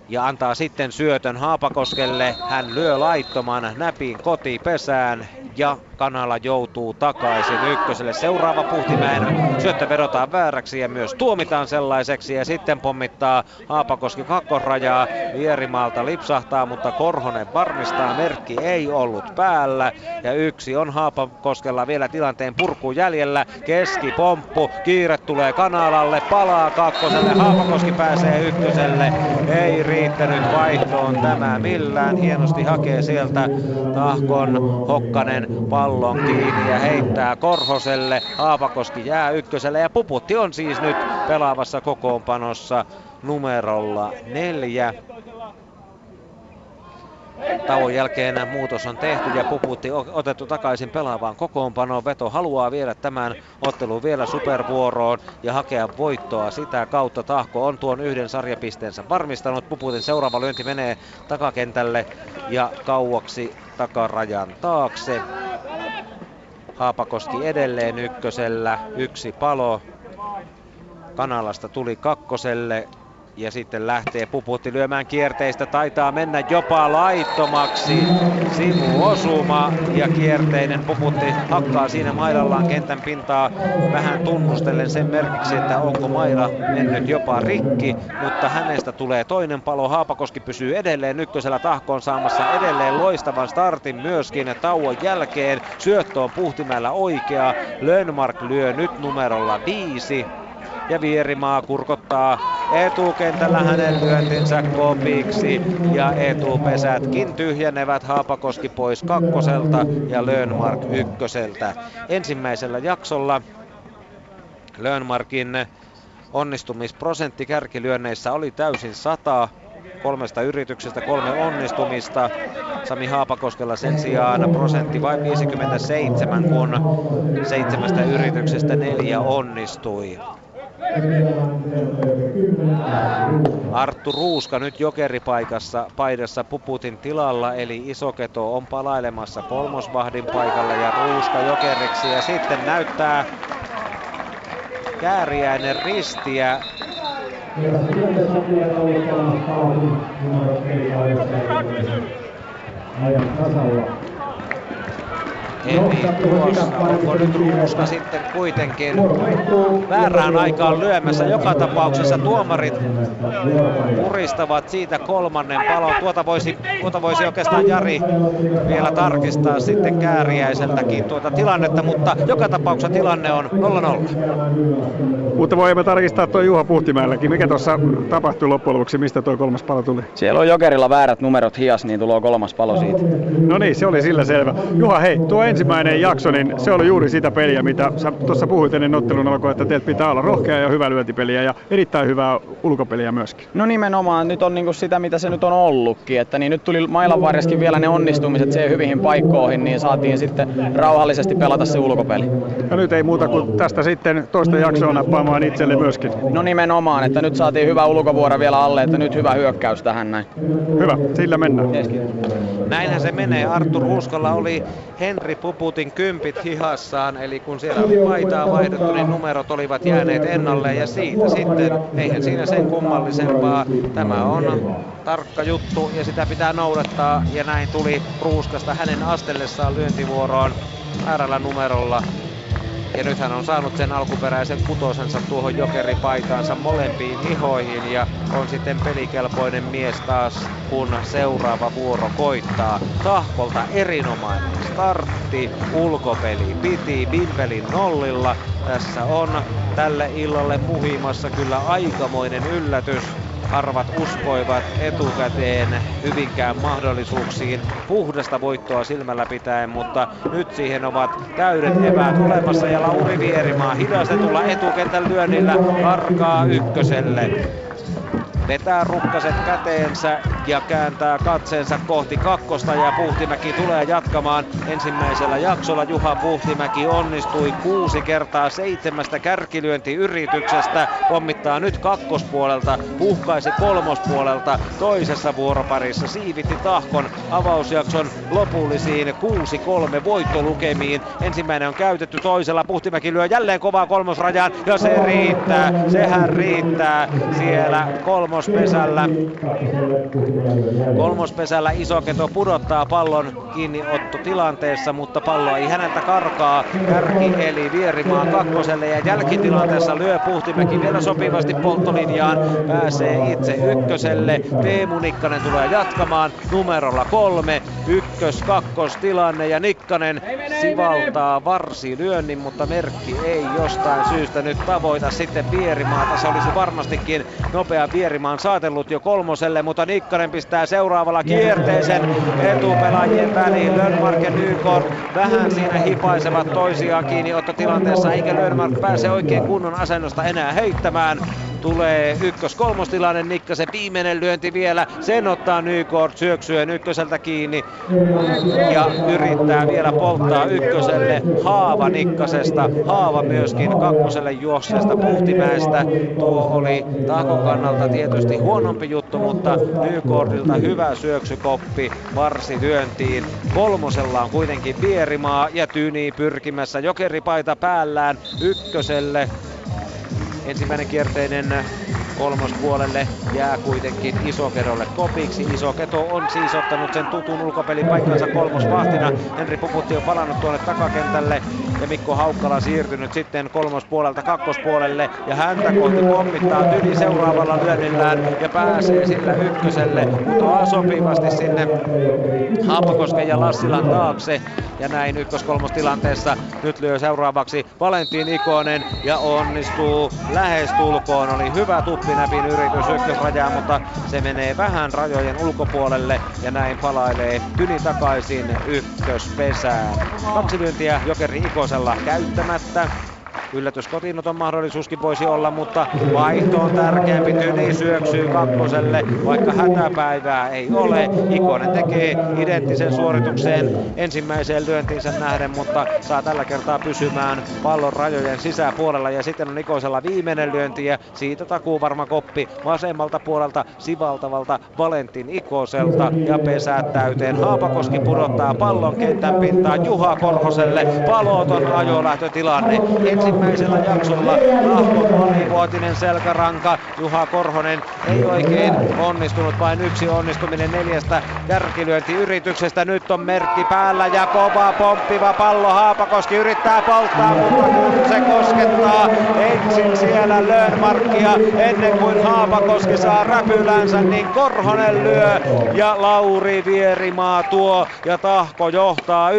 ja antaa sitten syötön Haapakoskelle. Hän lyö laittoman näpin kotipesään ja Kanala joutuu takaisin ykköselle. Seuraava Puhtimäen syöttö vedotaan vääräksi ja myös tuomitaan sellaiseksi. Ja sitten pommittaa Haapakoski kakkosrajaa. Vierimalta lipsahtaa, mutta Korhonen varmistaa. Merkki ei ollut päällä. Ja yksi on Haapakoskella vielä tilanteen purku jäljellä. Keskipomppu. Kiire tulee Kanalalle. Palaa kakkoselle. Haapakoski pääsee ykköselle. Ei riittänyt vaihtoon tämä millään. Hienosti hakee sieltä Tahkon Hokkanen pallon kiinni ja heittää Korhoselle. Haapakoski jää ykköselle ja Puputti on siis nyt pelaavassa kokoonpanossa numerolla 4. Tauon jälkeen muutos on tehty ja Puputti otettu takaisin pelaavaan kokoonpanoon. Veto haluaa viedä tämän ottelun vielä supervuoroon ja hakea voittoa sitä kautta. Tahko on tuon yhden sarjapisteensä varmistanut. Puputin seuraava lyönti menee takakentälle ja kauaksi takarajan taakse. Haapakoski edelleen ykkösellä, yksi palo. Kanalasta tuli kakkoselle. Ja sitten lähtee Puputti lyömään kierteistä. Taitaa mennä jopa laittomaksi. Sivuosuma ja kierteinen. Puputti hakkaa siinä mailallaan kentän pintaa vähän tunnustellen sen merkiksi, että onko maila mennyt jopa rikki. Mutta hänestä tulee toinen palo. Haapakoski pysyy edelleen ykkösellä. Tahkoon saamassa edelleen loistavan startin myöskin tauon jälkeen. Syöttö on Puhtimäellä oikea. Lönnmark lyö nyt numerolla 5. Ja Vierimaa kurkottaa etukentällä hänen lyöntinsä kopiksi. Ja etupesätkin tyhjenevät. Haapakoski pois kakkoselta ja Lönnmark ykköseltä. Ensimmäisellä jaksolla Lönnmarkin onnistumisprosentti kärkilyönneissä oli täysin 100. 3 yrityksestä 3 onnistumista. Sami Haapakoskella sen sijaan prosentti vain 57, kun 7 yrityksestä 4 onnistui. Arttu Ruuska nyt jokeripaikassa paidassa Puputin tilalla, eli Isoketo on palailemassa kolmosvahdin paikalle ja Ruuska jokeriksi. Ja sitten näyttää Kääriäinen ristiä. Eli tuossa, onko nyt Ruuska sitten kuitenkin väärään aikaan lyömässä? Joka tapauksessa tuomarit puristavat siitä kolmannen palon. Tuota voisi oikeastaan Jari vielä tarkistaa sitten Kääriäiseltäkin tuota tilannetta, mutta joka tapauksessa tilanne on 0-0. Mutta voimme tarkistaa tuo Juha Puhtimäelläkin. Mikä tuossa tapahtui loppujen lopuksi? Mistä tuo kolmas palo tuli? Siellä on jokerilla väärät numerot hias, niin tulee kolmas palo siitä. No niin, se oli sillä selvä. Juha, hei, tuo ensimmäinen jakso, niin se oli juuri sitä peliä, mitä sä tuossa puhuit ennen ottelun alkua, että teiltä pitää olla rohkea ja hyvä lyöntipeliä ja erittäin hyvää ulkopeliä myöskin. No nimenomaan, nyt on niinku sitä, mitä se nyt on ollutkin, että niin nyt tuli mailan varreskin vielä ne onnistumiset siihen hyvihin paikkoihin, niin saatiin sitten rauhallisesti pelata se ulkopeli. Ja nyt ei muuta kuin tästä sitten toista jaksoa nappaamaan itselle myöskin. No nimenomaan, että nyt saatiin hyvä ulkovuoro vielä alle, että nyt hyvä hyökkäys tähän näin. Hyvä, sillä mennään. Yes. Näinhän se menee. Arttu Ruuskalla oli Henri Puputin kympit hihassaan, eli kun siellä oli paitaa vaihdettu, niin numerot olivat jääneet ennalleen ja siitä sitten, eihän siinä sen kummallisempaa. Tämä on tarkka juttu ja sitä pitää noudattaa ja näin tuli Ruuskasta hänen astellessaan lyöntivuoroon väärällä numerolla. Ja nyt hän on saanut sen alkuperäisen kutosensa tuohon jokeripaitaansa molempiin hihoihin ja on sitten pelikelpoinen mies taas, kun seuraava vuoro koittaa. Tahkolta erinomainen startti, ulkopeli piti Vimpelin 0. Tässä on tälle illalle muhimassa kyllä aikamoinen yllätys. Harvat uskoivat etukäteen Hyvinkään mahdollisuuksiin puhdasta voittoa silmällä pitäen, mutta nyt siihen ovat täydet eväät olemassa ja Lauri Vierimaa hidastetulla etukentän lyönnillä karkaa ykköselle. vetää rukkaset käteensä ja kääntää katseensa kohti kakkosta, ja Puhtimäki tulee jatkamaan. Ensimmäisellä jaksolla Juha Puhtimäki onnistui 6 kertaa 7 kärkilyöntiyrityksestä. Pommittaa nyt kakkospuolelta, puhkaisi kolmospuolelta toisessa vuoroparissa, siivitti Tahkon avausjakson lopullisiin 6-3 voittolukemiin. Ensimmäinen on käytetty toisella, Puhtimäki lyö jälleen kovaa kolmosrajaan, ja se riittää, sehän riittää siellä kolmospesällä. Kolmospesällä Isoketo pudottaa pallon kiinniottotilanteessa, mutta pallo ei häneltä karkaa. Kärki eli Vierimaa kakkoselle, ja jälkitilanteessa lyö Puhtimäki vielä sopivasti polttolinjaan. Pääsee itse ykköselle. Teemu Nikkanen tulee jatkamaan numerolla 3. Ykkös-kakkostilanne, ja Nikkanen sivaltaa varsilyönnin, mutta merkki ei jostain syystä nyt tavoita sitten Vierimaata. Se olisi varmastikin nopea Vierimaan saatellut jo kolmoselle, mutta Nikkanen pistää seuraavalla kierteisen etupelaajien väliin. Lönnmark ja Nykort vähän siinä hipaisevat toisiaan kiinniottotilanteessa, eikä Lönnmark pääse oikein kunnon asennosta enää heittämään. Tulee ykkös-kolmostilanne, Nikkasen viimeinen lyönti vielä, sen ottaa Nykort syöksyen ykköseltä kiinni ja yrittää vielä polttaa ykköselle. Haava Nikkasesta, haava myöskin kakkoselle juoksesta Puhtimäestä. Tuo oli Tahkon kannalta tietysti huonompi juttu, mutta Nykortilta hyvä syöksykoppi varsilyöntiin. Kolmosella on kuitenkin Vierimaa ja Tyni pyrkimässä jokeripaita päällään ykköselle. Ensimmäinen kierteinen kolmospuolelle jää kuitenkin Isokedolle kopiksi. Isoketo on siis ottanut sen tutun ulkopelipaikkansa kolmosvahtina. Henri Puputti on palannut tuonne takakentälle ja Mikko Haukkala siirtynyt sitten kolmospuolelta kakkospuolelle. Ja häntä kohti pommittaa Tyni seuraavalla lyönnillään ja pääsee sillä ykköselle. Putoaa sopivasti sinne Haapakosken ja Lassilan taakse. Ja näin ykkös-kolmostilanteessa nyt lyö seuraavaksi Valentin Ikonen ja onnistuu lähestulkoon. Oli hyvä tuppinäpin yritys ykkösrajaa, mutta se menee vähän rajojen ulkopuolelle ja näin palailee Tyni takaisin ykköspesään. 2 lyöntiä jokeri Ikosella käyttämättä. Yllätyskotinoton mahdollisuuskin voisi olla, mutta vaihto on tärkeämpi. Tyni syöksyy kakkoselle, vaikka hätäpäivää ei ole. Ikonen tekee identtisen suoritukseen ensimmäiseen lyöntiinsä nähden, mutta saa tällä kertaa pysymään pallon rajojen sisäpuolella. Ja sitten on Ikosella viimeinen lyönti ja siitä takuuvarma koppi vasemmalta puolelta sivaltavalta Valentin Ikoselta. Ja pesät täyteen. Haapakoski pudottaa pallon kentän pintaan Juha Korhoselle. Paloton ajolähtötilanne. Ensimmäisellä jaksolla Tahkon monivuotinen selkäranka Juha Korhonen ei oikein onnistunut, vain yksi onnistuminen 4 kärkilyöntiyrityksestä. Nyt on merkki päällä ja kova pomppiva pallo. Haapakoski yrittää polttaa, mutta kun se koskettaa ensin siellä Lönnmarkia ennen kuin Haapakoski saa räpylänsä, niin Korhonen lyö ja Lauri Vierimaa tuo ja Tahko johtaa 1-0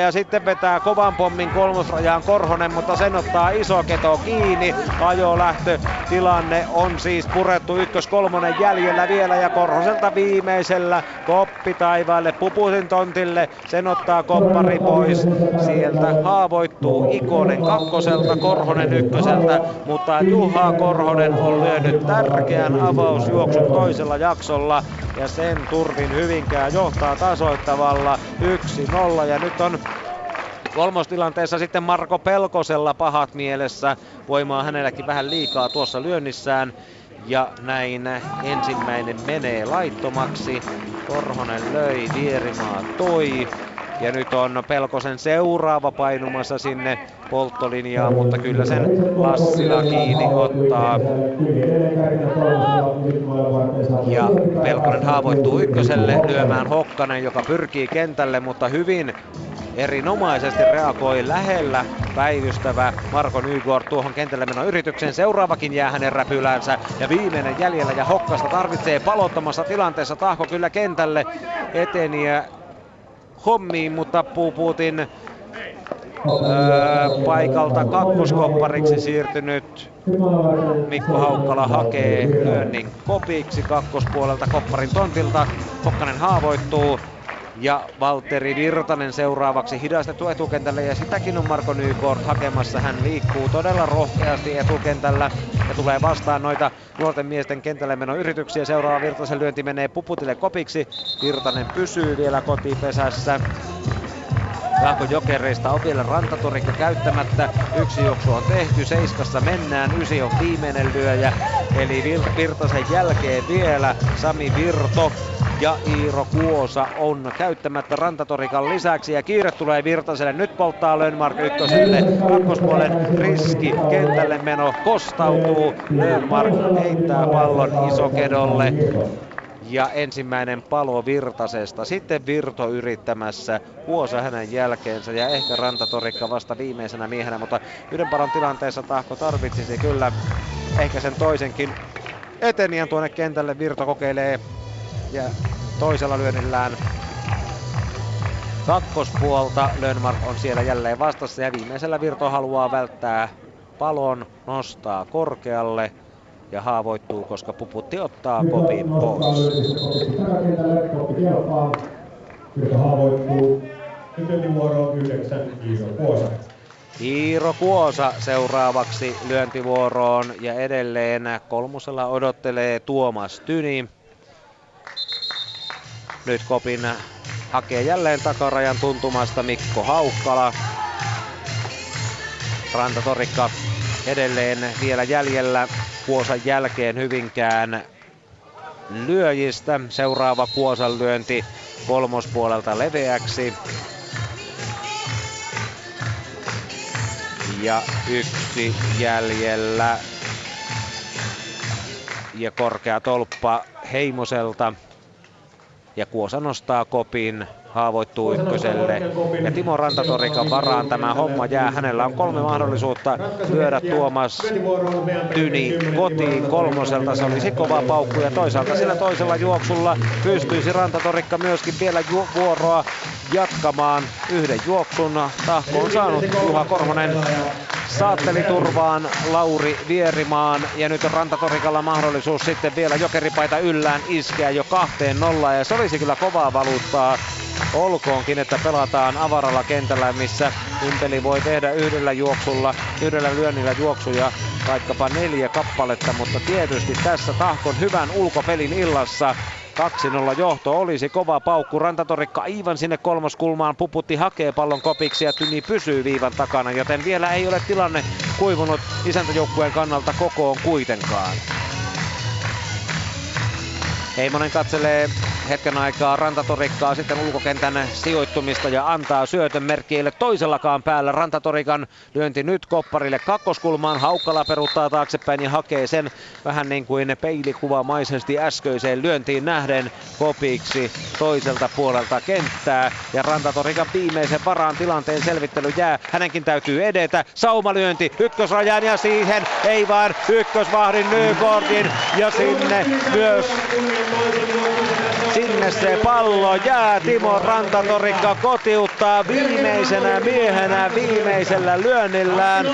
ja sitten vetää kovan pommin kolmosrajaan Korhonen, mutta sen ottaa Isoketo kiinni. Ajolähtö tilanne on siis purettu. 1-3 jäljellä vielä ja Korhoselta viimeisellä koppi taivaalle Puputin tontille. Sen ottaa koppari pois. Sieltä haavoittuu Ikonen kakkoselta, Korhonen ykköseltä, mutta Juha Korhonen on lyönyt tärkeän avausjuoksun toisella jaksolla ja sen turvin Hyvinkään johtaa tasoittavalla 1-0 ja nyt on kolmostilanteessa sitten Marko Pelkosella pahat mielessä. Voimaa hänelläkin vähän liikaa tuossa lyönnissään. Ja näin ensimmäinen menee laittomaksi. Korhonen löi, Vierimaa toi. Ja nyt on Pelkosen seuraava painumassa sinne polttolinjaa, mutta kyllä sen Lassila kiinni ottaa. Ja Pelkonen haavoittuu ykköselle lyömään Hokkanen, joka pyrkii kentälle, mutta hyvin erinomaisesti reagoi lähellä päivystävä Marko Nykort tuohon kentälle menon yritykseen. Seuraavakin jää hänen räpylänsä ja viimeinen jäljellä ja Hokkasta tarvitsee palottomassa tilanteessa. Tahko kyllä kentälle eteniä hommiin, mutta Puputin paikalta kakkoskoppariksi siirtynyt Mikko Haukkala hakee lyönnin kopiksi kakkospuolelta kopparin tontilta. Hokkanen haavoittuu ja Valtteri Virtanen seuraavaksi hidastettu etukentälle, ja sitäkin on Marko Nykort hakemassa. Hän liikkuu todella rohkeasti etukentällä ja tulee vastaan noita nuorten miesten kentälle menon yrityksiä. Seuraava Virtasen lyönti menee Puputille kopiksi. Virtanen pysyy vielä kotipesässä. Tahko Jokereista on vielä Rantatorikka käyttämättä. 1 juoksu on tehty, 7 mennään, 9 on viimeinen lyöjä. Eli Virtasen jälkeen vielä Sami Virto ja Iiro Kuosa on käyttämättä Rantatorikan lisäksi. Ja kiire tulee Virtaselle. Nyt polttaa Lönnmark ykköselle. Kakkospuolen riski. Kentälle meno kostautuu. Lönnmark heittää pallon Isokedolle. Ja ensimmäinen palo Virtasesta. Sitten Virto yrittämässä. Kuosa hänen jälkeensä ja ehkä Rantatorikka vasta viimeisenä miehenä. Mutta yhden paron tilanteessa Tahko tarvitsisi kyllä ehkä sen toisenkin eteniän tuonne kentälle. Virto kokeilee ja toisella lyönnillään kakkospuolta. Lönnmark on siellä jälleen vastassa ja viimeisellä Virto haluaa välttää palon, nostaa korkealle ja haavoittuu, koska Puputti ottaa popin pois. Iiro Kuosa seuraavaksi lyöntivuoroon ja edelleen kolmosella odottelee Tuomas Tyni. Nyt kopin hakee jälleen takarajan tuntumasta Mikko Haukkala. Rantatorikka edelleen vielä jäljellä Kuosan jälkeen Hyvinkään lyöjistä. Seuraava Kuosan lyönti kolmospuolelta leveäksi. Ja 1 jäljellä. Ja korkea tolppa Heimoselta. Ja Kuosa nostaa kopin, haavoittuu ykköselle. Ja Timo Rantatorikan varaan tämä homma jää. Hänellä on 3 mahdollisuutta lyödä Tuomas Tyni kotiin kolmoselta. Se olisi kova paukku ja toisaalta sillä toisella juoksulla pystyisi Rantatorikka myöskin vielä vuoroa jatkamaan. Yhden juoksun Tahko on saanut. Juha Korhonen saatteli turvaan Lauri Vierimaan ja nyt on Rantatorikalla mahdollisuus sitten vielä jokeripaita yllään iskeä jo 2-0 ja se olisi kyllä kovaa valuuttaa. Olkoonkin, että pelataan avaralla kentällä, missä Vimpeli voi tehdä yhdellä lyönnillä juoksuja, vaikkapa 4 kappaletta, mutta tietysti tässä Tahkon hyvän ulkopelin illassa 2-0 johto olisi kova paukku. Rantatorikka aivan sinne kolmoskulmaan. Puputti hakee pallon kopiksi ja Tyni pysyy viivan takana, joten vielä ei ole tilanne kuivunut isäntäjoukkueen kannalta kokoon kuitenkaan. Heimonen katselee hetken aikaa Rantatorikkaa, sitten ulkokentän sijoittumista ja antaa syötön merkille toisellakaan päällä. Rantatorikan lyönti nyt kopparille kakkoskulmaan. Haukkala peruuttaa taaksepäin ja hakee sen vähän niin kuin peilikuvamaisesti äskeiseen lyöntiin nähden kopiksi toiselta puolelta kenttää. Ja Rantatorikan viimeisen varaan tilanteen selvittely jää. Hänenkin täytyy edetä. Saumalyönti ykkösrajaan ja siihen ei vaan ykkösvahdin Nykortin ja sinne myös. Sinne se pallo jää. Timo Rantatorikka kotiuttaa viimeisenä miehenä viimeisellä lyönnillään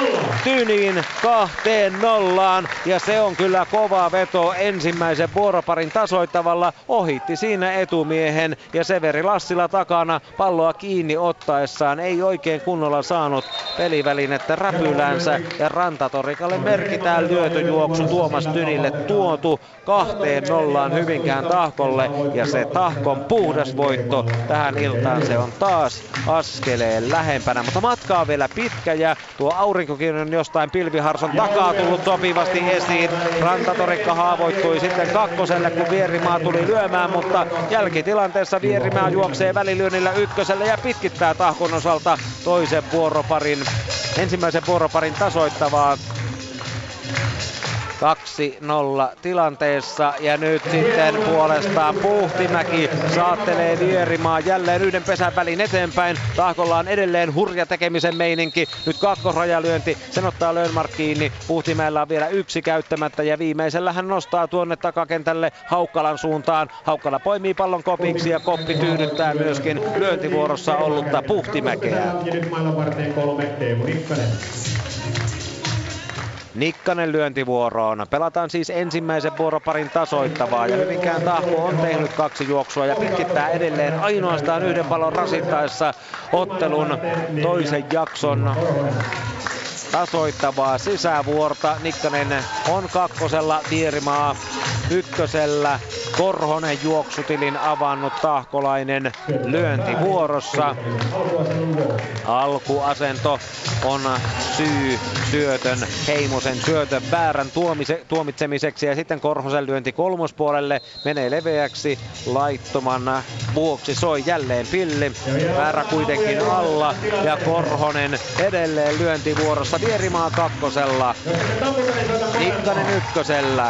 Tynin 2-0 ja se on kyllä kova veto ensimmäisen vuoroparin tasoittavalla. Ohitti siinä etumiehen ja Severi Lassila takana palloa kiinni ottaessaan ei oikein kunnolla saanut pelivälinettä räpylänsä ja Rantatorikalle merkitään lyötöjuoksu Tuomas Tynille tuotu 2-0 Hyvinkään Tahkolle ja se Tahkon puhdas voitto tähän iltaan, se on taas askeleen lähempänä, mutta matka on vielä pitkä ja tuo aurinkokin on jostain pilviharson takaa tullut sopivasti esiin. Rantatorikka haavoittui sitten kakkoselle, kun Vierimaa tuli lyömään, mutta jälkitilanteessa Vierimaa juoksee välilyönnillä ykköselle ja pitkittää Tahkon osalta ensimmäisen vuoroparin tasoittavaa 2-0 tilanteessa ja nyt sitten puolestaan Puhtimäki saattelee Vierimaa jälleen yhden pesän välin eteenpäin. Tahkolla on edelleen hurja tekemisen meininki. Nyt kakkosrajalyönti, sen ottaa Lönnmark kiinni. Puhtimäellä on vielä 1 käyttämättä ja viimeisellä hän nostaa tuonne takakentälle Haukkalan suuntaan. Haukkala poimii pallon kopiksi ja koppi tyydyttää myöskin lyöntivuorossa ollutta Puhtimäkeä. Nikkanen lyöntivuoroon. Pelataan siis ensimmäisen vuoroparin tasoittavaa ja Hyvinkään Tahko on tehnyt kaksi juoksua ja pitkittää edelleen ainoastaan yhden pallon rasittaessa ottelun toisen jakson tasoittavaa sisävuorta. Nikkanen on kakkosella, Vierimaa ykkösellä. Korhonen juoksutilin avannut, tahkolainen lyöntivuorossa. Alkuasento on syy syötön, Heimosen syötön väärän tuomitsemiseksi ja sitten Korhosen lyönti kolmospuolelle menee leveäksi laittoman vuoksi. Soi jälleen pilli, väärä kuitenkin alla ja Korhonen edelleen lyöntivuorossa. Vierimaa kakkosella, Nikkanen ykkösellä.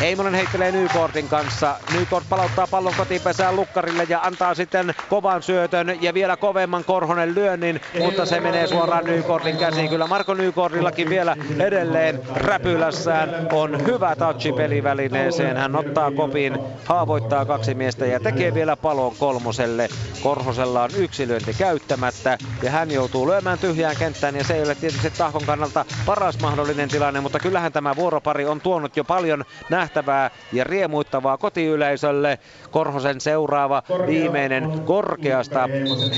Heimonen heittelee Nykortin kanssa. Nykort palauttaa pallon kotipesään lukkarille ja antaa sitten kovan syötön ja vielä kovemman Korhonen lyönnin, mutta se menee suoraan Nykortin käsiin. Kyllä Marko Nykortillakin vielä edelleen räpylässään on hyvä touchi pelivälineeseen. Hän ottaa kopin, haavoittaa kaksi miestä ja tekee vielä palon kolmoselle. Korhosella on yksi lyönti käyttämättä ja hän joutuu lyömään tyhjään kenttään ja se ei ole tietysti Tahkon kannalta paras mahdollinen tilanne, mutta kyllähän tämä vuoropari on tuonut jo paljon nähtävää ja riemuittavaa kotiyleisölle. Korhosen seuraava viimeinen korkeasta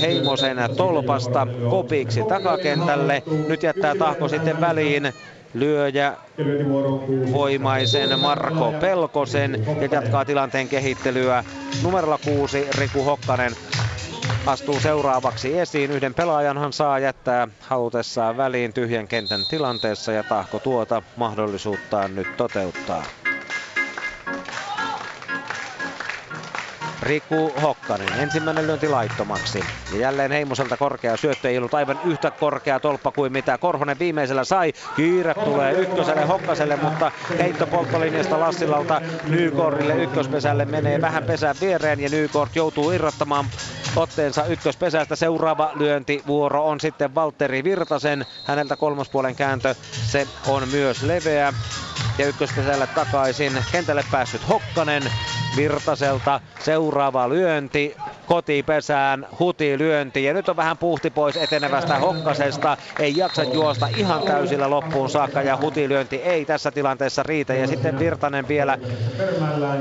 Heimosen tolpasta kopiksi takakentälle. Nyt jättää Tahko sitten väliin lyöjä voimaisen Marko Pelkosen ja jatkaa tilanteen kehittelyä. Numerolla 6 Riku Hokkanen astuu seuraavaksi esiin. Yhden pelaajanhan saa jättää halutessaan väliin tyhjän kentän tilanteessa ja Tahko tuota mahdollisuuttaan nyt toteuttaa. Riku Hokkanen, ensimmäinen lyönti laittomaksi. Ja jälleen Heimoselta korkea syöttö, ei ollut aivan yhtä korkea tolppa kuin mitä Korhonen viimeisellä sai. Kiire tulee ykköselle Hokkaselle, mutta heitto polttolinjasta Lassilalta Nykortille ykköspesälle menee vähän pesän viereen ja Nykort joutuu irrottamaan otteensa ykköspesästä. Seuraava lyöntivuoro on sitten Valtteri Virtasen, häneltä kolmospuolen kääntö, se on myös leveä. Ja ykköspesälle takaisin kentälle päässyt Hokkanen. Virtaselta seuraava lyönti kotipesään, huti lyönti ja nyt on vähän puhti pois etenevästä Hokkasesta, ei jaksa juosta ihan täysillä loppuun saakka ja huti lyönti ei tässä tilanteessa riitä ja sitten Virtanen vielä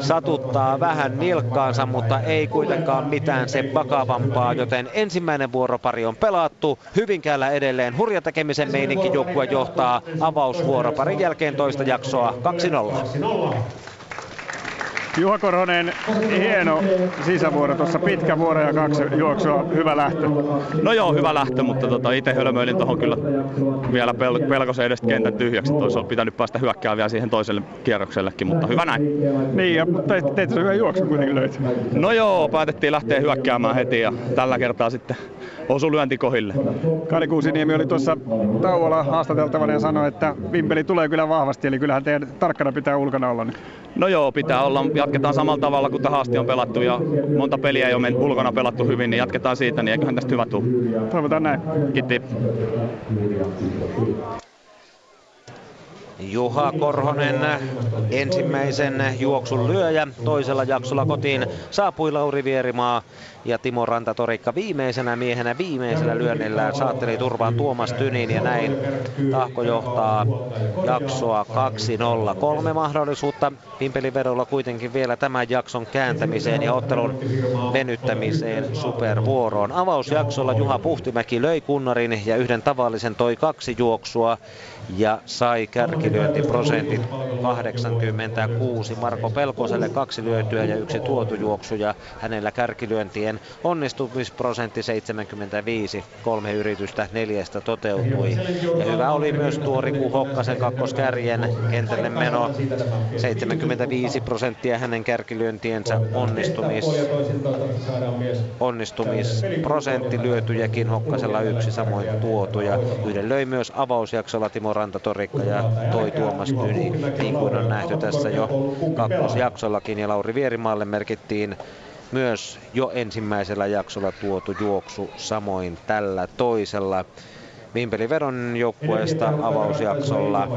satuttaa vähän nilkkaansa, mutta ei kuitenkaan mitään se vakavampaa, joten ensimmäinen vuoropari on pelattu. Hyvinkäällä edelleen hurja tekemisen meininki, joukkue johtaa avausvuoroparin jälkeen toista jaksoa 2-0. Juha Korhonen, hieno sisävuoro tuossa, pitkä vuoro ja kaksi juoksua, hyvä lähtö. No joo, hyvä lähtö, mutta itse hölmöilin tuohon kyllä vielä Pelkosen edestä kentän tyhjäksi. Toisi pitänyt päästä hyökkäämään vielä siihen toiselle kierroksellekin, mutta hyvä näin. Niin, ja teit se hyvä juoksu kuitenkin löytyi. No joo, päätettiin lähteä hyökkäämään heti ja tällä kertaa sitten osui lyönti kohille. Kari Kuusiniemi oli tuossa tauolla haastateltavana ja sanoi, että Vimpeli tulee kyllä vahvasti, eli kyllähän teidän tarkkana pitää ulkona olla nyt. No joo, pitää olla. Jatketaan samalla tavalla kuin tähän asti on pelattu ja monta peliä ei ole ulkona pelattu hyvin, niin jatketaan siitä, niin eiköhän tästä hyvä tule. Toivotaan näin. Kiitti. Juha Korhonen ensimmäisen juoksun lyöjä. Toisella jaksolla kotiin saapui Lauri Vierimaa ja Timo Rantatorikka viimeisenä miehenä viimeisellä lyönnillään saatteli turvaan Tuomas Tynin ja näin Tahko johtaa jaksoa 2-0. 3 mahdollisuutta Vimpelivedolla kuitenkin vielä tämän jakson kääntämiseen ja ottelun venyttämiseen supervuoroon. Avausjaksolla Juha Puhtimäki löi kunnarin ja yhden tavallisen, toi kaksi juoksua ja sai kärkilyöntiprosentit 86. Marko Pelkoselle 2 lyötyä ja 1 tuotu juoksu ja hänellä kärkilyöntien onnistumisprosentti 75. 3 yritystä 4 toteutui. Ja hyvä oli myös tuo Riku Hokkasen kakkoskärjen kentälle meno. 75% hänen kärkilyöntiensä onnistumisprosentti lyötyjäkin Hokkasella 1, samoin tuotuja. Yhden löi myös avausjaksolla Timo Rantatorikka ja toi Tuomas Tyni, niin kuin on nähty tässä jo kakkosjaksollakin. Ja Lauri Vierimaalle merkittiin myös jo ensimmäisellä jaksolla tuotu juoksu, samoin tällä toisella. Vimpelivedon joukkueesta avausjaksolla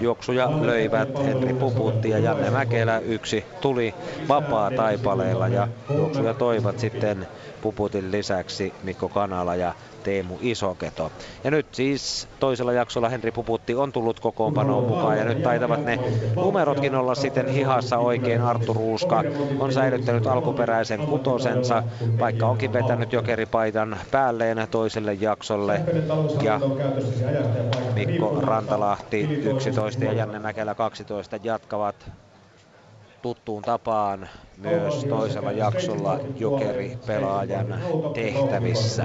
juoksuja löivät Henri Puputti ja Janne Mäkelä. 1 tuli vapaa taipaleella ja juoksuja toivat sitten Puputin lisäksi Mikko Kanala ja Teemu Isoketo. Ja nyt siis toisella jaksolla Henri Puputti on tullut kokoonpanoon mukaan ja nyt taitavat ne numerotkin olla sitten hihassa oikein. Arttu Ruuska on säilyttänyt alkuperäisen kutosensa, vaikka onkin vetänyt jokeripaitan päälleen toiselle jaksolle. Ja Mikko Rantalahti 11 ja Janne Mäkelä 12 jatkavat tuttuun tapaan myös toisella jaksolla jokeripelaajan tehtävissä.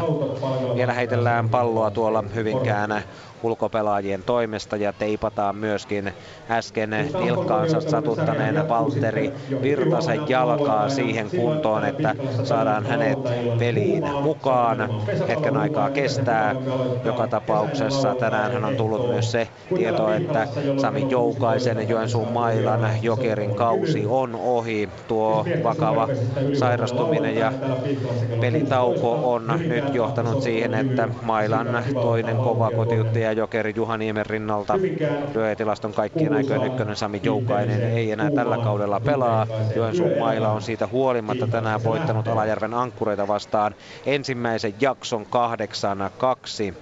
Vielä heitellään palloa tuolla Hyvinkään ulkopelaajien toimesta ja teipataan myöskin äsken tilkkaansa satuttaneen Valtteri Virtasen jalkaa siihen kuntoon, että saadaan hänet peliin mukaan. Hetken aikaa kestää. Joka tapauksessa tänään hän on tullut myös se tieto, että Sami Joukaisen Joensuun mailan jokerin kausi on ohi. Tuo vakava sairastuminen ja pelitauko on nyt johtanut siihen, että mailan toinen kova kotiuttaja jokeri Juha Niemen rinnalta lyöjätilaston kaikkien aikojen ykkönen Sami Joukainen ei enää tällä kaudella pelaa. Joensuun maila on siitä huolimatta tänään voittanut Alajärven Ankkureita vastaan ensimmäisen jakson 8-2.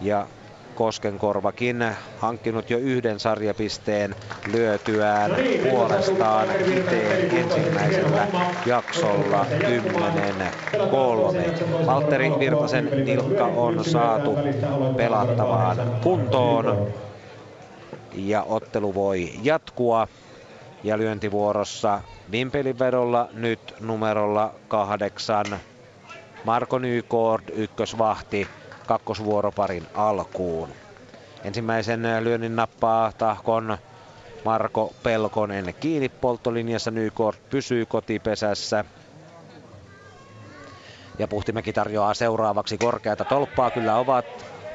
Ja Koskenkorvakin hankkinut jo yhden sarjapisteen lyötyään puolestaan Kiteen ensimmäisellä jaksolla 10-3. Valtteri Virtasen tilkka on saatu pelattavaan kuntoon ja ottelu voi jatkua. Ja lyöntivuorossa Vimpelinvedolla nyt numerolla 8 Marko Nykort ykkösvahti kakkosvuoroparin alkuun. Ensimmäisen lyönnin nappaa Tahkon Marko Pelkonen kiinni polttolinjassa. Nykort pysyy kotipesässä. Ja Puhtimäki tarjoaa seuraavaksi korkeata tolppaa. Kyllä ovat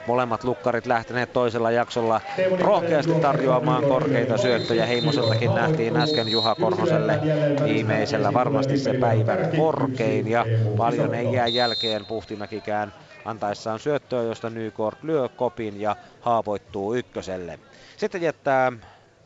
molemmat lukkarit lähteneet toisella jaksolla rohkeasti tarjoamaan korkeita syöttöjä. Heimoseltakin nähtiin äsken Juha Korhoselle viimeisellä varmasti se päivän korkein. Ja paljon ei jää jälkeen Puhtimäkikään antaessaan syöttöä, josta Nykort lyö kopin ja haavoittuu ykköselle. Sitten jättää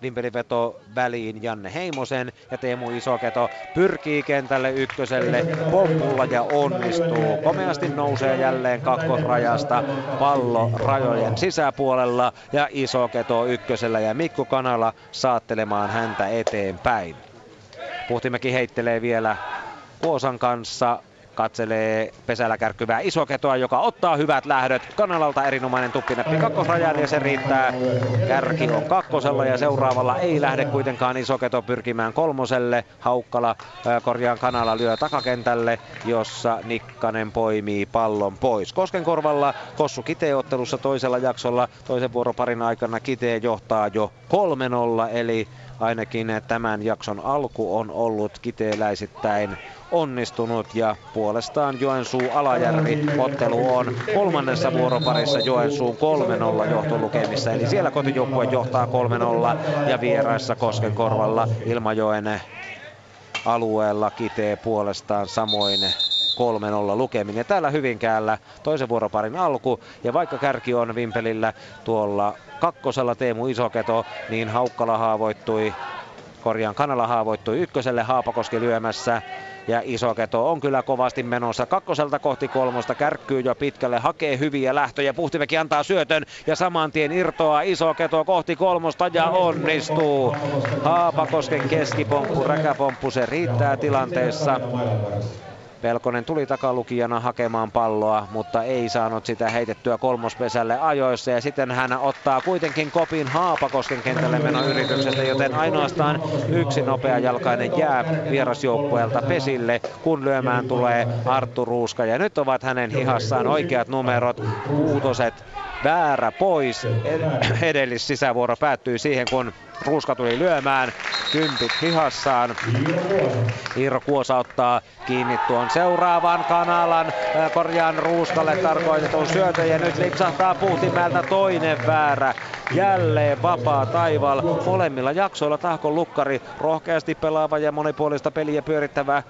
Vimpelinveto väliin Janne Heimosen ja Teemu Isoketo pyrkii kentälle ykköselle pompulla ja onnistuu. Komeasti nousee jälleen kakkosrajasta pallo rajojen sisäpuolella ja Isoketo ykkösellä ja Mikko Kanala saattelemaan häntä eteenpäin. Puhtimäki heittelee vielä Kuosan kanssa. Katselee pesällä kärkkyvää Isoketoa, joka ottaa hyvät lähdöt. Kanalalta erinomainen tuppinäppi kakkosrajaan ja se riittää. Kärki on kakkosella ja seuraavalla ei lähde kuitenkaan Isoketo pyrkimään kolmoselle. Kanala lyö takakentälle, jossa Nikkanen poimii pallon pois. Koskenkorvalla Kossu Kiteä ottelussa toisella jaksolla. Toisen vuoroparin aikana Kiteä johtaa jo 3-0, eli ainakin tämän jakson alku on ollut kiteeläisittäin onnistunut ja puolestaan Joensuu-Alajärvi ottelu on kolmannessa vuoroparissa Joensuun 3-0 johtolukemissa. Eli siellä kotijoukkue johtaa 3-0 ja vieraissa Koskenkorvalla Ilmajoen alueella Kitee puolestaan samoin 3-0 lukemin. Ja täällä Hyvinkäällä toisen vuoroparin alku ja vaikka kärki on Vimpelillä tuolla kakkosella Teemu Isoketo, niin Kanala haavoittui ykköselle, Haapakoski lyömässä. Ja Isoketo on kyllä kovasti menossa kakkoselta kohti kolmosta, kärkkyy jo pitkälle, hakee hyviä lähtöjä, Puhtimäki antaa syötön ja saman tien irtoaa Isoketo kohti kolmosta ja onnistuu. Haapakosken keskipomppu, räkäpomppu, se riittää tilanteessa. Pelkonen tuli takalukijana hakemaan palloa, mutta ei saanut sitä heitettyä kolmospesälle ajoissa. Ja sitten hän ottaa kuitenkin kopin Haapakosken kentälle menoyrityksestä, joten ainoastaan yksi nopeajalkainen jää vierasjoukkueelta pesille, kun lyömään tulee Arttu Ruuska. Ja nyt ovat hänen hihassaan oikeat numerot, kuutoset, väärä pois. Edellissisävuoro päättyy siihen, kun Ruuska tuli lyömään, kympit hihassaan. Iiro Kuosa ottaa kiinni tuon seuraavan Kanalan Ruuskalle tarkoitetun syötön ja nyt lipsahtaa Puhtimäeltä toinen väärä. Jälleen vapaa taival. Molemmilla jaksoilla Tahkon lukkari rohkeasti pelaava ja monipuolista peliä pyörittävä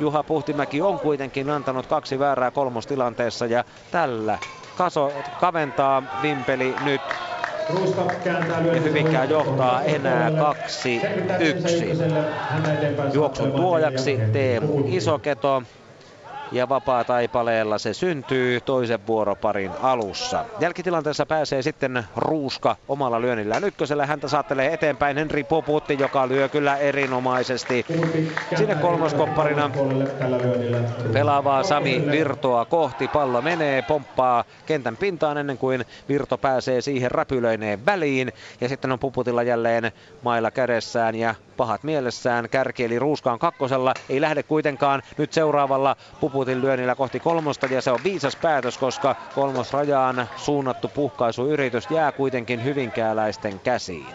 Juha Puhtimäki on kuitenkin antanut kaksi väärää kolmostilanteessa ja tällä kaventaa Vimpeli nyt. Ja Hyvinkään johtaa enää 2-1. Juoksun tuojaksi Teemu Isoketo ja vapaa-taipaleella se syntyy toisen vuoroparin alussa. Jälkitilanteessa pääsee sitten Ruuska omalla lyönnillään ykkösellä. Häntä saattelee eteenpäin Henri Puputti, joka lyö kyllä erinomaisesti. Sinne kolmoskopparina pelaavaa Sami Virtoa kohti. Pallo menee, pomppaa kentän pintaan ennen kuin Virto pääsee siihen räpylöineen väliin. Ja sitten on Puputilla jälleen mailla kädessään ja pahat mielessään. Kärki eli Ruuska on kakkosella. Ei lähde kuitenkaan nyt seuraavalla Puputin lyönnillä kohti kolmosta. Ja se on viisas päätös, koska kolmosrajaan suunnattu puhkaisuyritys jää kuitenkin hyvinkääläisten käsiin.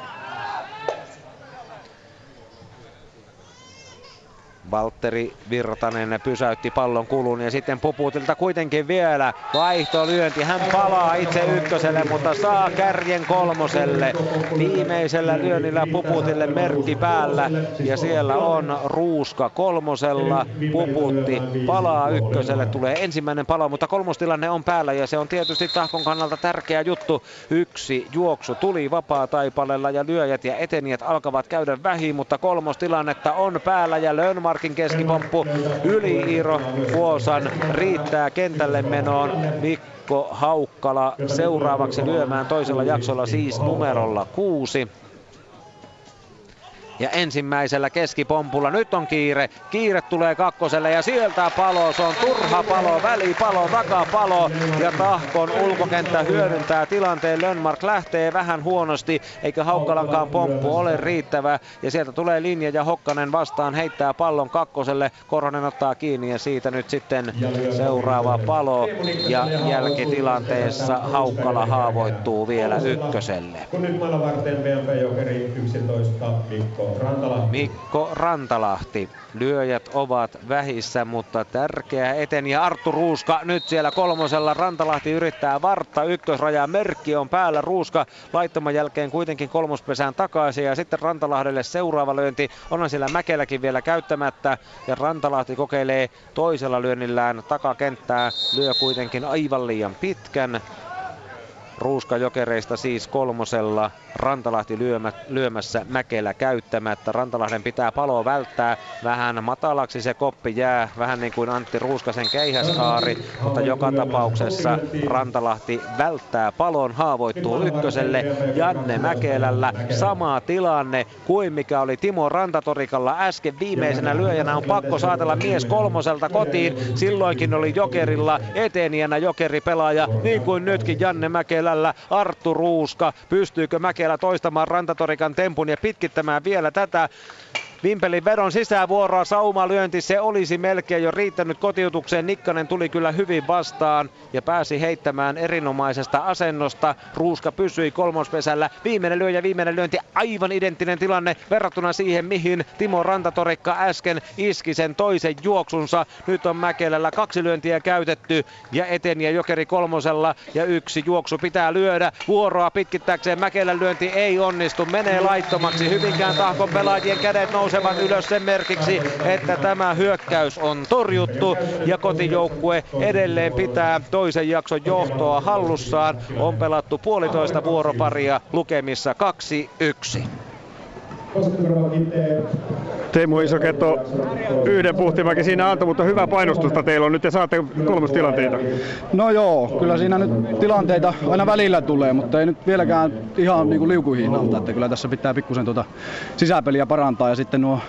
Valtteri Virtanen pysäytti pallon kulun ja sitten Puputilta kuitenkin vielä vaihtolyönti. Hän palaa itse ykköselle, mutta saa kärjen kolmoselle. Viimeisellä lyönnillä Puputille merkki päällä ja siellä on Ruuska kolmosella. Puputti palaa ykköselle, tulee ensimmäinen palo, mutta kolmostilanne on päällä ja se on tietysti Tahkon kannalta tärkeä juttu. Yksi juoksu tuli vapaa-taipalella ja lyöjät ja etenijät alkavat käydä vähiin, mutta kolmostilannetta on päällä ja Lönnmark keskipomppu yli Iiro Kuosan riittää kentälle menoon. Mikko Haukkala seuraavaksi lyömään toisella jaksolla, siis numerolla 6. Ja ensimmäisellä keskipompulla nyt on kiire. Kiire tulee kakkoselle ja sieltä palo. Se on turha palo, välipalo, takapalo. Ja Tahkon ulkokenttä hyödyntää tilanteen. Lönnmark lähtee vähän huonosti, eikä Haukkalankaan pomppu ole riittävä. Ja sieltä tulee linja ja Hokkanen vastaan heittää pallon kakkoselle. Korhonen ottaa kiinni ja siitä nyt sitten seuraava palo. Ja jälkitilanteessa Haukkala haavoittuu vielä ykköselle. Kun nyt maailman varten VMP-jokeri 11 Mikko. Mikko Rantalahti. Lyöjät ovat vähissä, mutta tärkeä eteni. Arttu Ruuska nyt siellä kolmosella. Rantalahti yrittää vartta ykkösrajaa. Merkki on päällä. Ruuska laittoman jälkeen kuitenkin kolmospesään takaisin. Ja sitten Rantalahdelle seuraava lyönti. Onhan siellä Mäkeläkin vielä käyttämättä. Ja Rantalahti kokeilee toisella lyönnillään takakenttää. Lyö kuitenkin aivan liian pitkän. Ruuska jokereista siis kolmosella, Rantalahti lyömässä, Mäkelä käyttämättä. Rantalahden pitää paloa välttää, vähän matalaksi se koppi jää, vähän niin kuin Antti Ruuskasen keihäskaari, mutta joka tapauksessa Rantalahti välttää palon, haavoittuu ykköselle. Janne Mäkelällä sama tilanne kuin mikä oli Timo Rantatorikalla äsken. Viimeisenä lyöjänä on pakko saatella mies kolmoselta kotiin, silloinkin oli jokerilla etenijänä jokeripelaaja, niin kuin nytkin Janne Mäkelä. Arttu Ruuska. Pystyykö Mäkelä toistamaan Rantatorikan tempun ja pitkittämään vielä tätä? Vimpelin vedon sisävuoroa, saumalyönti, se olisi melkein jo riittänyt kotiutukseen. Nikkanen tuli kyllä hyvin vastaan ja pääsi heittämään erinomaisesta asennosta. Ruuska pysyi kolmospesällä. Viimeinen lyönti, aivan identtinen tilanne verrattuna siihen, mihin Timo Rantatorikka äsken iski sen toisen juoksunsa. Nyt on Mäkelällä 2 lyöntiä käytetty ja eteniä jokeri kolmosella ja 1 juoksu pitää lyödä. Vuoroa pitkittääkseen Mäkelän lyönti ei onnistu, menee laittomaksi. Hyvinkään Tahkon pelaajien kädet nousevat ylös sen merkiksi, että tämä hyökkäys on torjuttu ja kotijoukkue edelleen pitää toisen jakson johtoa hallussaan. On pelattu puolitoista vuoroparia, lukemissa 2-1. Teemu Isoketo, yhden Puhtimäki siinä antoi, mutta hyvä painostusta teillä on nyt ja saatte kolmostilanteita. No joo, kyllä siinä nyt tilanteita aina välillä tulee, mutta ei nyt vieläkään ihan niin kuin liukuhihnalta, että kyllä tässä pitää pikkusen sisäpeliä parantaa ja sitten nuo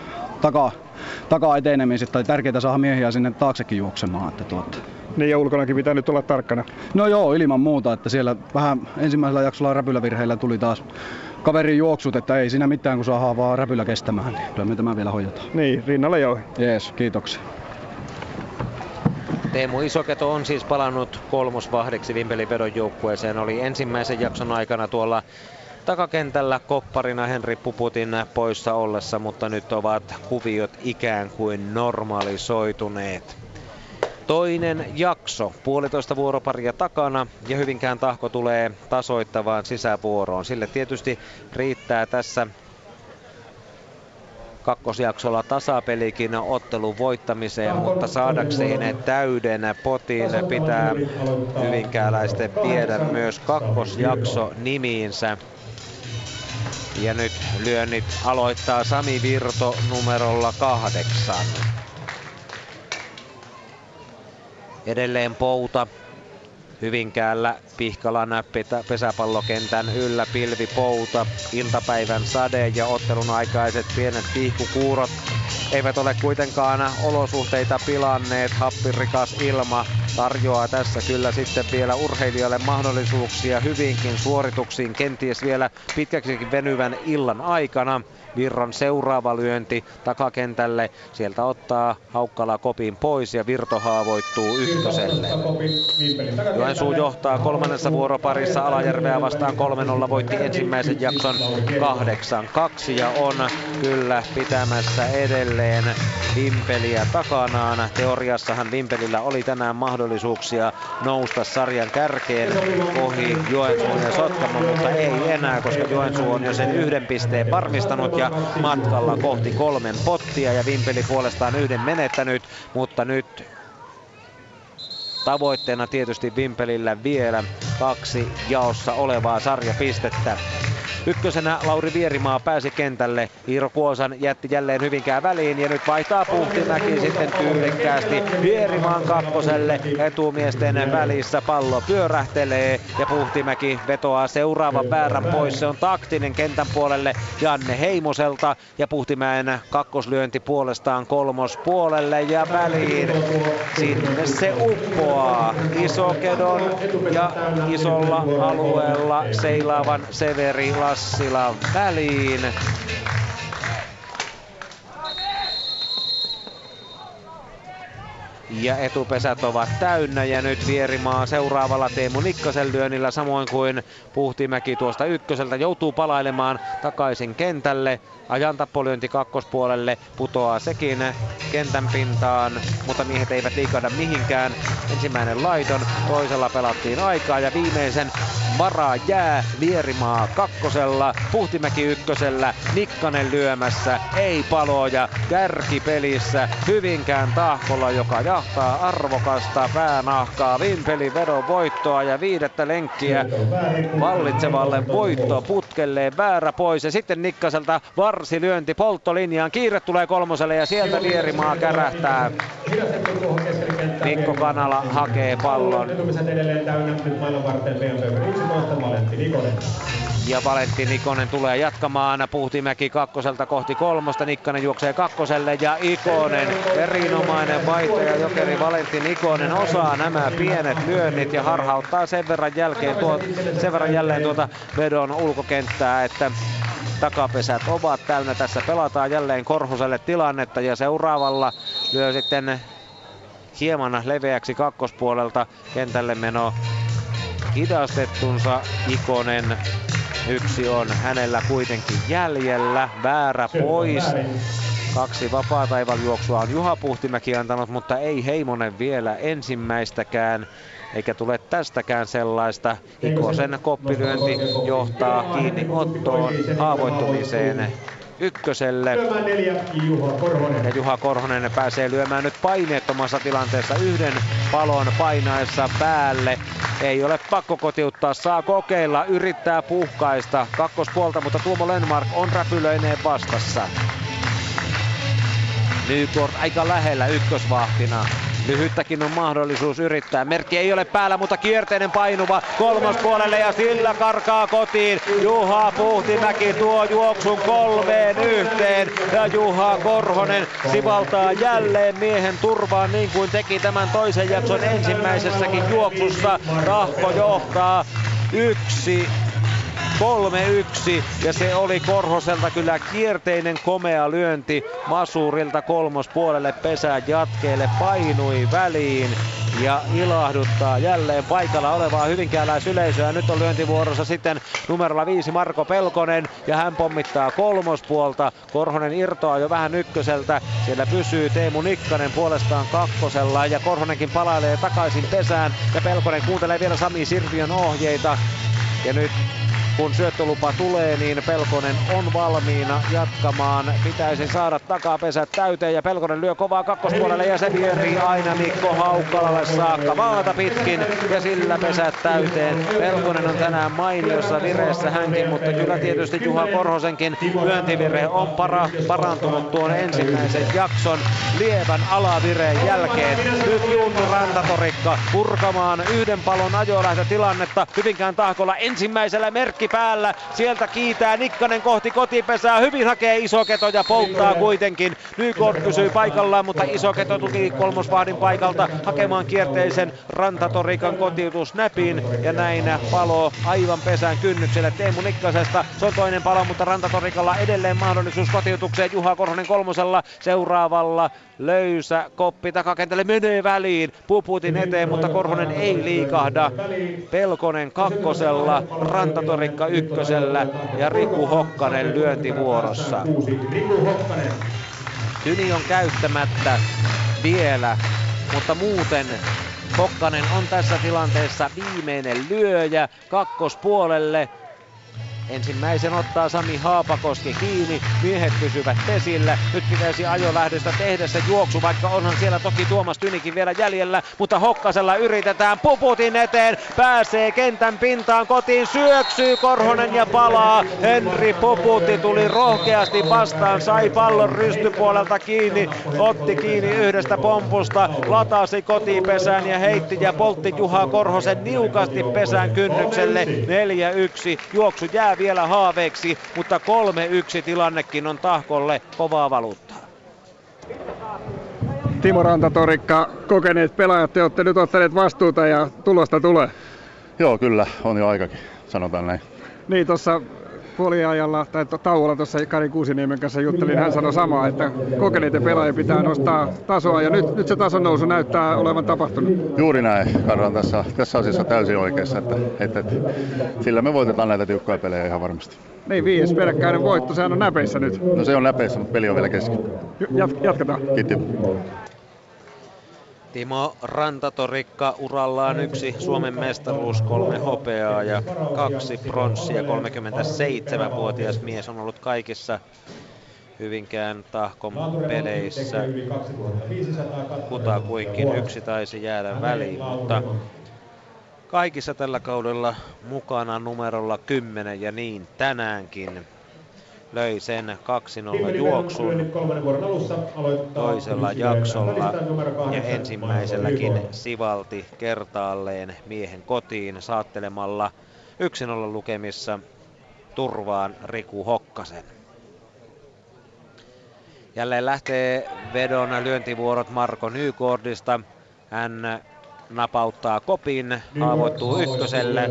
takaa etenemiset, tai tärkeää saada miehiä sinne taaksekin juoksemaan. Että Niin ja ulkonakin pitää nyt olla tarkkana. No joo, ilman muuta, että siellä vähän ensimmäisellä jaksolla räpylävirheillä tuli taas kaverin juoksut, että ei siinä mitään, kun saadaan vaan räpylä kestämään, niin kyllä me tämä vielä hoidetaan. Niin, rinnalle joo. Jees, kiitoksia. Teemu Isoketo on siis palannut kolmosvahdeksi Vimpelinvedon joukkueeseen. Oli ensimmäisen jakson aikana tuolla takakentällä kopparina Henri Puputin poissa ollessa, mutta nyt ovat kuviot ikään kuin normalisoituneet. Toinen jakso, puolitoista vuoroparia takana ja Hyvinkään Tahko tulee tasoittavaan sisävuoroon. Sille tietysti riittää tässä kakkosjaksolla tasapelikin ottelun voittamiseen, mutta saadakseen täyden potin pitää hyvinkääläisten viedä myös kakkosjakso nimiinsä. Ja nyt lyönnit aloittaa Sami Virto numerolla 8. Edelleen pouta Hyvinkäällä Pihkalan pesäpallokentän yllä, pilvi pouta, iltapäivän sade ja ottelun aikaiset pienet pihkukuurot eivät ole kuitenkaan olosuhteita pilanneet. Happirikas ilma tarjoaa tässä kyllä sitten vielä urheilijoille mahdollisuuksia hyvinkin suorituksiin, kenties vielä pitkäksikin venyvän illan aikana. Virron seuraava lyönti takakentälle. Sieltä ottaa Haukkala kopin pois ja Virto haavoittuu ykköselle. Joensuu johtaa kolmannessa vuoroparissa Alajärveä vastaan 3-0. Voitti ensimmäisen jakson 8-2 ja on kyllä pitämässä edelleen Vimpeliä takanaan. Teoriassahan Vimpelillä oli tänään mahdollisuuksia nousta sarjan kärkeen ohi Joensuun ja Sotkamon, mutta ei enää, koska Joensuu on jo sen yhden pisteen varmistanut ja matkalla kohti 3 pottia ja Vimpeli puolestaan yhden menettänyt, mutta nyt tavoitteena tietysti Vimpelillä vielä 2 jaossa olevaa sarjapistettä. Ykkösenä Lauri Vierimaa pääsi kentälle. Iiro Kuosan jätti jälleen Hyvinkään väliin ja nyt vaihtaa Puhtimäki sitten tyylikkäästi Vierimaan kakkoselle. Etumiesten välissä pallo pyörähtelee ja Puhtimäki vetoaa seuraavan väärän pois. Se on taktinen kentän puolelle Janne Heimoselta ja Puhtimäen kakkoslyönti puolestaan kolmospuolelle ja väliin. Sinne se uppoaa Isokedon ja isolla alueella seilaavan Severi Lassila väliin. Ja etupesät ovat täynnä ja nyt Vierimaa seuraavalla Teemu Nikkasen lyönnillä samoin kuin Puhtimäki tuosta ykköseltä joutuu palailemaan takaisin kentälle. Ajantappolyönti kakkospuolelle, putoaa sekin kentän pintaan, mutta miehet eivät liikahda mihinkään. Ensimmäinen laiton, toisella pelattiin aikaa ja viimeisen varaa jää Vierimaa kakkosella, Puhtimäki ykkösellä, Nikkanen lyömässä, ei paloja, kärkipelissä Hyvinkään Tahkolla, joka jahtaa arvokasta päänahkaa Vimpelin vedon voittoa ja 5. lenkkiä vallitsevalle voitto putkelleen väärä pois ja sitten Nikkaselta varsilyönti polttolinjaan, kiire tulee kolmoselle ja sieltä Vierimaa kärähtää. Mikko Kanala hakee pallon. Ja Valentin Ikonen tulee jatkamaan. Puhtimäki kakkoselta kohti kolmosta. Nikkanen juoksee kakkoselle ja Ikonen. Erinomainen vaihtaja jokeri Valentin Ikonen osaa nämä pienet lyönnit ja harhauttaa sen verran jälleen tuota vedon ulkokenttää, että takapesät ovat täynnä. Tässä pelataan jälleen Korhoselle tilannetta ja seuraavalla lyö sitten hieman leveäksi kakkospuolelta kentälle meno hidastettunsa Ikonen. Yksi on hänellä kuitenkin jäljellä. Väärä pois. 2 vapaa-taivaljuoksua on Juha Puhtimäki antanut, mutta ei Heimonen vielä ensimmäistäkään. Eikä tule tästäkään sellaista. Ikosen koppilyönti johtaa kiinniottoon, haavoittumiseen ykköselle. Ja Juha Korhonen pääsee lyömään nyt paineettomassa tilanteessa yhden palon painaessa päälle. Ei ole pakko kotiuttaa, saa kokeilla, yrittää puhkaista kakkospuolta, mutta Tuomo Lönnmark on räpylöineen vastassa. Nykort aika lähellä ykkösvahtina. Lyhyttäkin on mahdollisuus yrittää. Merkki ei ole päällä, mutta kierteinen painuva kolmospuolelle ja sillä karkaa kotiin. Juha Puhtimäki tuo juoksun 3-1 ja Juha Korhonen sivaltaa jälleen miehen turvaan niin kuin teki tämän toisen jakson ensimmäisessäkin juoksussa. Tahko johtaa 3-1 ja se oli Korhoselta kyllä kierteinen komea lyönti masurilta kolmospuolelle pesän jatkeelle, painui väliin ja ilahduttaa jälleen paikalla olevaa hyvinkääläisyleisöä. Nyt on lyöntivuorossa sitten numerolla 5 Marko Pelkonen ja hän pommittaa kolmospuolta. Korhonen irtoaa jo vähän ykköseltä, siellä pysyy Teemu Nikkanen puolestaan kakkosella ja Korhonenkin palailee takaisin pesään ja Pelkonen kuuntelee vielä Sami Sirviön ohjeita ja nyt Kun syöttölupa tulee, niin Pelkonen on valmiina jatkamaan. Pitäisi saada takapesät täyteen ja Pelkonen lyö kovaa kakkospuolelle ja se vierii aina Mikko Haukkalalle saakka maata pitkin ja sillä pesät täyteen. Pelkonen on tänään mainiossa vireessä hänkin, mutta kyllä tietysti Juha Korhosenkin myöntivirhe on parantunut tuon ensimmäisen jakson lievän alavireen jälkeen. Nyt Junnu Rantatorikka purkamaan yhden palon ajolähtötilannetta. Hyvinkään Tahkolla ensimmäisellä merkki päällä. Sieltä kiitää Nikkanen kohti kotipesää. Hyvin hakee Isoketo ja polttaa kuitenkin. Nykort pysyy paikallaan, mutta Isoketo tuki kolmosvahdin paikalta hakemaan kierteisen Rantatorikan kotiutusnäpin. Ja näin palo aivan pesän kynnykselle Teemu Nikkasesta. Se on toinen palo, mutta Rantatorikalla edelleen mahdollisuus kotiutukseen. Juha Korhonen kolmosella seuraavalla. Löysä koppi takakentälle menee väliin. Puputin eteen, mutta Korhonen ei liikahda. Pelkonen kakkosella, Rantatorikka ykkösellä ja Riku Hokkanen lyöntivuorossa. Tyni on käyttämättä vielä, mutta muuten Hokkanen on tässä tilanteessa viimeinen lyöjä kakkospuolelle. Ensimmäisen ottaa Sami Haapakoski kiinni, miehet pysyvät pesillä. Nyt pitäisi ajolähdöstä tehdä se juoksu, vaikka onhan siellä toki Tuomas Tynikin vielä jäljellä. Mutta Hokkasella yritetään, Puputin eteen, pääsee kentän pintaan kotiin, syöksyy Korhonen ja palaa. Henri Puputti tuli rohkeasti vastaan, sai pallon rystypuolelta kiinni, otti kiinni yhdestä pompusta, latasi kotipesään ja heitti ja poltti Juha Korhosen niukasti pesän kynnykselle. 4-1 juoksu jää vielä haaveeksi, mutta 3-1 tilannekin on Tahkolle kovaa valuuttaa. Timo Rantatorikka, kokeneet pelaajat, te olette nyt ottaneet vastuuta ja tulosta tulee. Joo, kyllä, on jo aikakin, sanotaan näin. Niin, tuossa puoliajalla tai tauolla tuossa Kari Kuusiniemen kanssa juttelin, hän sanoi samaa, että kokeneiden pelaajia pitää nostaa tasoa ja nyt se tason nousu näyttää olevan tapahtunut. Juuri näin, Karla on tässä asiassa täysin oikeassa, että sillä me voitetaan näitä tiukkoja pelejä ihan varmasti. Niin, 5 peräkkäinen voitto, sehän on näpeissä nyt. No se on näpeissä, mutta peli on vielä kesken. Jatketaan. Kiitti. Timo Rantatorikka urallaan 1 Suomen mestaruus, 3 hopeaa ja 2 pronssia. 37-vuotias mies on ollut kaikissa Hyvinkään Tahkon peleissä. Kutakuinkin 1 taisi jäädä väliin, mutta kaikissa tällä kaudella mukana numerolla 10 ja niin tänäänkin. Löi sen 2-0 juoksun toisella jaksolla ja ensimmäiselläkin sivalti kertaalleen miehen kotiin saattelemalla 1-0 lukemissa turvaan Riku Hokkasen. Jälleen lähtee vedon lyöntivuorot Marko Nykortista. Hän napauttaa kopin, haavoittuu ykköselle,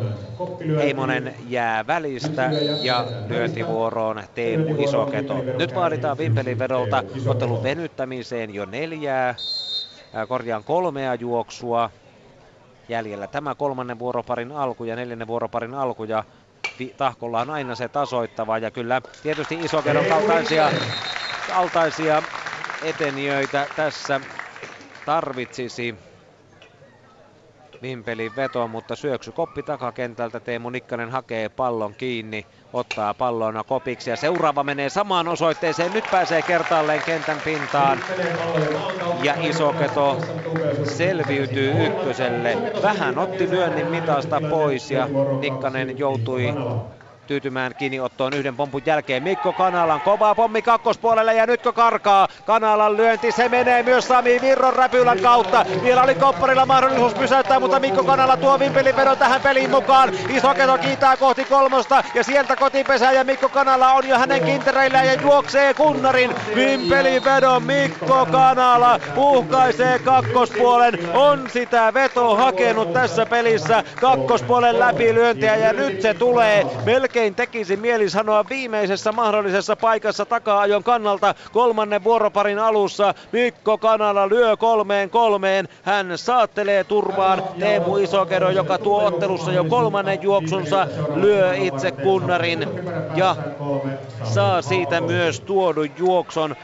Heimonen jää välistä ja lyöntivuoroon Teemu Isoketo. Nyt vaaditaan Vimpelinvedolta ottelun venyttämiseen jo 3 juoksua. Jäljellä tämä 3. vuoroparin alku ja 4. vuoroparin alku ja Tahkolla on aina se tasoittava ja kyllä tietysti Isoketon kaltaisia etenijöitä tässä tarvitsisi Vimpelin veto, mutta syöksykoppi takakentältä. Teemu Nikkanen hakee pallon kiinni, ottaa pallona kopiksi ja seuraava menee samaan osoitteeseen. Nyt pääsee kertaalleen kentän pintaan ja Isoketo selviytyy ykköselle. Vähän otti lyönnin mitasta pois ja Nikkanen joutui tyytymään kiinniottoon 1 pompun jälkeen. Mikko Kanalan kova pommi kakkospuolelle ja nytkö karkaa? Kanalan lyönti, se menee myös Sami Virron räpylän kautta. Vielä oli kopparilla mahdollisuus pysäyttää, mutta Mikko Kanala tuo Vimpelinvedon tähän peliin mukaan. Isoketo kiitää kohti 3 ja sieltä kotipesää ja Mikko Kanala on jo hänen kintereillään ja juoksee kunnarin. Vimpelinvedon Mikko Kanala puhkaisee kakkospuolen. On sitä veto hakenut tässä pelissä kakkospuolen läpilyöntiä ja nyt se tulee. Melkein tekisi mieli sanoa viimeisessä mahdollisessa paikassa taka-ajon kannalta 3. vuoroparin alussa. Mikko Kanala lyö 3-3. Hän saattelee turvaan. Teemu Isokero, joka tuo ottelussa jo 3. juoksunsa, lyö itse kunnarin ja saa siitä myös tuodun juokson.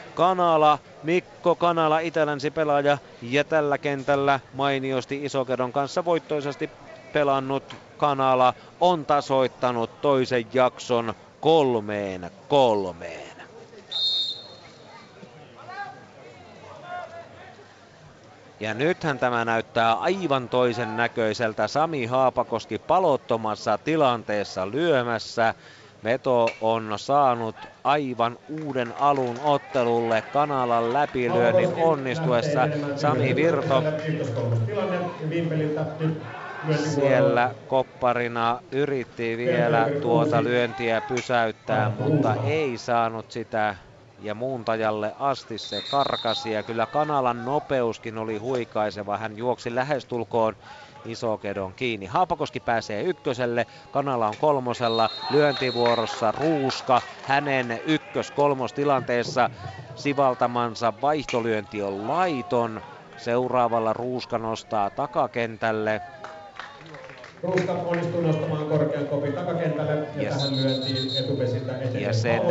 Mikko Kanala, itälänsi pelaaja ja tällä kentällä mainiosti Isokeron kanssa voittoisesti pelannut Kanala on tasoittanut toisen jakson 3-3. Ja nythän tämä näyttää aivan toisen näköiseltä. Sami Haapakoski palottomassa tilanteessa lyömässä. Veto on saanut aivan uuden alun ottelulle Kanalan läpilyönnin onnistuessa. Sami Virto siellä kopparina yritti vielä tuota lyöntiä pysäyttää, mutta ei saanut sitä. Ja muuntajalle asti se karkasi, ja kyllä Kanalan nopeuskin oli huikaiseva. Hän juoksi lähestulkoon Isokedon kiinni. Haapakoski pääsee ykköselle, Kanala on kolmosella, lyöntivuorossa Ruuska. Hänen ykkös-kolmostilanteessa sivaltamansa vaihtolyönti on laiton. Seuraavalla Ruuska nostaa takakentälle. Ruuska onnistuu nostamaan korkean kopin takakentälle ja tähän lyöntiin etupesiltä edelleen. Ja sen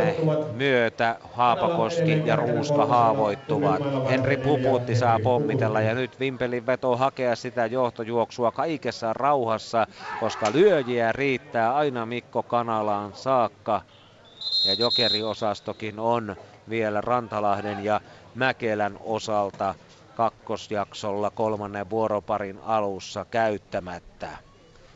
myötä Haapakoski ja Ruuska haavoittuvat. Henri Puputti saa pommitella ja nyt Vimpelin veto hakea sitä johtojuoksua kaikessa rauhassa, koska lyöjiä riittää aina Mikko Kanalaan saakka. Ja jokeriosastokin on vielä Rantalahden ja Mäkelän osalta kakkosjaksolla kolmannen vuoroparin alussa käyttämättä.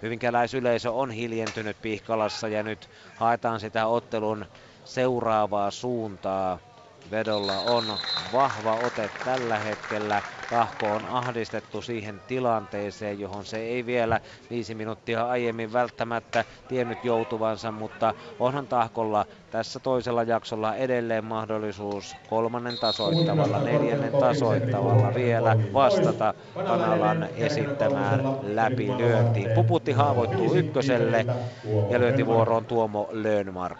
Hyvinkäläisyleisö on hiljentynyt Pihkalassa ja nyt haetaan sitä ottelun seuraavaa suuntaa. Vedolla on vahva ote tällä hetkellä. Tahko on ahdistettu siihen tilanteeseen, johon se ei vielä 5 minuuttia aiemmin välttämättä tiennyt joutuvansa, mutta onhan Tahkolla tässä toisella jaksolla edelleen mahdollisuus kolmannen tasoittavalla, neljännen tasoittavalla vielä vastata Kanalan esittämään läpilyöntiin. Puputti haavoittuu ykköselle ja lyöntivuoroon Tuomo Lönnmark.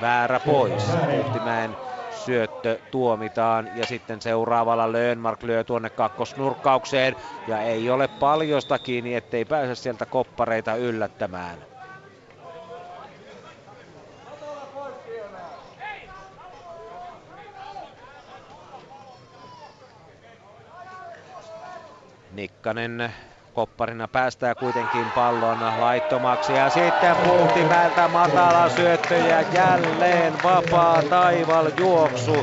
Väärä pois. Puhtimäen syöttö tuomitaan ja sitten seuraavalla Lönnmark lyö tuonne kakkosnurkkaukseen ja ei ole paljosta kiinni, ettei pääse sieltä koppareita yllättämään. Nikkanen kopparina päästää kuitenkin pallon laittomaksi ja sitten Puhtimäeltä matala syöttö ja jälleen vapaa taival juoksu.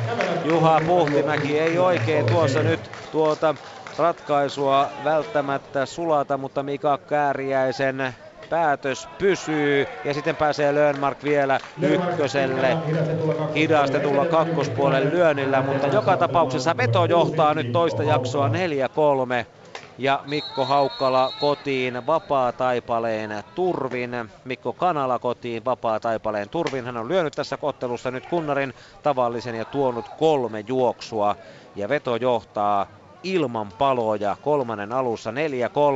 Juha Puhtimäki ei oikein tuossa nyt tuota ratkaisua välttämättä sulata, mutta Mika Kääriäisen päätös pysyy ja sitten pääsee Lönnmark vielä ykköselle hidastetulla kakkospuolen lyönnillä, mutta joka tapauksessa veto johtaa nyt toista jaksoa 4-3. Ja Mikko Haukkala kotiin vapaa-taipaleen turvin. Mikko Kanala kotiin vapaa-taipaleen turvin. Hän on lyönyt tässä ottelussa nyt kunnarin tavallisen ja tuonut 3 juoksua. Ja veto johtaa ilman paloja kolmannen alussa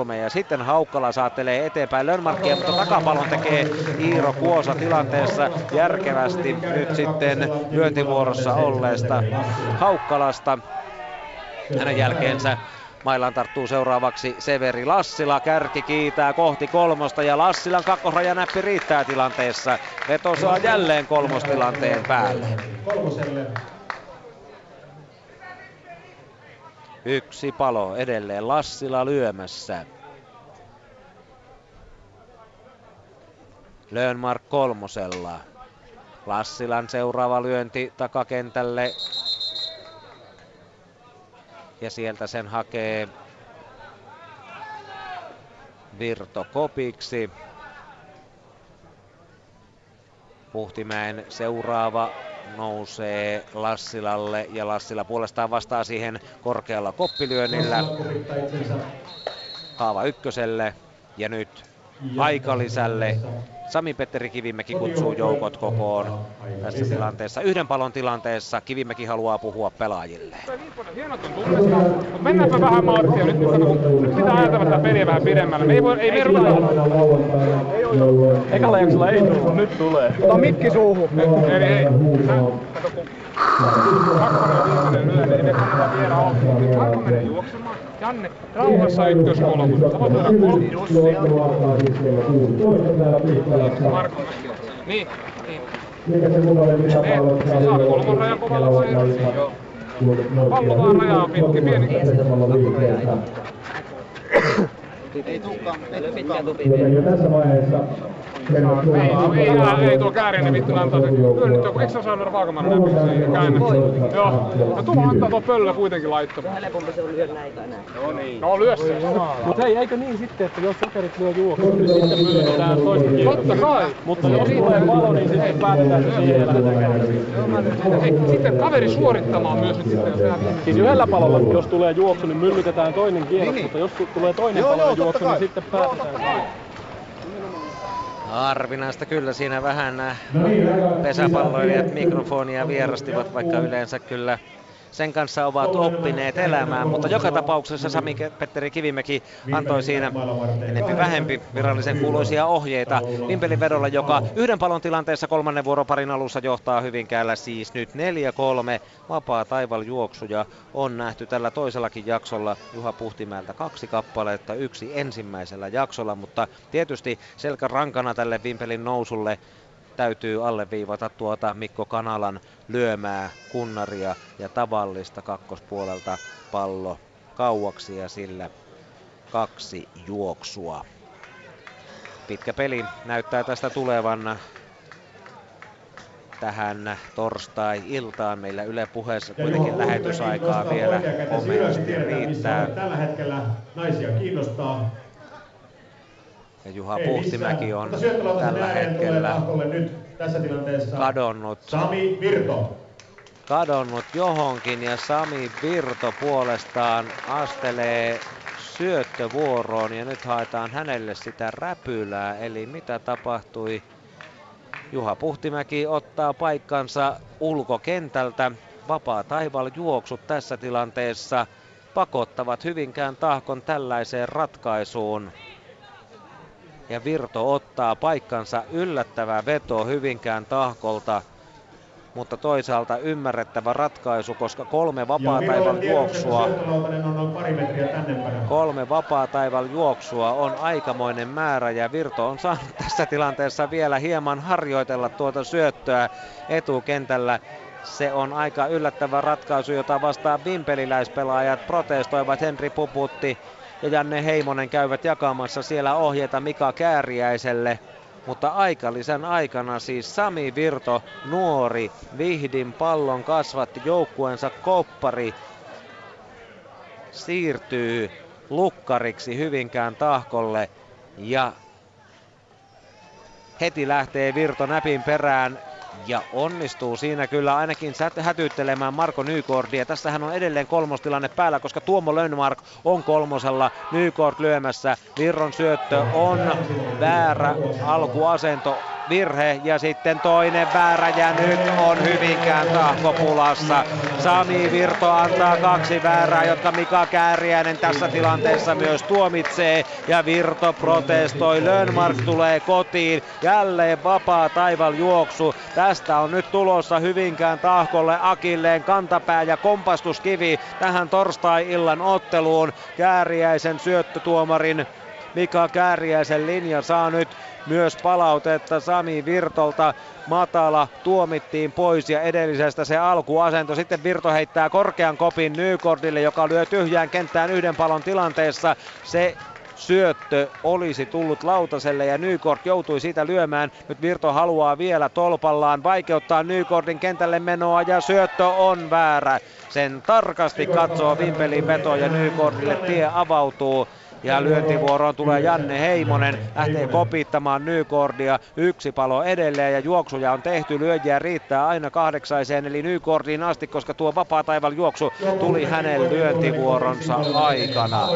4-3. Ja sitten Haukkala saattelee eteenpäin Lönnmarkia, mutta takapalon tekee Iiro Kuosa tilanteessa järkevästi nyt sitten lyöntivuorossa olleesta Haukkalasta. Hänen jälkeensä mailan tarttuu seuraavaksi Severi Lassila. Kärki kiitää kohti kolmosta ja Lassilan kakkosrajanäppi riittää tilanteessa. Veto saa jälleen kolmostilanteen päälle. 1 palo edelleen Lassila lyömässä. Lönnmark kolmosella. Lassilan seuraava lyönti takakentälle. Ja sieltä sen hakee Virto kopiksi. Puhtimäen seuraava nousee Lassilalle ja Lassila puolestaan vastaa siihen korkealla koppilyönnillä. Haava ykköselle ja nyt aikalisälle. Sami-Petteri Kivimäki kutsuu joukot kokoon tässä tilanteessa. 1 palon tilanteessa Kivimäki haluaa puhua pelaajille. Hienot on tunnetta, mutta mennäänpä vähän malttia. Nyt pitää ajatella sitä peliä vähän pidemmälle. Ei ruveta. Ekalla jaksolla ei tule, nyt tulee. Ota mikki suuhun. Eli ei. Kakkonen viittainen lyö, niin ne kannattaa vielä olla. Nyt Harko menee juoksemaan. Janne, rauhassa ykköskolmos. Tavoitetaan kolmossia. Marko Nykort. Niin. Sä saat kolmon rajan kovalla vaiheessa. Joo. Pallo vaan rajaa pitkin. Pieni. Joten tässä vaiheessa... Ei tuo kääriäinen vittu antaa se. Eikö sä saanut Vaakamaaran läpi sen käännettä? Joo. No tuohon antaa tuo pöllö kuitenkin laittomaan. Helpompi se on lyödä näitä enää. No niin. No lyö se. Mut hei, eikö niin sitten, että jos sokerit lyö juoksuun, niin sitten myydetään toista kieltä? Totta kai. Mutta jos tulee valo, niin sitten päätetään se siihen ja lähdetään käyntiin. Sitten kaveri suorittamaan myös nyt sitten, jos tehdään viimeinen. Siis yhdellä palolla, jos tulee juoksu, niin myllytetään toinen kierros, mutta jos tulee toinen palo juoksu, niin sitten päätetään. Harvinaista kyllä siinä vähän pesäpalloilijat mikrofonia vierastivat, vaikka yleensä kyllä sen kanssa ovat oppineet elämään. Mutta joka tapauksessa Sami-Petteri Kivimäki antoi siinä enempi vähempi virallisen kuuluisia ohjeita Vimpelinvedolla, joka yhden palon tilanteessa kolmannen vuoroparin alussa johtaa Hyvinkäällä siis nyt 4-3. Vapaa taivaljuoksuja on nähty tällä toisellakin jaksolla Juha Puhtimäeltä 2 kappaletta, 1 ensimmäisellä jaksolla, mutta tietysti selkärankana tälle Vimpelin nousulle täytyy alleviivata tuota Mikko Kanalan lyömää kunnaria ja tavallista kakkospuolelta pallo kauaksi ja sillä 2 juoksua. Pitkä peli näyttää tästä tulevan tähän torstai-iltaan. Meillä Yle Puheessa kuitenkin lähetysaikaa vielä komeasti riittää. Tällä hetkellä naisia kiinnostaa. Ja Juha Puhtimäki on tällä hetkellä nyt tässä tilanteessa kadonnut johonkin, ja Sami Virto puolestaan astelee syöttövuoroon ja nyt haetaan hänelle sitä räpylää. Eli mitä tapahtui? Juha Puhtimäki ottaa paikkansa ulkokentältä. Vapaa taival juoksut tässä tilanteessa pakottavat Hyvinkään Tahkon tällaiseen ratkaisuun. Ja Virto ottaa paikkansa, yllättävä veto Hyvinkään Tahkolta, mutta toisaalta ymmärrettävä ratkaisu, koska 3 vapaa-taivaljuoksua on aikamoinen määrä, ja Virto on saanut tässä tilanteessa vielä hieman harjoitella tuota syöttöä etukentällä. Se on aika yllättävä ratkaisu, jota vastaan vimpeliläispelaajat protestoivat. Henri Puputti ja Janne Heimonen käyvät jakamassa siellä ohjeita Mika Kääriäiselle, mutta aikalisen aikana siis Sami Virto, nuori, vihdin pallon kasvatti joukkueensa koppari, siirtyy lukkariksi Hyvinkään Tahkolle ja heti lähtee Virto näpin perään. Ja onnistuu siinä kyllä ainakin hätyttelemään Marko Nykordia. Tässähän on edelleen kolmostilanne päällä, koska Tuomo Lönnmark on kolmosella. Nykort lyömässä. Virron syöttö on väärä alkuasento. Virhe ja sitten toinen väärä ja nyt on Hyvinkään Tahko pulassa. Sami Virto antaa 2 väärää, jotka Mika Kääriäinen tässä tilanteessa myös tuomitsee. Ja Virto protestoi, Lönnmark tulee kotiin. Jälleen vapaa taivaljuoksu. Tästä on nyt tulossa Hyvinkään Tahkolle akilleen kantapää ja kompastuskivi tähän torstai-illan otteluun. Kääriäisen syöttötuomarin Mika Kääriäisen linja saa nyt myös palautetta Sami Virtolta. Matala tuomittiin pois ja edellisestä se alkuasento. Sitten Virto heittää korkean kopin Nykortille, joka lyö tyhjään kenttään yhden palon tilanteessa. Se syöttö olisi tullut lautaselle ja Nykort joutui siitä lyömään. Nyt Virto haluaa vielä tolpallaan vaikeuttaa Nykortin kentälle menoa ja syöttö on väärä. Sen tarkasti katsoo Vimpelin veto ja Nykortille tie avautuu. Ja lyöntivuoroon tulee Janne Heimonen, lähtee kopittamaan Nykordia, 1 palo edelleen ja juoksuja on tehty, lyöjiä riittää aina 8, eli Nykordiin asti, koska tuo vapaa taival juoksu tuli hänen lyöntivuoronsa aikana.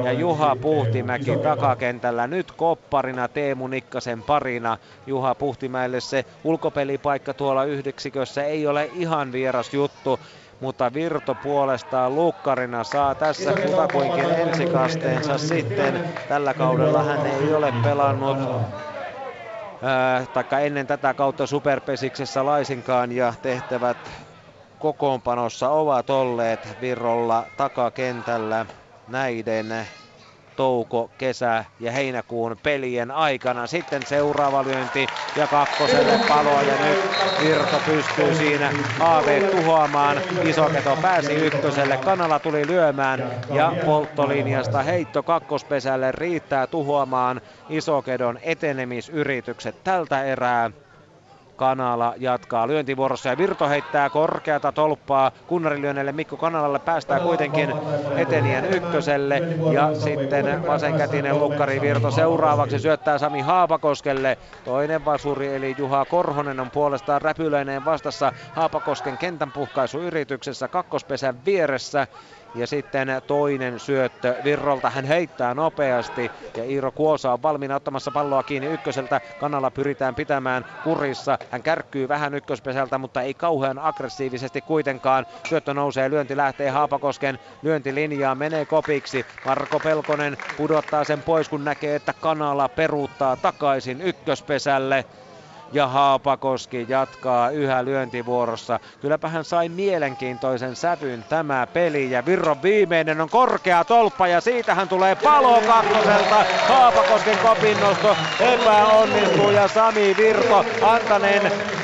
3-5 ja Juha Puhtimäki takakentällä nyt kopparina Teemu Nikkasen parina. Juha Puhtimäelle se ulkopelipaikka tuolla yhdeksikössä ei ole ihan vieras juttu. Mutta Virto puolestaan lukkarina saa tässä kutakuinkin ensikasteensa sitten. Tällä kaudella hän ei ole pelannut taikka ennen tätä kautta Superpesiksessä laisinkaan ja tehtävät kokoonpanossa ovat olleet Virrolla takakentällä näiden touko-, kesä- ja heinäkuun pelien aikana. Sitten seuraava lyönti ja kakkoselle paloa ja nyt Virto pystyy siinä AV tuhoamaan. Isoketo pääsi ykköselle, Kanala tuli lyömään ja polttolinjasta heitto kakkospesälle riittää tuhoamaan Isokedon etenemisyritykset tältä erää. Kanala jatkaa lyöntivuorossa ja Virto heittää korkeata tolppaa kunnarilyönnelle Mikko Kanalalle, päästää kuitenkin etenijän ykköselle ja sitten vasenkätinen lukkari Virto seuraavaksi syöttää Sami Haapakoskelle. Toinen vasuri eli Juha Korhonen on puolestaan räpylöineen vastassa Haapakosken kentänpuhkaisuyrityksessä kakkospesän vieressä. Ja sitten toinen syöttö Virrolta, hän heittää nopeasti ja Iiro Kuosa on valmiina ottamassa palloa kiinni ykköseltä. Kanala pyritään pitämään kurissa, hän kärkkyy vähän ykköspesältä, mutta ei kauhean aggressiivisesti kuitenkaan. Syöttö nousee, lyönti lähtee Haapakosken lyöntilinjaa, menee kopiksi. Marko Pelkonen pudottaa sen pois, kun näkee, että Kanala peruuttaa takaisin ykköspesälle. Ja Haapakoski jatkaa yhä lyöntivuorossa. Kylläpä hän sai mielenkiintoisen sävyn tämä peli. Ja Virron viimeinen on korkea tolppa ja siitähän tulee palo kakkoselta. Haapakosken kopinnosto epäonnistuu ja Sami Virto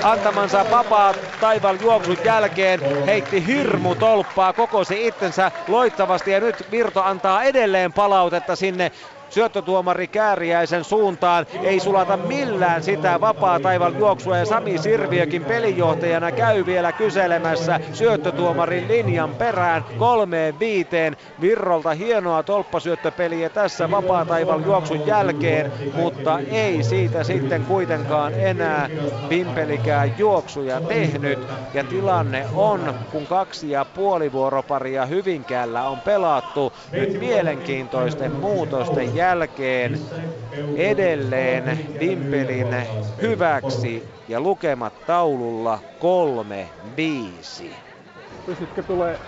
antamansa vapaat taival juoksun jälkeen heitti hirmu tolppaa, kokosi itsensä loittavasti ja nyt Virto antaa edelleen palautetta sinne syöttötuomari Kääriäisen suuntaan. Ei sulata millään sitä vapaa taival juoksua ja Sami Sirviökin pelinjohtajana käy vielä kyselemässä syöttötuomarin linjan perään 3-5. Virrolta hienoa tolppasyöttöpeliä tässä vapaa taival juoksun jälkeen, mutta ei siitä sitten kuitenkaan enää vimpelikään juoksuja tehnyt. Ja tilanne on, kun 2,5 vuoroparia Hyvinkäällä on pelattu, nyt mielenkiintoisten muutosten jälkeen edelleen Vimpelin hyväksi ja lukemat taululla 3-5. Pystytkö tulee?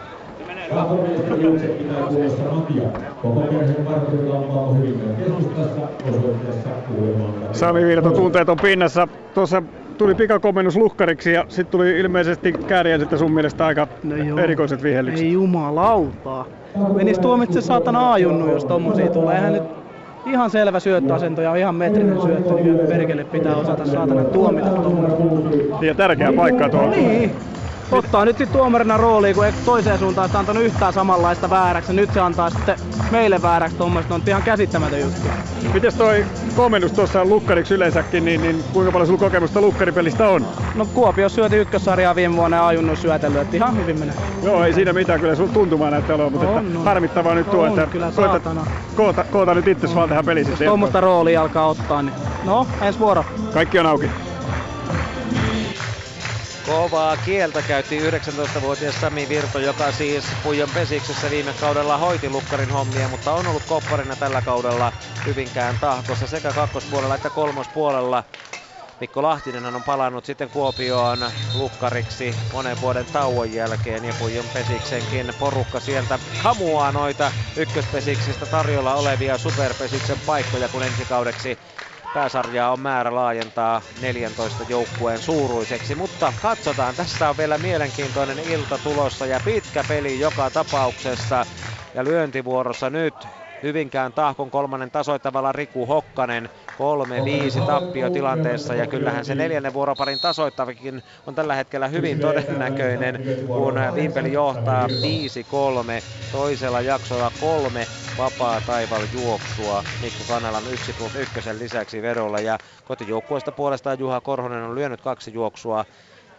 Sami Virto tunteet on pinnassa. Tuossa tuli pikakomennus luhkariksi ja sitten tuli ilmeisesti Kääriä sitten sun mielestä aika erikoiset vihellykset. Ei jumalautaa. Menis tuomitse saatana A-junnu, jos tommosia tulee. Eihän nyt ihan selvä syöttöasento ja ihan metrinen syöttö, niin perkele pitää osata saatana tuomita tuommoinen. Ja tärkeä paikka tuohon. Niin. Ottaa nyt tuomarina rooliin, kun ei toiseen suuntaan sitä antanut yhtään samanlaista vääräksi. Nyt se antaa sitten meille vääräksi tuommoiset. On ihan käsittämätön juttu. Mites toi komennus tuossa lukkariksi yleensäkin, niin kuinka paljon sulla kokemusta lukkaripelistä on? No Kuopiossa syöti ykkössarjaa viime vuonna ja ajunnut syötellyt, että ihan hyvin menee. Joo, ei siinä mitään, kyllä sulla tuntumaa näyttää olevan, mutta on, että harmittavaa nyt tuo, että koota nyt itses vaan tähän pelissä. Jos tuommoista roolia alkaa ottaa, niin no, ensi vuoro. Kaikki on auki. Kovaa kieltä käytti 19-vuotias Sami Virto, joka siis Puijon Pesiksessä viime kaudella hoiti lukkarin hommia, mutta on ollut kopparina tällä kaudella Hyvinkään Tahkossa sekä kakkospuolella että kolmospuolella. Mikko Lahtinen on palannut sitten Kuopioon lukkariksi monen vuoden tauon jälkeen ja Puijon Pesiksenkin porukka sieltä hamuaa noita ykköspesiksistä tarjolla olevia superpesiksen paikkoja, kun ensi kaudeksi pääsarjaa on määrä laajentaa 14 joukkueen suuruiseksi, mutta katsotaan, tässä on vielä mielenkiintoinen ilta tulossa ja pitkä peli joka tapauksessa. Ja lyöntivuorossa nyt Hyvinkään Tahkon kolmannen tasoittavalla Riku Hokkanen 3-5 tappiotilanteessa ja kyllähän se neljännen vuoroparin tasoittavikin on tällä hetkellä hyvin todennäköinen, kun Vimpeli johtaa 5-3 toisella jaksolla 3 vapaa taival juoksua Mikko Kanalan 1+1 lisäksi vedolla ja kotijoukkueesta puolestaan Juha Korhonen on lyönyt 2 juoksua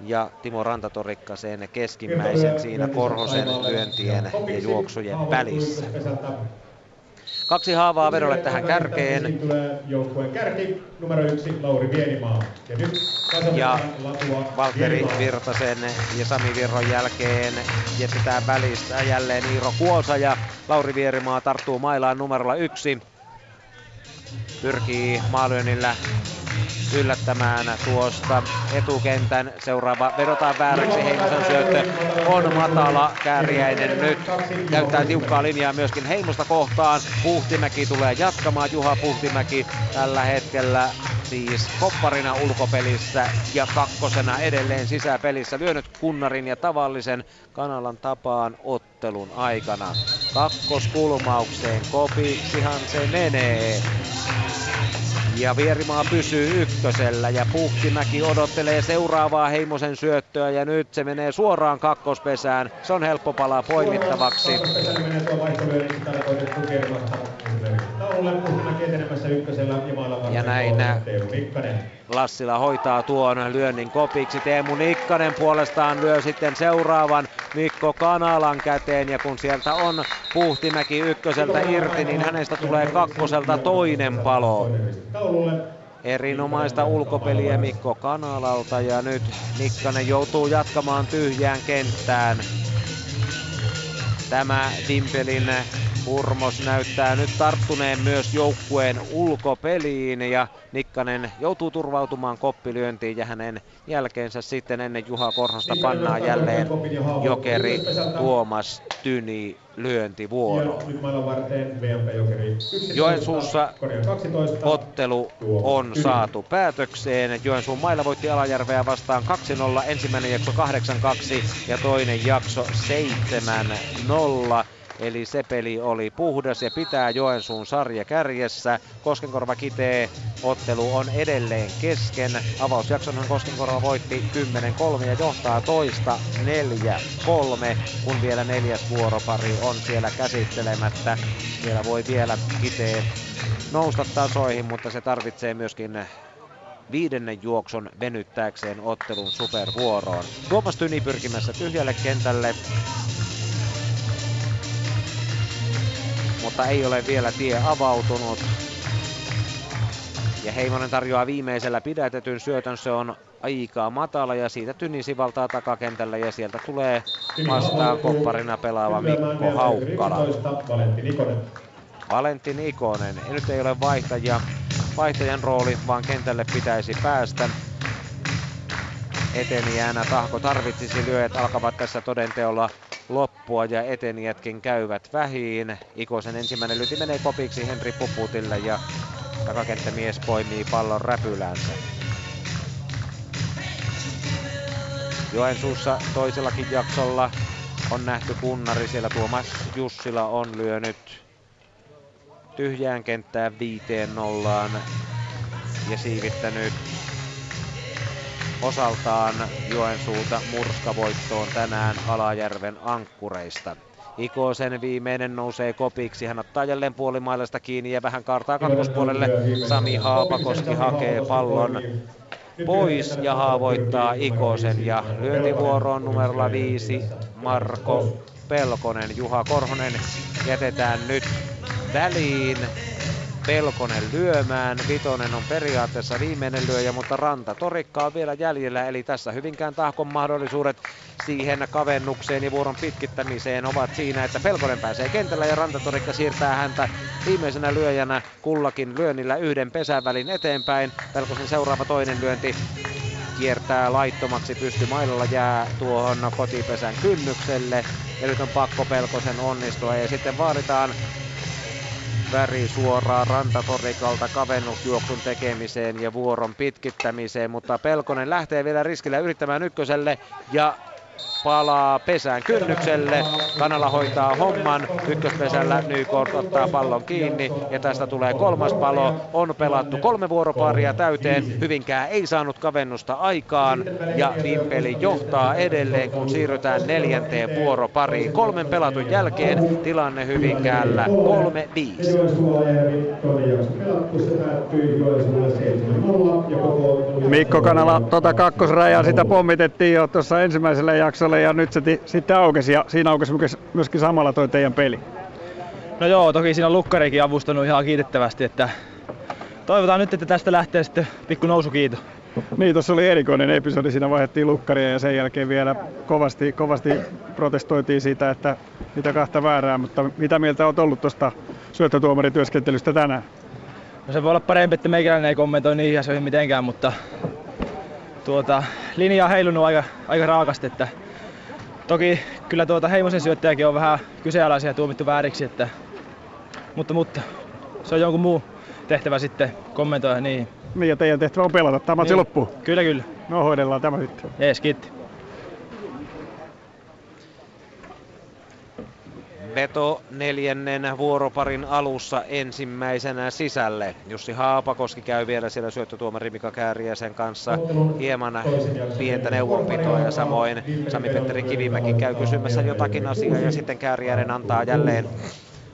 ja Timo Rantatorikka sen keskimmäisen siinä Korhosen lyöntien ja juoksujen välissä. 2 haavaa vedolle tähän kärkeen. Joukkueen kärki numero 1 Lauri Vierimaa. Ja Valtteri Virtasen ja Sami Virron jälkeen jätetään välistä jälleen Iiro Kuosa ja Lauri Vierimaa tarttuu mailaan numerolla 1. Pyrkii maalyönnillä yllättämään tuosta etukentän. Seuraava vedotaan vääräksi. Heimosen syöttö on matala. Kääriäinen nyt käyttää tiukkaa linjaa myöskin Heimosta kohtaan. Puhtimäki tulee jatkamaan. Juha Puhtimäki tällä hetkellä siis kopparina ulkopelissä ja kakkosena edelleen sisäpelissä. Lyönyt kunnarin ja tavallisen Kanalan tapaan ottelun aikana. Kakkoskulmaukseen kopiksihan se menee. Ja Vierimaa pysyy ykkösellä ja Puhtimäki odottelee seuraavaa Heimosen syöttöä ja nyt se menee suoraan kakkospesään. Se on helppo palaa poimittavaksi. Ja näin Lassila hoitaa tuon lyönnin kopiksi. Teemu Nikkanen puolestaan lyö sitten seuraavan Mikko Kanalan käteen ja kun sieltä on Puhtimäki ykköseltä irti, niin hänestä tulee kakkoselta toinen palo. Erinomaista ulkopeliä Mikko Kanalalta ja nyt Nikkanen joutuu jatkamaan tyhjään kenttään. Tämä Vimpelin hurmos näyttää nyt tarttuneen myös joukkueen ulkopeliin ja Nikkanen joutuu turvautumaan koppilyöntiin ja hänen jälkeensä sitten ennen Juha Korhosta pannaan jälleen jokeri Tuomas Tyni lyöntivuoro. Joensuussa ottelu on saatu päätökseen. Joensuun mailla voitti Alajärveä vastaan 2-0, ensimmäinen jakso 8-2 ja toinen jakso 7-0. Eli se peli oli puhdas ja pitää Joensuun sarja kärjessä. Koskenkorva Kiteä ottelu on edelleen kesken. Avausjaksonhan Koskenkorva voitti 10-3 ja johtaa toista 4-3, kun vielä neljäs vuoropari on siellä käsittelemättä. Siellä voi vielä Kiteä nousta tasoihin, mutta se tarvitsee myöskin viidennen juokson venyttääkseen ottelun supervuoroon. Tuomas Tyni pyrkimässä tyhjälle kentälle. Mutta ei ole vielä tie avautunut. Ja Heimonen tarjoaa viimeisellä pidätetyn syötön. Se on aika matala ja siitä Tyni sivaltaa takakentällä ja sieltä tulee vastaan kopparina pelaava Mikko Haukkala. Valentin Ikonen. Ja nyt ei ole vaihtajan rooli, vaan kentälle pitäisi päästä. Etenijänä Tahko tarvitsisi lyöjät alkavat tässä todenteolla loppua ja etenijätkin käyvät vähiin. Ikosen ensimmäinen lyti menee kopiksi Henri Puputille ja takakenttämies poimii pallon räpylänsä. Joensuussa toisellakin jaksolla on nähty kunnari. Siellä Tuomas Jussila on lyönyt tyhjään kenttään 5-0 ja siivittänyt osaltaan Joensuuta murskavoittoon tänään Alajärven ankkureista. Ikosen viimeinen nousee kopiksi. Hän ottaa jälleen puolimailasta kiinni ja vähän kaartaa kakkospuolelle. Sami Haapakoski hakee pallon pois ja haavoittaa Ikosen. Ja lyöntivuoroon numerolla 5 Marko Pelkonen. Juha Korhonen jätetään nyt väliin. Pelkonen lyömään, Vitonen on periaatteessa viimeinen lyöjä, mutta Rantatorikka on vielä jäljellä, eli tässä Hyvinkään Tahkon mahdollisuudet siihen kavennukseen ja vuoron pitkittämiseen ovat siinä, että Pelkonen pääsee kentällä ja Rantatorikka siirtää häntä viimeisenä lyöjänä kullakin lyönnillä yhden pesänvälin eteenpäin. Pelkosen seuraava toinen lyönti kiertää laittomaksi, pystymailalla jää tuohon kotipesän kynnykselle ja nyt on pakko Pelkosen onnistua ja sitten vaaditaan väri suoraan Rantatorikalta kavennusjuoksun tekemiseen ja vuoron pitkittämiseen, mutta Pelkonen lähtee vielä riskillä yrittämään ykköselle ja palaa pesään kynnykselle. Kanala hoitaa homman, ykköspesällä Nykort ottaa pallon kiinni ja tästä tulee kolmas palo. On pelattu 3 vuoroparia täyteen, Hyvinkään ei saanut kavennusta aikaan ja Vimpeli johtaa edelleen, kun siirrytään 4. vuoropariin. 3 pelatun jälkeen tilanne Hyvinkäällä 3-5. Mikko Kanala, kakkosrajaa sitä pommitettiin jo tuossa ensimmäisellä jaksolla. Ja nyt se sitten aukesi ja siinä aukesi myöskin samalla toi teidän peli. No joo, toki siinä on lukkarikin avustanut ihan kiitettävästi, että toivotaan nyt, että tästä lähtee sitten pikku nousukiito. Niin, tuossa oli erikoinen episodi, siinä vaihdettiin lukkaria ja sen jälkeen vielä kovasti protestoitiin siitä, että mitä kahta väärää, mutta mitä mieltä olet ollut tuosta syöttötuomarityöskentelystä tänään? No se voi olla parempi, että meikäläinen ei kommentoi niihin asioihin mitenkään, mutta linja on heilunut aika raakasti, että toki kyllä Heimosen syöttäjäkin on vähän kyseenalaisia tuomittu vääriksi, että, mutta se on jonkun muu tehtävä sitten kommentoida niihin. Niin, ja teidän tehtävä on pelata. Tämä matsi loppuu. Kyllä, kyllä. No, hoidellaan tämä sitten. Jees, kiitti. Veto neljännen vuoroparin alussa ensimmäisenä sisälle. Jussi Haapakoski käy vielä siellä syöttötuomari Mika Kääriäisen kanssa hieman pientä neuvonpitoa ja samoin Sami-Petteri Kivimäki käy kysymässä jotakin asiaa ja sitten Kääriäinen antaa jälleen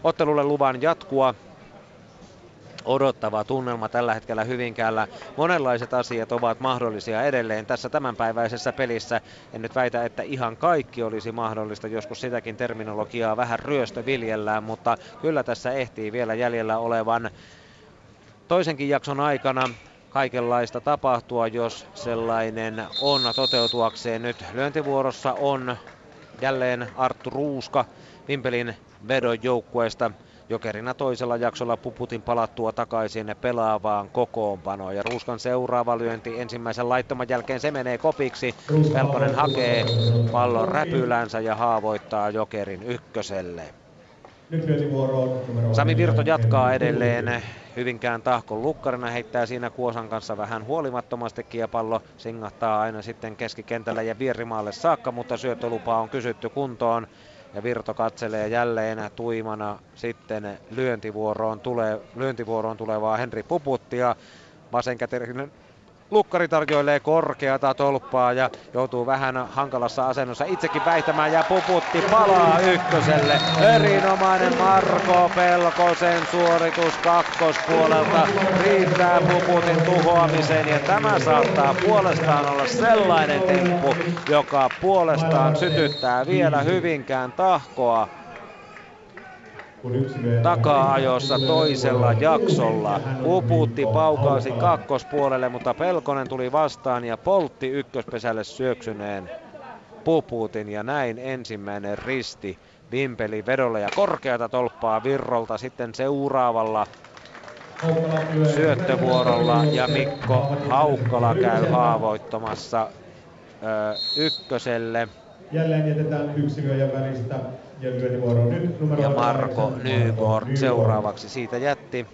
ottelulle luvan jatkua. Odottava tunnelma tällä hetkellä Hyvinkäällä. Monenlaiset asiat ovat mahdollisia edelleen tässä tämänpäiväisessä pelissä. En nyt väitä, että ihan kaikki olisi mahdollista. Joskus sitäkin terminologiaa vähän ryöstöviljellään, mutta kyllä tässä ehtii vielä jäljellä olevan toisenkin jakson aikana kaikenlaista tapahtua, jos sellainen on toteutuakseen. Nyt lyöntivuorossa on jälleen Arttu Ruuska Vimpelin vedon joukkueesta. Jokerina toisella jaksolla Puputin palattua takaisin pelaavaan kokoonpanoon. Ja Ruuskan seuraava lyönti ensimmäisen laittoman jälkeen se menee kopiksi. Pelkonen hakee pallon räpylänsä ja haavoittaa Jokerin ykköselle. Sami Virto jatkaa edelleen Hyvinkään Tahkon lukkarina. Heittää siinä Kuosan kanssa vähän huolimattomastikin ja pallo singahtaa aina sitten keskikentällä ja Vierimaalle saakka, mutta syöttölupa on kysytty kuntoon. Ja Virto katselee jälleen tuimana sitten lyöntivuoroon tulevaa Henri Puputtia. Vasenkätinen lukkari tarjoilee korkeata tolppaa ja joutuu vähän hankalassa asennossa itsekin väittämään ja Puputti palaa ykköselle. Erinomainen Marko Pelkosen suoritus kakkospuolelta riittää Puputin tuhoamiseen ja tämä saattaa puolestaan olla sellainen temppu, joka puolestaan sytyttää vielä Hyvinkään Tahkoa taka-ajossa toisella jaksolla. Puputti paukausi kakkospuolelle, mutta Pelkonen tuli vastaan ja poltti ykköspesälle syöksyneen Puputin. Ja näin ensimmäinen risti Vimpelin vedolla ja korkeata tolppaa Virrolta sitten seuraavalla syöttövuorolla. Ja Mikko Haukkala käy haavoittamassa ykköselle. Jälleen jätetään yksilöön ja välistä. Ja Marko Nykort seuraavaksi siitä jätti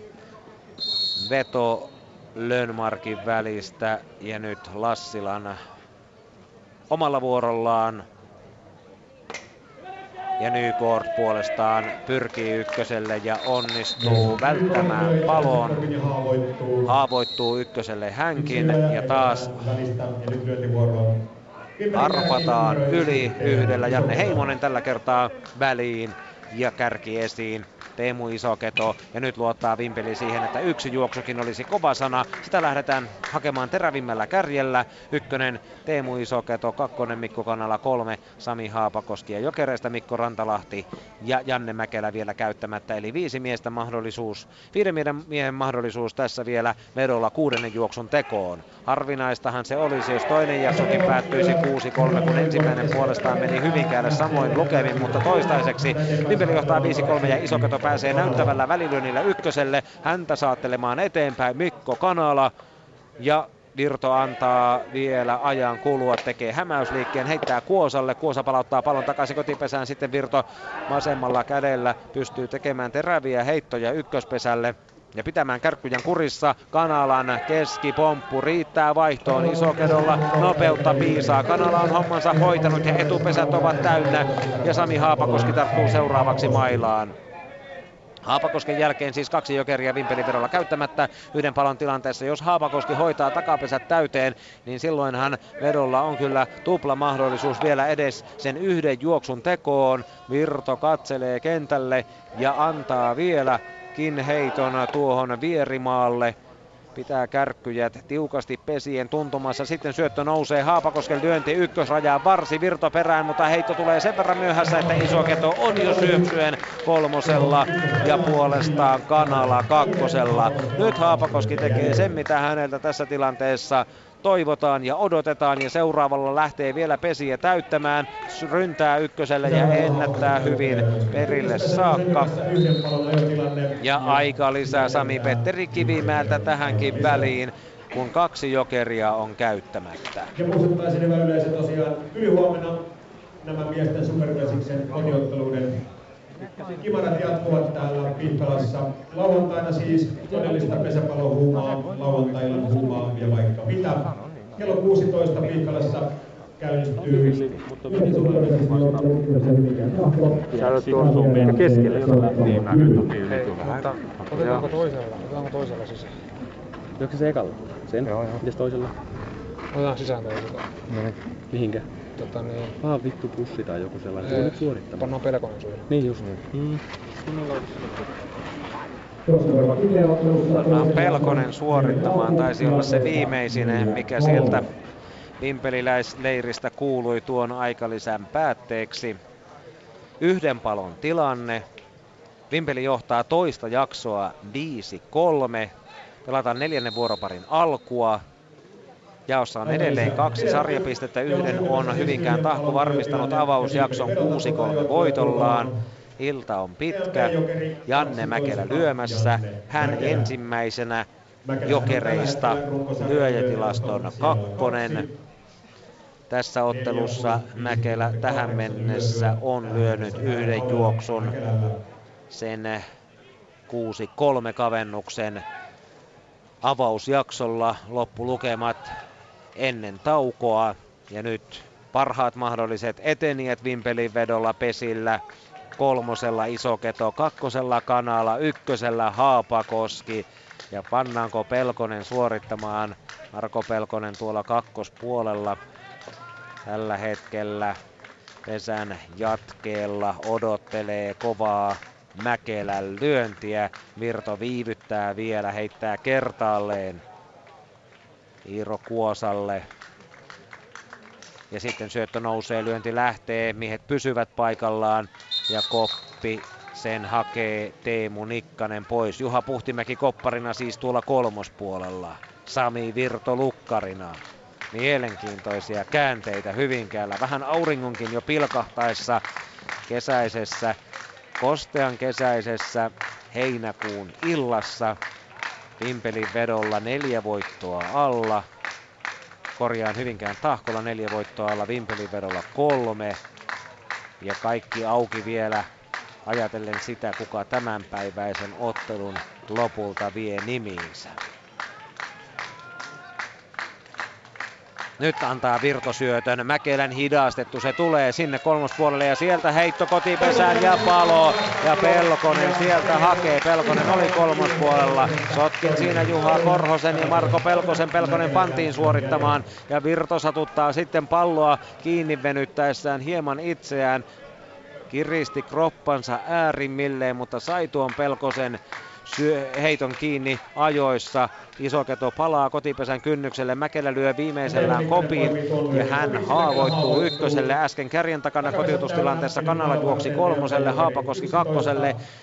veto Lönnmarkin välistä ja nyt Lassilan omalla vuorollaan. Ja Nykort puolestaan pyrkii ykköselle ja onnistuu välttämään palon. Haavoittuu ykköselle hänkin ja taas arpataan yli yhdellä. Janne Heimonen tällä kertaa väliin ja kärki esiin Teemu Isoketo. Ja nyt luottaa Vimpeli siihen, että yksi juoksukin olisi kova sana. Sitä lähdetään hakemaan terävimmällä kärjellä. Ykkönen Teemu Isoketo, kakkonen Mikko Kanala, kolme Sami Haapakoski ja Jokereista Mikko Rantalahti ja Janne Mäkelä vielä käyttämättä. Eli viiden miehen mahdollisuus tässä vielä vedolla kuudennen juoksun tekoon. Harvinaistahan se olisi, jos toinen jaksokin päättyisi 6-3, kun ensimmäinen puolestaan meni Hyvinkäälle samoin lukemin, mutta toistaiseksi Vimpeli johtaa 5-3 ja Isoketo pääsee näyttävällä välilyönnillä ykköselle. Häntä saattelemaan eteenpäin Mikko Kanala ja Virto antaa vielä ajan kulua, tekee hämäysliikkeen, heittää Kuosalle. Kuosa palauttaa pallon takaisin kotipesään, sitten Virto vasemmalla kädellä pystyy tekemään teräviä heittoja ykköspesälle ja pitämään kärkkyjen kurissa. Kanalan keskipomppu riittää vaihtoon. Isokedolla nopeutta piisaa. Kanala on hommansa hoitanut ja etupesät ovat täynnä ja Sami Haapakoski tarttuu seuraavaksi mailaan. Haapakosken jälkeen siis kaksi Jokeria Vimpelin vedolla käyttämättä yhden palon tilanteessa. Jos Haapakoski hoitaa takapesät täyteen, niin silloinhan vedolla on kyllä tupla mahdollisuus vielä edes sen yhden juoksun tekoon. Virto katselee kentälle ja antaa vieläkin heiton tuohon Vierimaalle. Pitää kärkkyjät tiukasti pesien tuntumassa. Sitten syöttö nousee. Haapakosken lyönti ykkösrajaan. Varsi Virto perään, mutta heitto tulee sen verran myöhässä, että Isoketo on jo syöksyen kolmosella ja puolestaan Kanala kakkosella. Nyt Haapakoski tekee sen, mitä häneltä tässä tilanteessa toivotaan ja odotetaan ja seuraavalla lähtee vielä pesiä täyttämään. Ryntää ykköselle ja ennättää hyvin perille saakka. Ja aika lisää Sami-Petteri Kivimäeltä tähänkin väliin, kun kaksi Jokeria on käyttämättä. Ja muistuttaisin hyvä yleisö tosiaan ylihuomenna nämä miesten supervesiksen kotiotteluiden Kimarat jatkuvat täällä Pihkalassa. Lauantaina siis todellista pesäpallohuumaa, lauantaina huumaa ja vaikka mitä. Kello 16 Pihkalassa käynnistyy Hyvinkään Tahko. Otetaanko toisella sisään? Onko se ekalla? Sen? Mites toisella? Otetaan sisään toisella. Mihinkä? Vaan vittu pussi tai joku sellainen. Se on nyt suorittava. Pannaan Pelkonen sulle. Niin just. Pannaan Pelkonen suorittamaan. Taisi olla se viimeisineen, mikä sieltä vimpeliläisleiristä kuului tuon aikalisän päätteeksi. Yhden palon tilanne. Vimpeli johtaa toista jaksoa 5-3. Pelataan neljännen vuoroparin alkua. Jaossa on edelleen 2 sarjapistettä. Yhden on Hyvinkään Tahko varmistanut avausjakson 6-3 voitollaan. Ilta on pitkä. Janne Mäkelä lyömässä. Hän ensimmäisenä Jokereista, lyöjätilaston 2. Tässä ottelussa Mäkelä tähän mennessä on lyönyt yhden juoksun, sen 6-3 kavennuksen avausjaksolla, loppulukemat ennen taukoa. Ja nyt parhaat mahdolliset etenijät Vimpelinvedolla Pesillä, 3. Isoketo, 2. Kanala, 1. Haapakoski. Ja pannaanko Pelkonen suorittamaan? Marko Pelkonen tuolla kakkospuolella tällä hetkellä pesän jatkeella odottelee kovaa Mäkelän lyöntiä. Virto viivyttää vielä, heittää kertaalleen Iiro Kuosalle. Ja sitten syöttö nousee, lyönti lähtee, miehet pysyvät paikallaan ja koppi. Sen hakee Teemu Nikkanen pois. Juha Puhtimäki kopparina siis tuolla kolmospuolella. Sami Virto lukkarina. Mielenkiintoisia käänteitä Hyvinkäällä. Vähän auringonkin jo pilkahtaessa kesäisessä, kostean kesäisessä heinäkuun illassa. Vimpelinvedolla 4 voittoa alla. Hyvinkään Tahkolla 4 voittoa alla, Vimpelinvedolla 3. Ja kaikki auki vielä ajatellen sitä, kuka tämänpäiväisen ottelun lopulta vie nimiinsä. Nyt antaa Virtosyötön. Mäkelän hidastettu. Se tulee sinne kolmospuolelle ja sieltä heitto kotipesään ja palo. Ja Pelkonen sieltä hakee. Pelkonen oli kolmospuolella. Sotkin siinä Juha Korhosen ja Marko Pelkosen. Pelkonen pantiin suorittamaan. Ja Virto satuttaa sitten palloa kiinni venyttäessään hieman itseään. Kiristi kroppansa äärimmilleen, mutta sai tuon Pelkosen heiton kiinni ajoissa. Isoketo palaa kotipesän kynnykselle. Mäkelä lyö viimeisellään kopiin ja hän haavoittuu 1. Äsken kärjen takana kotiutustilanteessa Kanala juoksi 3, Haapakoski 2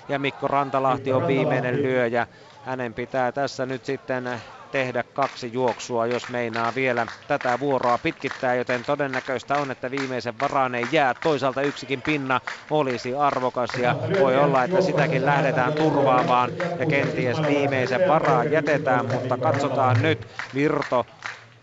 ja Mikko Rantalahti on viimeinen lyöjä. Hänen pitää tässä nyt sitten tehdä 2 juoksua, jos meinaa vielä tätä vuoroa pitkittää, joten todennäköistä on, että viimeisen varaan ei jää. Toisaalta yksikin pinna olisi arvokas ja voi olla, että sitäkin lähdetään turvaamaan ja kenties viimeisen varaan jätetään, mutta katsotaan nyt. Virto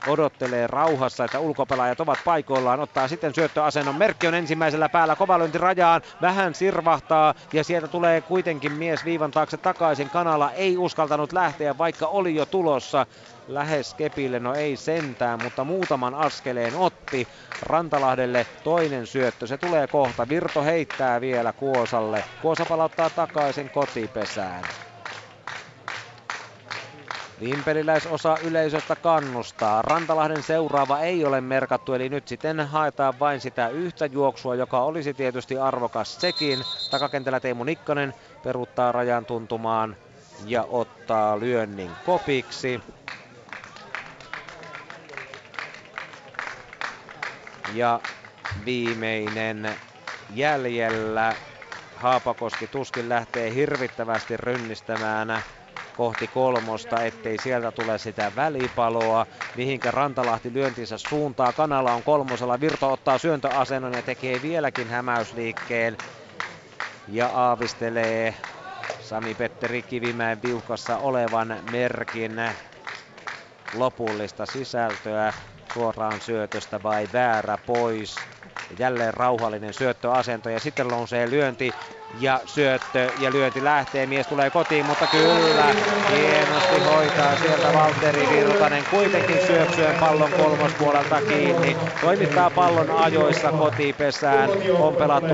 odottelee rauhassa, että ulkopelaajat ovat paikoillaan, ottaa sitten syöttöasennon. Merkki on ensimmäisellä päällä, kova lyönti rajaan, vähän sirvahtaa ja sieltä tulee kuitenkin mies viivan taakse takaisin. Kanala ei uskaltanut lähteä, vaikka oli jo tulossa lähes kepille, no ei sentään, mutta muutaman askeleen otti. Rantalahdelle toinen syöttö, se tulee kohta. Virto heittää vielä Kuosalle. Kuosa palauttaa takaisin kotipesään. Vimpeliläisosa yleisöstä kannustaa. Rantalahden seuraava ei ole merkattu, eli nyt sitten haetaan vain sitä yhtä juoksua, joka olisi tietysti arvokas sekin. Takakentällä Teemu Nikkanen peruuttaa rajan tuntumaan ja ottaa lyönnin kopiksi. Ja viimeinen jäljellä. Haapakoski tuskin lähtee hirvittävästi rynnistämään kohti 3, ettei sieltä tule sitä välipaloa, mihinkä Rantalahti lyöntinsä suuntaa. Kanala on 3, Virto ottaa syöntöasennon ja tekee vieläkin hämäysliikkeen ja aavistelee Sami-Petteri Kivimäen viuhkassa olevan merkin lopullista sisältöä. Suoraan syötöstä vai väärä pois. Jälleen rauhallinen syöttöasento ja sitten nousee lyönti ja syöttö ja lyönti lähtee, mies tulee kotiin, mutta kyllä hienosti hoitaa sieltä Valtteri Virtanen kuitenkin syöksyön pallon kolmospuolelta kiinni, toimittaa pallon ajoissa kotipesään. On pelattu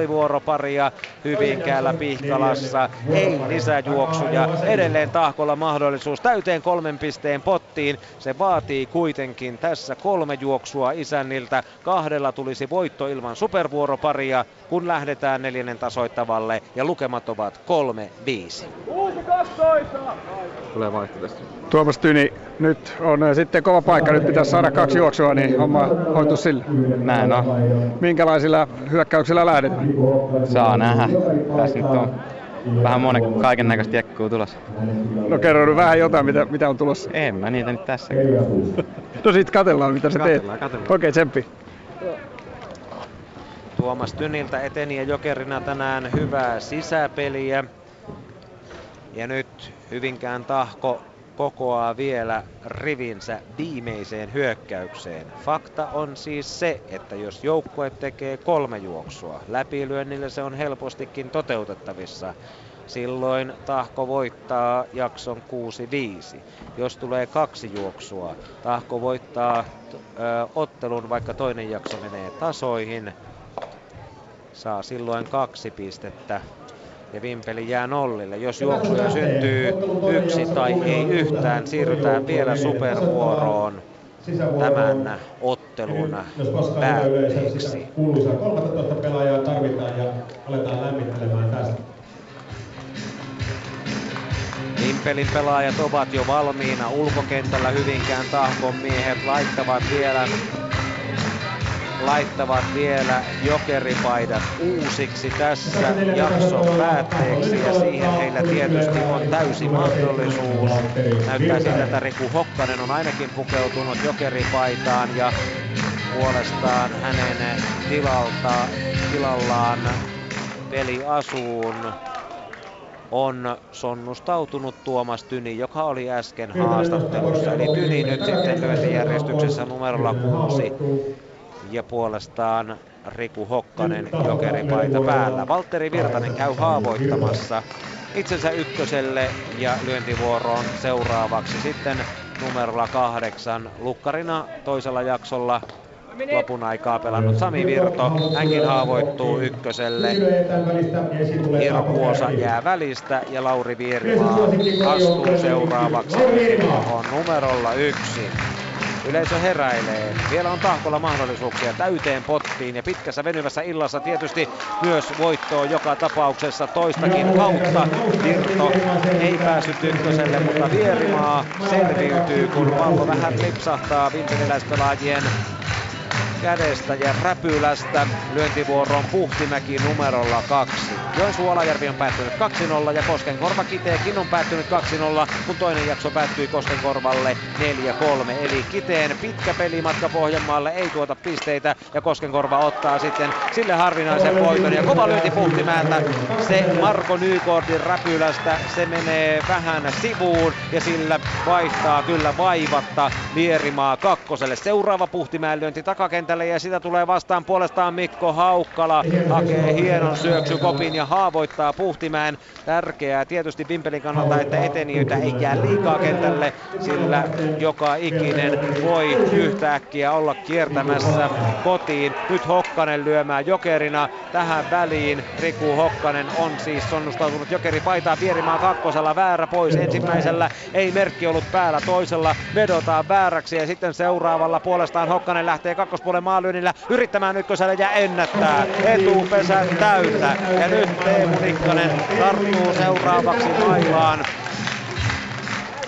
3,5 vuoroparia Hyvinkäällä Pihkalassa, ei lisäjuoksuja, edelleen Tahkolla mahdollisuus täyteen 3 pisteen pottiin, se vaatii kuitenkin tässä 3 juoksua isänniltä, 2 tulisi voitto ilman supervuoroparia, kun lähdetään 4. tasoittavalle ja lukemat ovat 3-5. Tulee vaihto tästä. Tuomas Tyni, nyt on sitten kova paikka, nyt pitäisi saada 2 juoksua, niin homma hoitu sillä. Näin on. Minkälaisilla hyökkäyksillä lähdetään? Saa nähdä. Tässä nyt on vähän monen kaiken näköistä jekkuu tulossa. No kerron vähän jotain, mitä on tulossa. En mä niitä nyt tässä. No sit katsellaan, mitä sä teet. Okei, tsemppi. Tuomas Tyniltä eteni ja jokerina tänään hyvää sisäpeliä. Ja nyt Hyvinkään Tahko kokoaa vielä rivinsä viimeiseen hyökkäykseen. Fakta on siis se, että jos joukkue tekee 3 juoksua, läpilyönnillä se on helpostikin toteutettavissa. Silloin Tahko voittaa jakson 6-5. Jos tulee 2 juoksua, Tahko voittaa ottelun, vaikka toinen jakso menee tasoihin. Saa silloin 2 pistettä ja Vimpeli jää nollille. Jos juoksuja syntyy 1 tai ei yhtään, siirrytään vielä supervuoroon tämän ottelun päätteeksi. Kuuluisaa 13 pelaajaa tarvitaan ja aletaan lämmittelemään tästä. Vimpelin pelaajat ovat jo valmiina ulkokentällä. Hyvinkään Tahkon miehet laittavat vielä jokeripaidat uusiksi tässä jakson päätteeksi ja siihen heillä tietysti on täysi mahdollisuus. Näyttää siltä, että Riku Hokkanen on ainakin pukeutunut jokeripaitaan ja puolestaan hänen tilallaan peliasuun on sonnustautunut Tuomas Tyni, joka oli äsken haastattelussa. Eli Tyni nyt sitten lyöntijärjestyksessä numerolla 6. Ja puolestaan Riku Hokkanen jokeripaita päällä. Valtteri Virtanen käy haavoittamassa itsensä ykköselle ja lyöntivuoroon seuraavaksi sitten numerolla 8. Lukkarina toisella jaksolla lopun aikaa pelannut Sami Virto. Hänkin haavoittuu ykköselle. Iiro Kuosa jää välistä ja Lauri Vierimaa astuu seuraavaksi on numerolla 1. Yleisö heräilee. Vielä on Tahkolla mahdollisuuksia täyteen pottiin ja pitkässä venyvässä illassa tietysti myös voittoa joka tapauksessa toistakin kautta. Virto ei päässyt ykköselle, mutta Vierimaa selviytyy, kun pallo vähän lipsahtaa vimpeliläispelaajien kädestä ja räpylästä. Lyöntivuoroon Puhtimäki numerolla 2. Joensuu Alajärvi on päättynyt 2-0 ja Koskenkorva Kiteekin on päättynyt 2-0, kun toinen jakso päättyi Koskenkorvalle 4-3. Eli Kiteen pitkä pelimatka Pohjanmaalle ei tuota pisteitä ja Koskenkorva ottaa sitten sille harvinaisen voiton. Ja kova lyönti Puhtimäeltä, se Marko Nykortin räpylästä, se menee vähän sivuun ja sillä vaihtaa kyllä vaivatta Vierimaa 2. Seuraava Puhtimäen lyönti takakentälle ja sitä tulee vastaan puolestaan Mikko Haukkala. Hakee hienon syöksykopin ja haavoittaa Puhtimäen. Tärkeää tietysti Vimpelin kannalta, että etenijöitä ei jää liikaa kentälle, sillä joka ikinen voi yhtäkkiä olla kiertämässä kotiin. Nyt Hokkanen lyömään jokerina tähän väliin. Riku Hokkanen on siis sonnustautunut jokeripaitaa. Vierimaa 2. väärä pois ensimmäisellä. Ei merkki ollut päällä toisella. Vedotaan vääräksi ja sitten seuraavalla puolestaan Hokkanen lähtee kakkospuolelle maalyönnillä yrittämään ykköselle ja ennättää. Etupesä täytä. Ja nyt Teemu Nikkanen tarttuu seuraavaksi mailaan.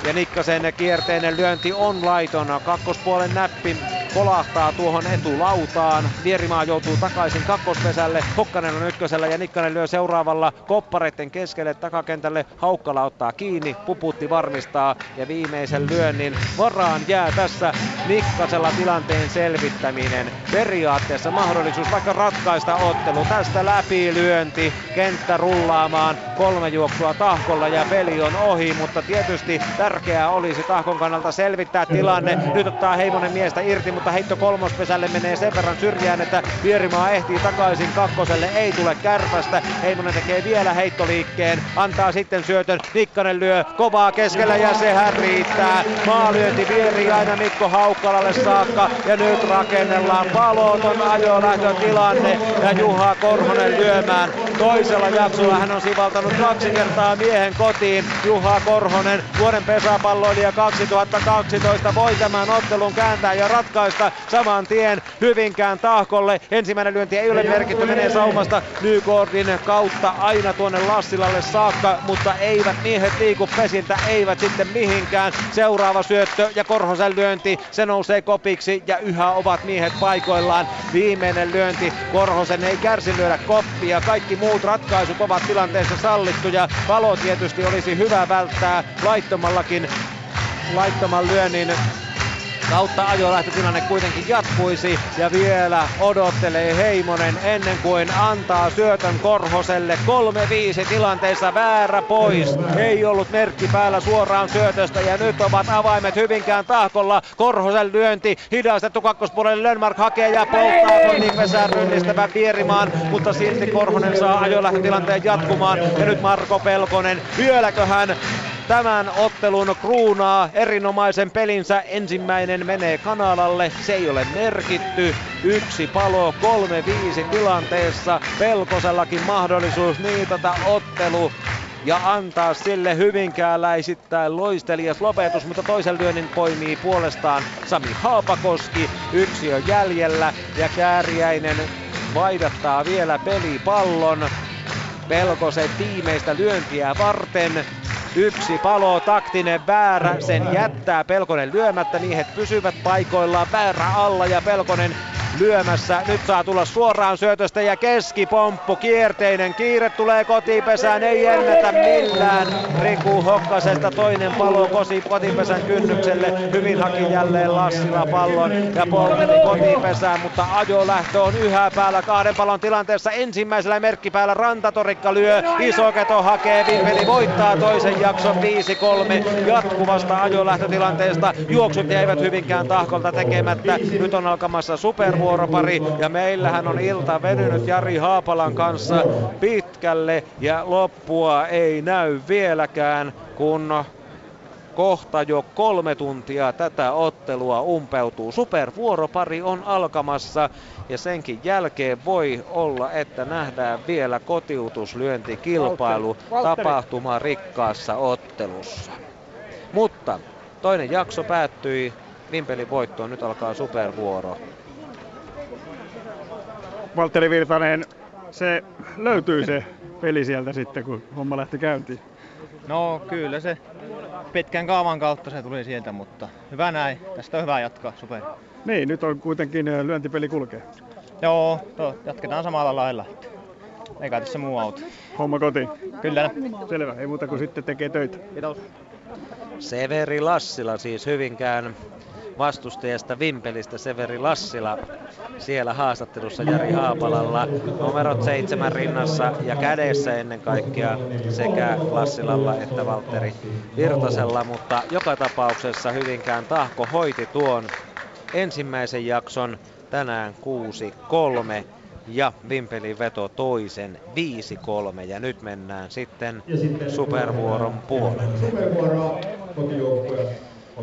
Ja Nikkasen kierteinen lyönti on laitona. Kakkospuolen näppi kolahtaa tuohon etulautaan. Vierimaa joutuu takaisin kakkospesälle. Hokkanen on ykkösellä ja Nikkanen lyö seuraavalla koppareiden keskelle takakentälle. Haukkala ottaa kiinni, Puputti varmistaa ja viimeisen lyönnin varaan jää tässä Nikkasella tilanteen selvittäminen. Periaatteessa mahdollisuus vaikka ratkaista ottelu. Tästä läpilyönti, kenttä rullaamaan, 3 juoksua Tahkolla ja peli on ohi, mutta tietysti tärkeää olisi Tahkon kannalta selvittää tilanne. Nyt ottaa Heimonen miestä irti, mutta heitto kolmospesälle menee sen verran syrjään, että Vierimaa ehtii takaisin kakkoselle, ei tule kärpästä. Heimonen tekee vielä heittoliikkeen, antaa sitten syötön, Nikkanen lyö kovaa keskellä ja sehän riittää. Maalyönti Vieri aina Mikko Haukkalalle saakka ja nyt rakennellaan paloton ajolähtötilanne ja Juha Korhonen lyömään. Toisella jaksolla hän on sivaltanut 2 kertaa miehen kotiin. Juha Korhonen, vuoden pesäpalloilija 2012, voi tämän ottelun kääntää ja ratkaista saman tien Hyvinkään Tahkolle. Ensimmäinen lyönti ei ole merkitty, menee saumasta Nykordin kautta aina tuonne Lassilalle saakka, mutta eivät miehet liiku pesiltä, eivät sitten mihinkään. Seuraava syöttö ja Korhosen lyönti, se nousee kopiksi ja yhä ovat miehet paikoillaan. Viimeinen lyönti, Korhosen ei kärsi lyödä koppia, kaikki muut ratkaisut ovat tilanteessa sallittuja. Palo tietysti olisi hyvä välttää laittoman lyönnin kautta ajolähtötilanne kuitenkin jatkuisi ja vielä odottelee Heimonen ennen kuin antaa syötön Korhoselle. 3-5 tilanteessa, väärä pois. Ei ollut merkki päällä suoraan syötöstä ja nyt ovat avaimet Hyvinkään Tahkolla. Korhosen lyönti hidastettu kakkospuolelle, Lönnmark hakee ja polttaa kotipesään rynnistävän Vierimaan, mutta silti Korhonen saa ajolähtötilanteen jatkumaan ja nyt Marko Pelkonen, vieläköhän tämän ottelun kruunaa erinomaisen pelinsä. Ensimmäinen menee Kanalalle, se ei ole merkitty. 1 palo, 3-5 tilanteessa. Pelkosellakin mahdollisuus niitata ottelu ja antaa sille hyvinkääläisittäin loistelias lopetus, mutta toisen lyönnin poimii puolestaan Sami Haapakoski. 1 on jäljellä ja Kääriäinen vaihdattaa vielä pelipallon Pelkosen tiimeistä lyöntiä varten. 1 palo, taktinen väärä, sen jättää Pelkonen lyömättä, miehet pysyvät paikoillaan, väärä alla ja Pelkonen lyömässä. Nyt saa tulla suoraan syötöstä ja keskipomppu, kierteinen kiire tulee kotipesään, ei ennätä millään. Riku Hokkasesta toinen palo kotipesän kynnykselle, hyvin haki jälleen Lassila pallon ja poltti kotipesään, mutta ajolähtö on yhä päällä 2 pallon tilanteessa. Ensimmäisellä merkkipäällä Rantatorikka lyö, Isoketo hakee, Vimpeli voittaa toisen jakson 5-3 jatkuvasta ajolähtötilanteesta. Juoksut jäivät Hyvinkään Tahkolta tekemättä, nyt on alkamassa supervuoropari ja meillähän on ilta venynyt Jari Haapalan kanssa pitkälle ja loppua ei näy vieläkään, kun kohta jo 3 tuntia tätä ottelua umpeutuu. Supervuoropari on alkamassa ja senkin jälkeen voi olla, että nähdään vielä kotiutuslyöntikilpailu tapahtuma rikkaassa ottelussa. Mutta toinen jakso päättyi Vimpelin voittoon, nyt alkaa supervuoro. Valtteri Virtanen, se löytyy se peli sieltä sitten, kun homma lähti käyntiin. No kyllä se pitkän kaavan kautta se tuli sieltä, mutta hyvä näin. Tästä on hyvä jatkaa super. Niin, nyt on kuitenkin lyöntipeli kulkee. Joo, jatketaan samalla lailla. Ei kai tässä muu auta. Homma kotiin. Kyllä. Selvä, ei muuta kuin sitten tekee töitä. Kiitos. Severi Lassila siis Hyvinkään vastustajasta Vimpelistä. Severi Lassila siellä haastattelussa Jari Haapalalla, numerot 7 rinnassa ja kädessä ennen kaikkea sekä Lassilalla että Valtteri Virtasella, mutta joka tapauksessa Hyvinkään Tahko hoiti tuon ensimmäisen jakson tänään 6-3 ja Vimpelin veto toisen 5-3 ja nyt mennään sitten supervuoron puolelle.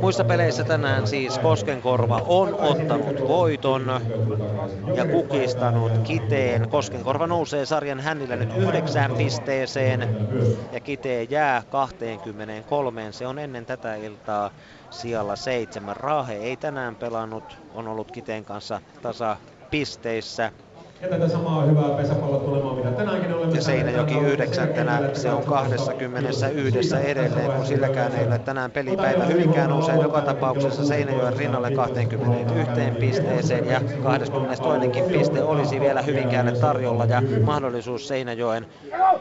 Muissa peleissä tänään siis Koskenkorva on ottanut voiton ja kukistanut Kiteen. Koskenkorva nousee sarjan hännillä nyt 9 pisteeseen ja Kitee jää 23. Se on ennen tätä iltaa sijalla 7. Raahe ei tänään pelannut, on ollut Kiteen kanssa tasapisteissä. Ja tätä samaa hyvää pesäpalloa tulemaan, mitä tänäänkin olemme. Ja Seinäjoki 9. Se on 21 edelleen, kun silläkään ei ole tänään pelipäivä. Hyvinkään usein joka tapauksessa Seinäjoen rinnalle 21 pisteeseen. Ja 22. piste olisi vielä Hyvinkäälle tarjolla ja mahdollisuus Seinäjoen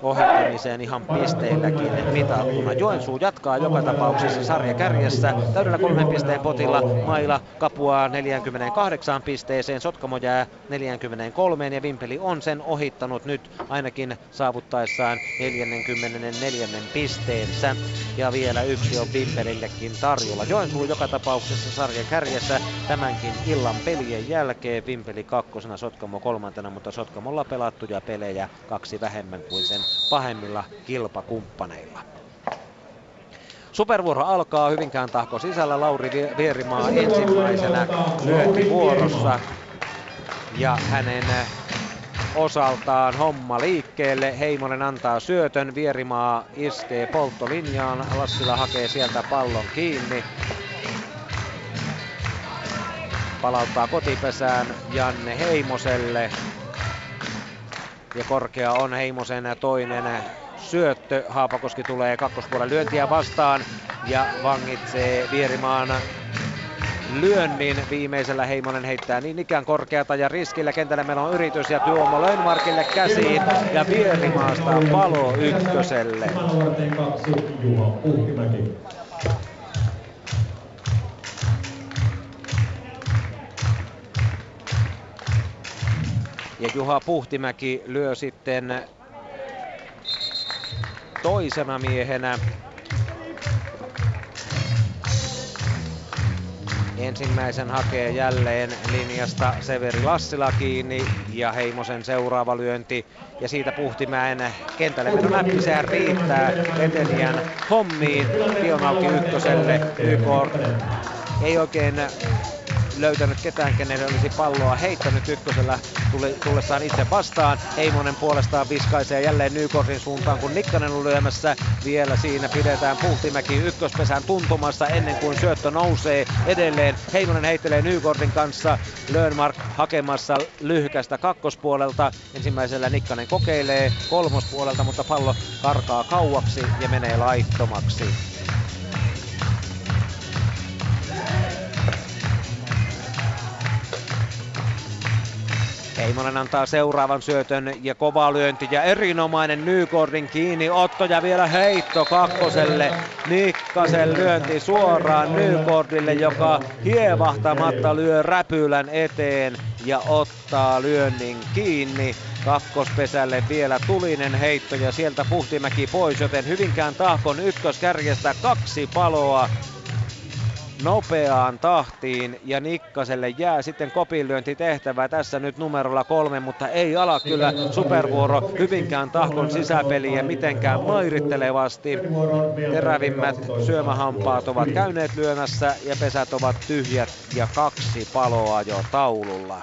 ohittamiseen ihan pisteilläkin mitattuna. Joensuu jatkaa joka tapauksessa sarja kärjessä. Täydellä 3 pisteen potilla Maila kapuaa 48 pisteeseen. Sotkamo jää 43. Ja Vimpeli on sen ohittanut nyt ainakin saavuttaessaan 44. pisteensä. Ja vielä yksi on Vimpelillekin tarjolla. Joensuu joka tapauksessa sarjan kärjessä tämänkin illan pelien jälkeen. Vimpeli 2, Sotkamo 3, mutta Sotkamolla pelattuja pelejä 2 vähemmän kuin sen pahemmilla kilpakumppaneilla. Supervuoro alkaa Hyvinkään Tahko sisällä. Lauri Vierimaa ensimmäisenä lyöntivuorossa. Ja hänen osaltaan homma liikkeelle. Heimonen antaa syötön. Vierimaa iskee polttolinjaan. Lassila hakee sieltä pallon kiinni. Palauttaa kotipesään Janne Heimoselle. Ja korkea on Heimosen toinen syöttö. Haapakoski tulee kakkospuolen lyöntiä vastaan ja vangitsee Vierimaan lyönnin. Viimeisellä Heimonen heittää niin ikään korkeata ja riskillä kentällä meillä on yritys ja Tuomo Lönnmarkille käsiin ja Vierimaasta palo ykköselle. Ja Juha Puhtimäki lyö sitten toisena miehenä. Ensimmäisen hakee jälleen linjasta Severi Lassila kiinni ja Heimosen seuraava lyönti. Ja siitä Puhtimäen kentälle meno läpi, sehän riittää etelijän hommiin. Pion auki ykköselle, Nykort ei oikein löytänyt ketään, kenelle olisi palloa heittänyt ykkösellä tullessaan itse vastaan. Heimonen puolestaan viskaisee jälleen Nykortin suuntaan, kun Nikkanen on lyömässä. Vielä siinä pidetään Puhtimäki ykköspesän tuntumassa ennen kuin syöttö nousee edelleen. Heimonen heittelee Nykortin kanssa. Lönnmark hakemassa lyhkästä kakkospuolelta. Ensimmäisellä Nikkanen kokeilee kolmospuolelta, mutta pallo karkaa kauaksi ja menee laittomaksi. Heimonen antaa seuraavan syötön ja kova lyönti ja erinomainen Nykordin kiinniotto ja vielä heitto kakkoselle. Nikkasen lyönti suoraan Nykordille, joka hievahtamatta lyö räpylän eteen ja ottaa lyönnin kiinni. Kakkospesälle vielä tulinen heitto ja sieltä Puhtimäki pois, joten Hyvinkään Tahkon ykköskärjestä 2 paloa nopeaan tahtiin ja Nikkaselle jää sitten kopinlyöntitehtävä tässä nyt numerolla 3, mutta ei ala kyllä supervuoro Hyvinkään Tahkon sisäpeliä mitenkään mairittelevasti. Terävimmät syömähampaat ovat käyneet lyömässä ja pesät ovat tyhjät ja 2 paloa jo taululla.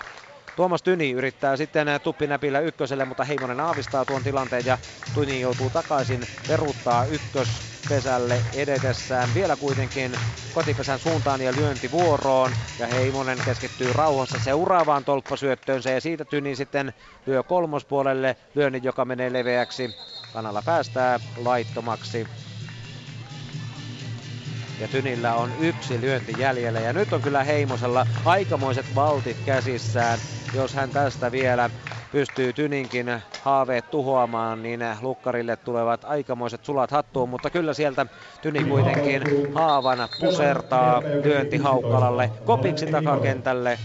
Tuomas Tyni yrittää sitten tuppinäpillä ykköselle, mutta Heimonen aavistaa tuon tilanteen ja Tyni joutuu takaisin, peruuttaa ykköspesälle edetessään vielä kuitenkin kotipesän suuntaan ja lyöntivuoroon. Ja Heimonen keskittyy rauhassa seuraavaan tolppasyöttöönsä ja siitä Tyni sitten lyö kolmospuolelle lyönnin, joka menee leveäksi. Kanala päästää laittomaksi. Ja Tynillä on 1 lyönti jäljellä ja nyt on kyllä Heimosella aikamoiset valtit käsissään. Jos hän tästä vielä pystyy Tyninkin haaveet tuhoamaan, niin lukkarille tulevat aikamoiset sulat hattuun. Mutta kyllä sieltä Tyni kuitenkin haavan pusertaa lyönti Haukkalalle kopiksi takakentälle.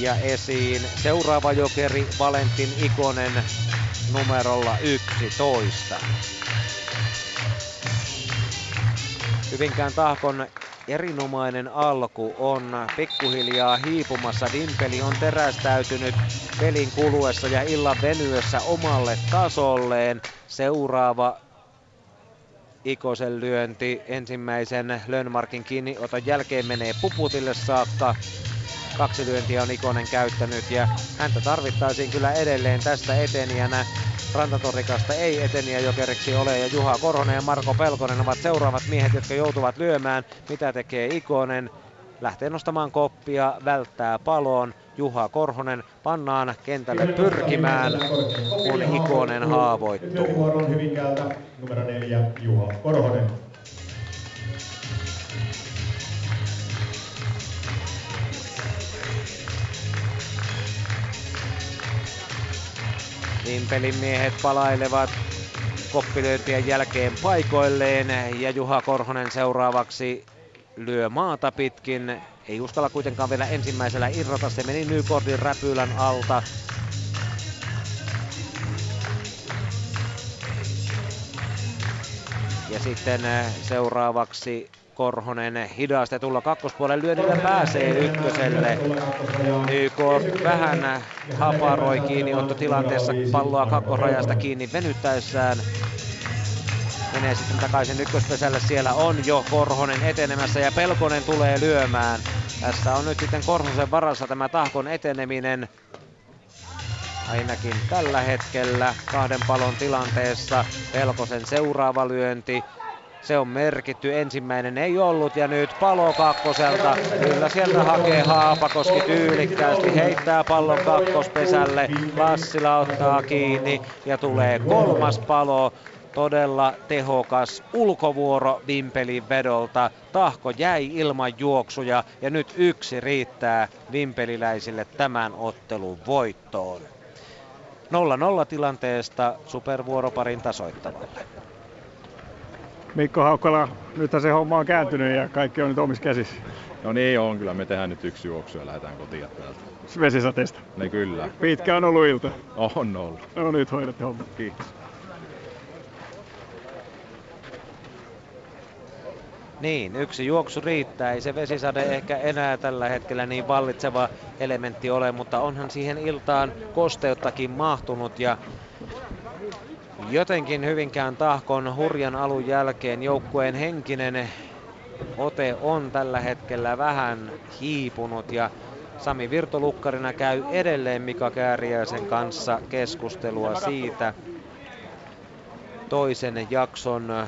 Ja esiin seuraava jokeri Valentin Ikonen numerolla 11. Hyvinkään Tahkon erinomainen alku on pikkuhiljaa hiipumassa. Vimpeli on terästäytynyt pelin kuluessa ja illan venyessä omalle tasolleen. Seuraava Ikosen lyönti ensimmäisen Lönnmarkin kiinnioton jälkeen menee Puputille saakka. 2 lyöntiä on Ikonen käyttänyt ja häntä tarvittaisiin kyllä edelleen tästä etenijänä. Rantatorikasta ei eteniä jokeriksi ole ja Juha Korhonen ja Marko Pelkonen ovat seuraavat miehet, jotka joutuvat lyömään. Mitä tekee Ikonen? Lähtee nostamaan koppia, välttää paloon, Juha Korhonen pannaan kentälle pyrkimään, kun Ikonen haavoittuu. Hyvinkäältä numero 4 Juha Korhonen. Vimpelin miehet palailevat koppilöintien jälkeen paikoilleen ja Juha Korhonen seuraavaksi lyö maata pitkin. Ei uskalla kuitenkaan vielä ensimmäisellä irrota, se meni Nykortin räpylän alta. Ja sitten seuraavaksi Korhonen hidastetulla kakkospuolen lyönnillä pääsee ykköselle. Nykort vähän haparoi kiinniottotilanteessa palloa kakkosrajasta kiinni venyttäessään. Menee sitten takaisin ykköspesälle, siellä on jo Korhonen etenemässä ja Pelkonen tulee lyömään. Tässä on nyt sitten Korhosen varassa tämä Tahkon eteneminen. Ainakin tällä hetkellä kahden palon tilanteessa Pelkosen seuraava lyönti. Se on merkitty, ensimmäinen ei ollut ja nyt palo kakkoselta. Kyllä sieltä hakee Haapakoski tyylikkäästi, heittää pallon kakkospesälle. Lassila ottaa kiinni ja tulee kolmas palo. Todella tehokas ulkovuoro Vimpelin vedolta. Tahko jäi ilman juoksuja ja nyt yksi riittää vimpeliläisille tämän ottelun voittoon. 0-0 tilanteesta supervuoroparin tasoittavalle. Mikko Haukkala, nythän se homma on kääntynyt ja kaikki on nyt omissa käsissä. No niin on, kyllä me tehdään nyt yksi juoksu ja lähdetään kotiin täältä. Vesisateesta? Ne kyllä. Pitkä on ollut ilta? On ollut. No nyt hoidatte hommat. Kiitos. Niin, yksi juoksu riittää. Ei se vesisade ehkä enää tällä hetkellä niin vallitseva elementti ole, mutta onhan siihen iltaan kosteuttakin mahtunut ja jotenkin Hyvinkään Tahkon hurjan alun jälkeen joukkueen henkinen ote on tällä hetkellä vähän hiipunut ja Sami Virto lukkarina käy edelleen Mika Kääriäisen kanssa keskustelua siitä toisen jakson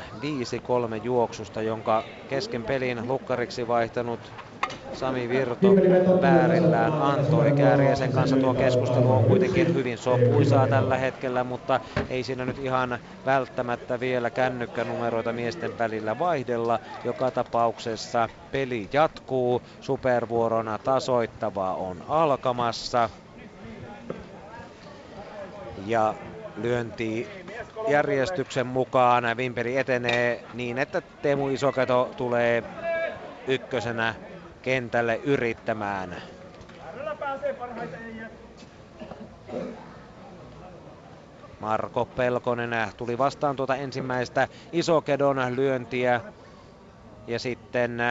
5-3 juoksusta, jonka kesken pelin lukkariksi vaihtanut Sami Virto väärillään antoi. Kääriäisen kanssa tuo keskustelu on kuitenkin hyvin sopuisaa tällä hetkellä, mutta ei siinä nyt ihan välttämättä vielä kännykkänumeroita miesten välillä vaihdella. Joka tapauksessa peli jatkuu, supervuorona tasoittavaa on alkamassa. Ja lyönti järjestyksen mukaan Vimpeli etenee niin, että Teemu Isoketo tulee ykkösenä kentälle yrittämään. Marko Pelkonen tuli vastaan tuota ensimmäistä Isokedon lyöntiä ja sitten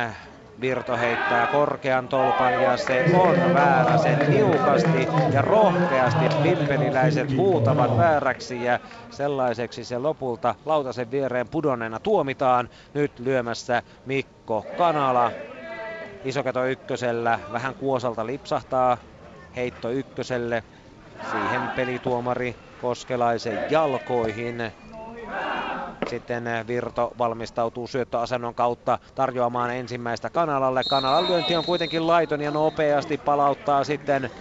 Virto heittää korkean tolpan ja se on väärä, sen tiukasti ja rohkeasti vimpeliläiset huutavat vääräksi ja sellaiseksi se lopulta lautasen viereen pudonneena tuomitaan. Nyt lyömässä Mikko Kanala. Isoketo ykkösellä, vähän Kuosalta lipsahtaa heitto ykköselle, siihen pelituomari Koskelaisen jalkoihin. Sitten Virto valmistautuu syöttöasennon kautta tarjoamaan ensimmäistä Kanalalle. Kanalan lyönti on kuitenkin laiton ja nopeasti palauttaa sitten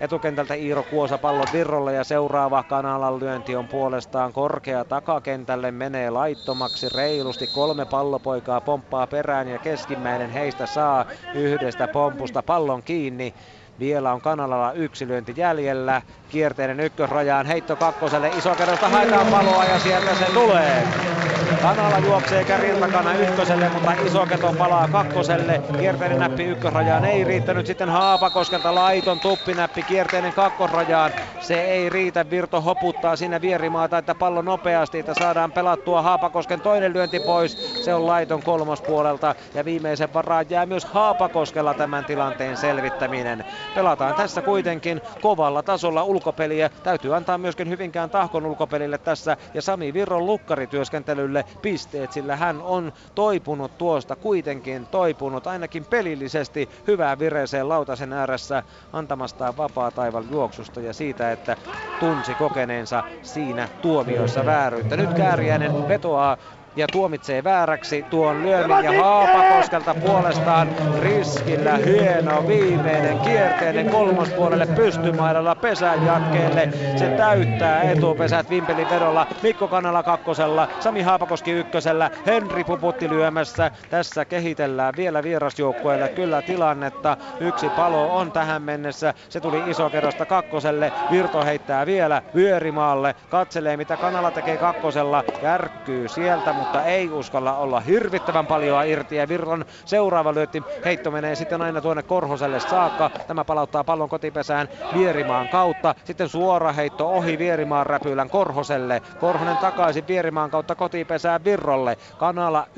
etukentältä Iiro Kuosa pallon Virrolle ja seuraava Kanalan lyönti on puolestaan korkea takakentälle, menee laittomaksi reilusti. 3 pallopoikaa pomppaa perään ja keskimmäinen heistä saa yhdestä pompusta pallon kiinni. Vielä on Kanalalla yksi lyönti jäljellä. Kierteinen ykkösrajaan, heitto kakkoselle. Isokedosta haetaan paloa ja sieltä se tulee. Kanala juoksee kärjeltäkana ykköselle, mutta Isoketo palaa kakkoselle. Kierteinen näppi ykkösrajaan ei riittänyt. Sitten Haapakoskelta laiton tuppinäppi kierteinen kakkosrajaan. Se ei riitä. Virto hoputtaa sinne Vierimaata, että pallo nopeasti, että saadaan pelattua Haapakosken toinen lyönti pois. Se on laiton kolmospuolelta ja viimeisen varaan jää myös Haapakoskella tämän tilanteen selvittäminen. Pelataan tässä kuitenkin kovalla tasolla ulkopeliä. Täytyy antaa myöskin Hyvinkään Tahkon ulkopelille tässä ja Sami Virron lukkarityöskentelylle pisteet, sillä hän on toipunut tuosta kuitenkin, ainakin pelillisesti hyvään vireeseen lautasen ääressä antamastaan vapaa-taivan juoksusta ja siitä, että tunsi kokeneensa siinä tuomioissa vääryyttä. Nyt Kääriäinen vetoaa ja tuomitsee vääräksi tuon lyönnin ja Haapakoskelta puolestaan riskillä hieno viimeinen kierteinen kolmospuolelle pystymailalla pesäjakkeelle. Se täyttää etupesät Vimpelin vedolla, Mikko Kanala kakkosella, Sami Haapakoski ykkösellä, Henri Puputti lyömässä. Tässä kehitellään vielä vierasjoukkueelle kyllä tilannetta. Yksi palo on tähän mennessä. Se tuli Isokerosta kakkoselle. Virto heittää vielä Vierimaalle. Katselee mitä Kanala tekee kakkosella. Järkkyy sieltä, mutta ei uskalla olla hirvittävän paljoa irti. Ja Virron seuraava lyötti heitto menee sitten aina tuonne Korhoselle saakka. Tämä palauttaa pallon kotipesään Vierimaan kautta. Sitten suora heitto ohi Vierimaan räpylän Korhoselle. Korhonen takaisin Vierimaan kautta kotipesään Virrolle. Kanala